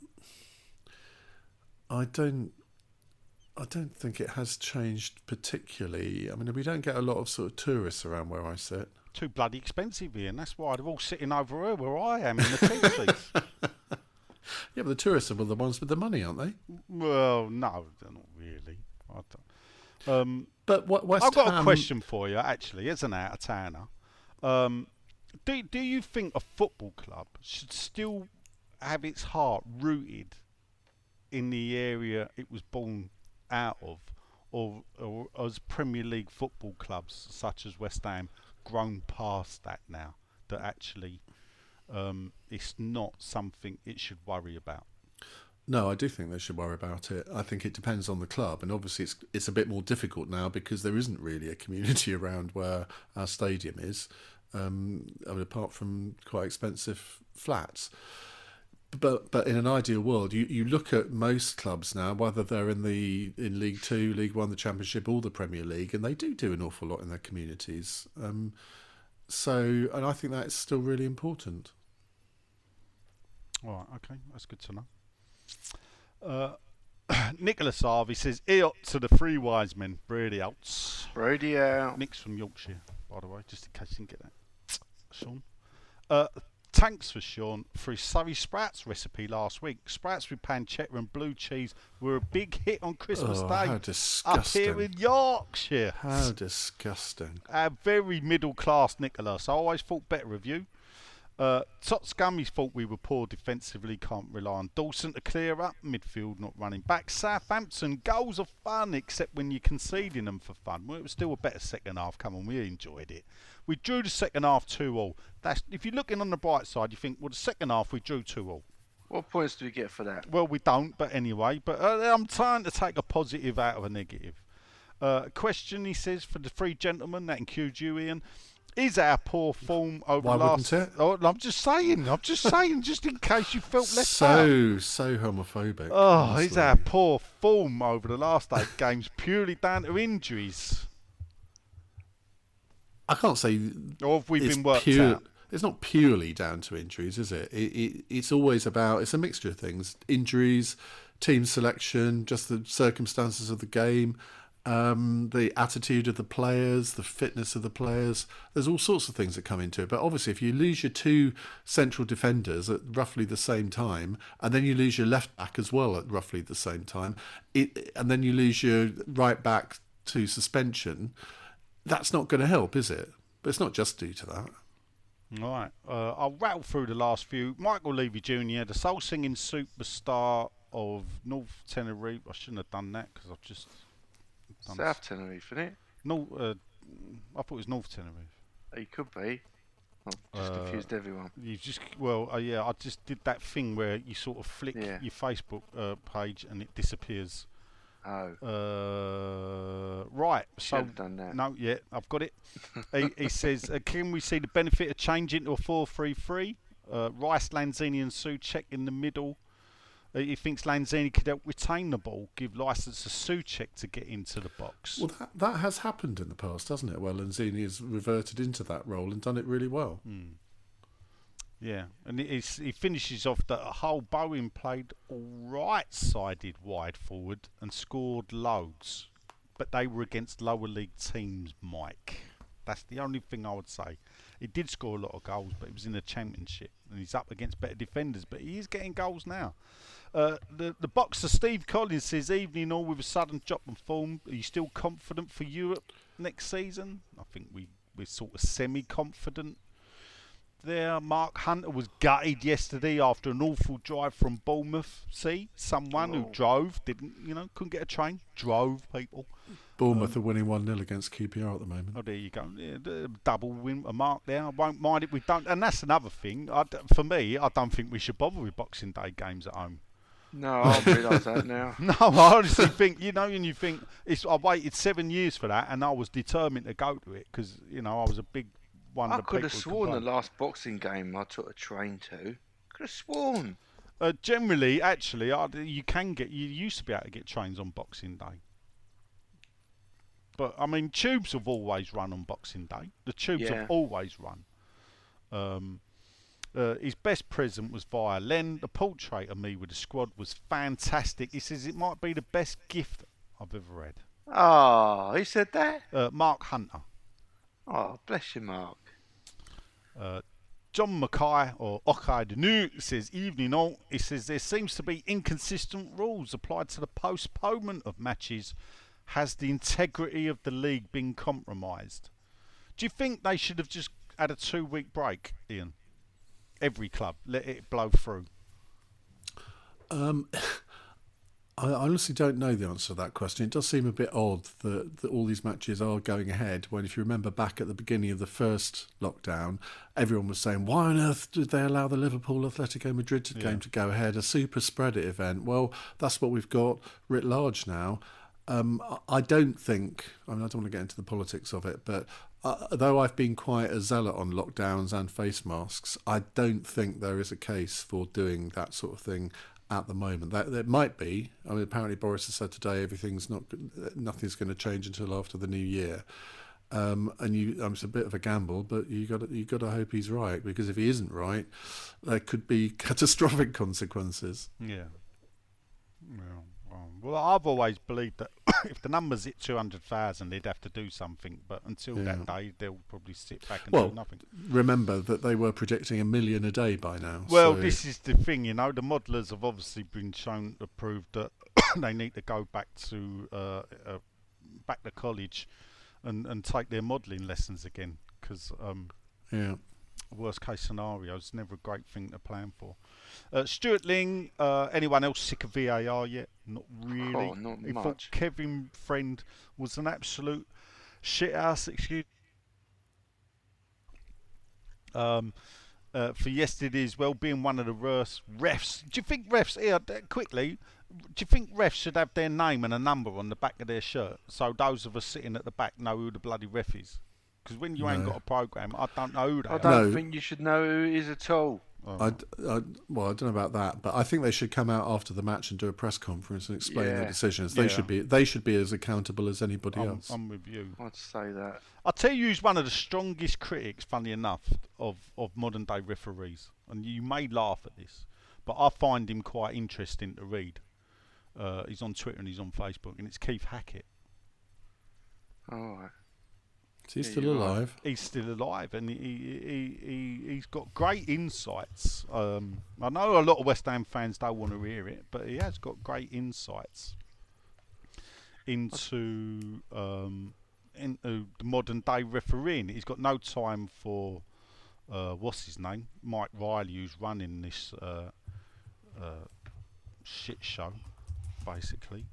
think it has changed particularly. I mean, we don't get a lot of sort of tourists around where I sit. Too bloody expensive here, and that's why they're all sitting over here where I am in the tent seats. Yeah, but the tourists are the ones with the money, aren't they? Well, no, they're not really. I don't. But I've got a question for you, actually, as an out-of-towner. Do you think a football club should still have its heart rooted in the area it was born out of, or as Premier League football clubs such as West Ham grown past that now? That actually, it's not something it should worry about. No, I do think they should worry about it. I think it depends on the club, and obviously it's a bit more difficult now because there isn't really a community around where our stadium is. I mean, apart from quite expensive flats, But in an ideal world, you look at most clubs now, whether they're in League Two, League One, the Championship, or the Premier League, and they do an awful lot in their communities. And I think that's still really important. All right, okay, that's good to know. Nicholas Harvey says, "Eot to the three wise men, Brady outs." Brady out. Nick's from Yorkshire, by the way, just in case you didn't get that. Sean. Thanks for Sean for his Surrey Sprouts recipe last week. Sprouts with pancetta and blue cheese were a big hit on Christmas Day. How disgusting. Up here in Yorkshire. How disgusting. A very middle class Nicholas. I always thought better of you. Tots Gummies thought we were poor defensively, can't rely on Dawson to clear up, midfield not running back. Southampton, goals are fun except when you're conceding them for fun. Well, it was still a better second half, come on, we enjoyed it. We drew the second half 2-2. That's, if you're looking on the bright side, you think, well, the second half we drew 2-2. What points do we get for that? Well, we don't, but anyway, I'm trying to take a positive out of a negative. Question, he says, for the three gentlemen, that includes you, Ian. Is our poor form over last... Why wouldn't it? Oh, I'm just saying, just in case you felt left out. So homophobic. Oh, is our poor form over the last 8 games purely down to injuries? I can't say... Or have we been worked out? It's not purely down to injuries, is it? It's always about... It's a mixture of things. Injuries, team selection, just the circumstances of the game... the attitude of the players, the fitness of the players. There's all sorts of things that come into it. But obviously, if you lose your 2 central defenders at roughly the same time, and then you lose your left back as well at roughly the same time, and then you lose your right back to suspension, that's not going to help, is it? But it's not just due to that. All right. I'll rattle through the last few. Michael Levy Jr., the soul-singing superstar of North Tenerife. I shouldn't have done that because I've just... South Tenerife, isn't it? No, I thought it was North Tenerife. It could be. I've just confused everyone. You just I just did that thing where you sort of flick your Facebook page and it disappears. Right. So should have done that. No, yeah, I've got it. he says, can we see the benefit of changing to a 4-3-3? Rice, Lanzini, and Soucek in the middle. He thinks Lanzini could help retain the ball, give licence to Soucek to get into the box. Well, that has happened in the past, hasn't it? Where Lanzini has reverted into that role and done it really well. Mm. Yeah, and he finishes off that whole Bowen played all right-sided wide forward and scored loads. But they were against lower league teams, Mike. That's the only thing I would say. He did score a lot of goals, but he was in the Championship. And he's up against better defenders, but he is getting goals now. The boxer Steve Collins says, evening all with a sudden drop in form. Are you still confident for Europe next season? I think we're sort of semi-confident there. Mark Hunter was gutted yesterday after an awful drive from Bournemouth. See, someone who drove, couldn't get a train, drove people. Bournemouth are winning 1-0 against QPR at the moment. Oh, there you go. Yeah, double win, a mark there. I won't mind if we don't. And that's another thing. For me, I don't think we should bother with Boxing Day games at home. No, I realise that now. No, I honestly think, and you think, I waited 7 years for that and I was determined to go to it because, I was a big one of the people. I could have sworn the last boxing game I took a train to. Could have sworn. Generally, actually, you used to be able to get trains on Boxing Day. But, I mean, tubes have always run on Boxing Day. The tubes have always run. His best present was via Len. The portrait of me with the squad was fantastic. He says it might be the best gift I've ever read. Oh, who said that? Mark Hunter. Oh, bless you, Mark. John Mackay, or Okai Denu, says, evening all. He says there seems to be inconsistent rules applied to the postponement of matches. Has the integrity of the league been compromised? Do you think they should have just had a 2-week break, Ian? Every club, let it blow through. I honestly don't know the answer to that question. It does seem a bit odd that all these matches are going ahead when, if you remember back at the beginning of the first lockdown, everyone was saying, why on earth did they allow the Liverpool Atletico Madrid game to go ahead, a super spreader event? Well, that's what we've got writ large now. I don't think, I don't want to get into the politics of it, but though I've been quite a zealot on lockdowns and face masks, I don't think there is a case for doing that sort of thing at the moment. There might be. I mean, apparently Boris has said today nothing's going to change until after the new year. It's a bit of a gamble, but you got to hope he's right, because if he isn't right, there could be catastrophic consequences. Yeah. Well, I've always believed that if the numbers hit 200,000, they'd have to do something. But until that day, they'll probably sit back and do nothing. Remember that they were projecting 1 million a day by now. Well, this is the thing, the modellers have obviously been shown to prove that they need to go back to college and take their modelling lessons again, because worst case scenario is never a great thing to plan for. Stuart Ling, anyone else sick of VAR yet? Not really. Oh, not much. I thought Kevin Friend was an absolute shithouse excuse for yesterday's being one of the worst refs. Do you think refs, refs should have their name and a number on the back of their shirt, so those of us sitting at the back know who the bloody ref is? Because when you ain't got a programme, I don't know who they are. I don't think you should know who it is at all. Oh. I don't know about that, but I think they should come out after the match and do a press conference and explain their decisions. They should be as accountable as anybody else. I'm with you. I'd say that. I tell you, he's one of the strongest critics, funny enough, of modern day referees, and you may laugh at this, but I find him quite interesting to read. He's on Twitter and he's on Facebook, and it's Keith Hackett. All right. He's still alive. He's still alive, and he's got great insights. I know a lot of West Ham fans don't want to hear it, but he has got great insights into the modern day refereeing. He's got no time for Mike Riley, who's running this shit show, basically.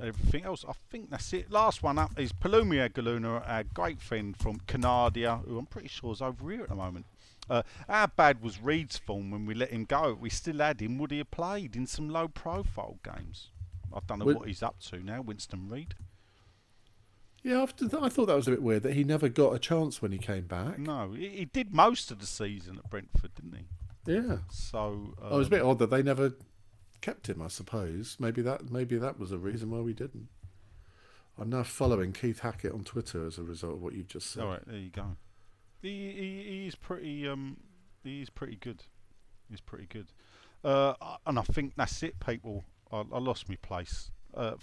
Everything else, I think that's it. Last one up is Palumia Galuna, our great friend from Canadia, who I'm pretty sure is over here at the moment. How bad was Reed's form when we let him go? If we still had him, would he have played in some low profile games? I don't know what he's up to now, Winston Reid. Yeah, I thought that was a bit weird that he never got a chance when he came back. No, he did most of the season at Brentford, didn't he? Yeah. So it was a bit odd that they never kept him, I suppose. Maybe that was a reason why we didn't. I'm now following Keith Hackett on Twitter as a result of what you've just said. All right, there you go. He's pretty. He's pretty good. He's pretty good. And I think that's it, people. I lost my place.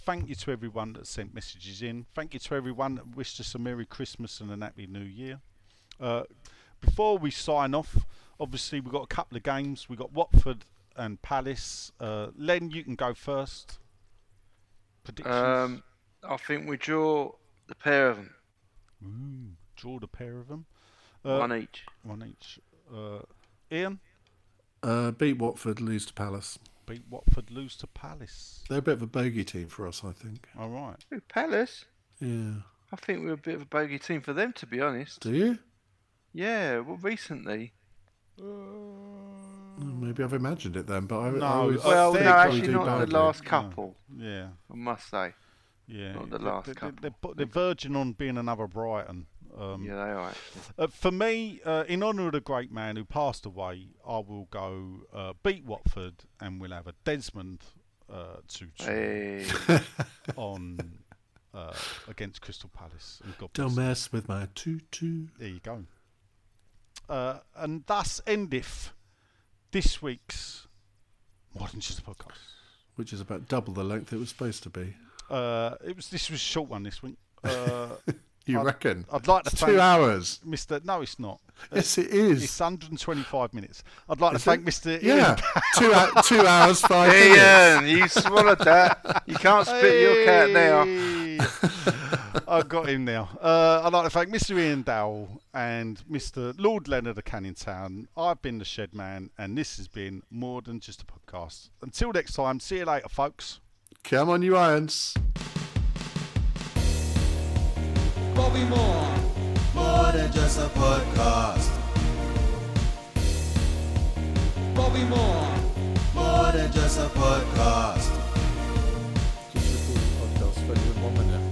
Thank you to everyone that sent messages in. Thank you to everyone that wished us a Merry Christmas and a Happy New Year. Before we sign off, obviously we've got a couple of games. We've got Watford and Palace. Len, you can go first. Predictions? I think we draw the pair of them. Ooh, draw the pair of them. One each. Ian? Beat Watford, lose to Palace. They're a bit of a bogey team for us, I think. All right. Ooh, Palace? Yeah. I think we're a bit of a bogey team for them, to be honest. Do you? Yeah, well, recently. Maybe I've imagined it then, but actually not badly. The last couple. No. Yeah, I must say. Yeah, not the last couple. They're verging on being another Brighton. Yeah, they are. For me, in honour of the great man who passed away, I will go beat Watford, and we'll have a Desmond 2-2 on against Crystal Palace. Don't mess with my 2-2. There you go. And thus endeth this week's Modern Chess Podcast, which is about double the length it was supposed to be. This was a short one this week. You reckon? I'd like to thank 2 hours, Mister. No, it's not. Yes, it is. It's 125 minutes. I'd like to thank Mister. Yeah, two hours 5 minutes. Ian, you swallowed that. You can't spit your cat now. I've got him now. I'd like to thank Mr. Ian Dowell and Mr. Lord Leonard of Canning Town. I've been the Shed Man, and this has been More Than Just a Podcast. Until next time, see you later, folks. Come on, you Irons. Bobby Moore. More than just a podcast. Bobby Moore. More than just a podcast. Just record the podcast for you in 1 minute.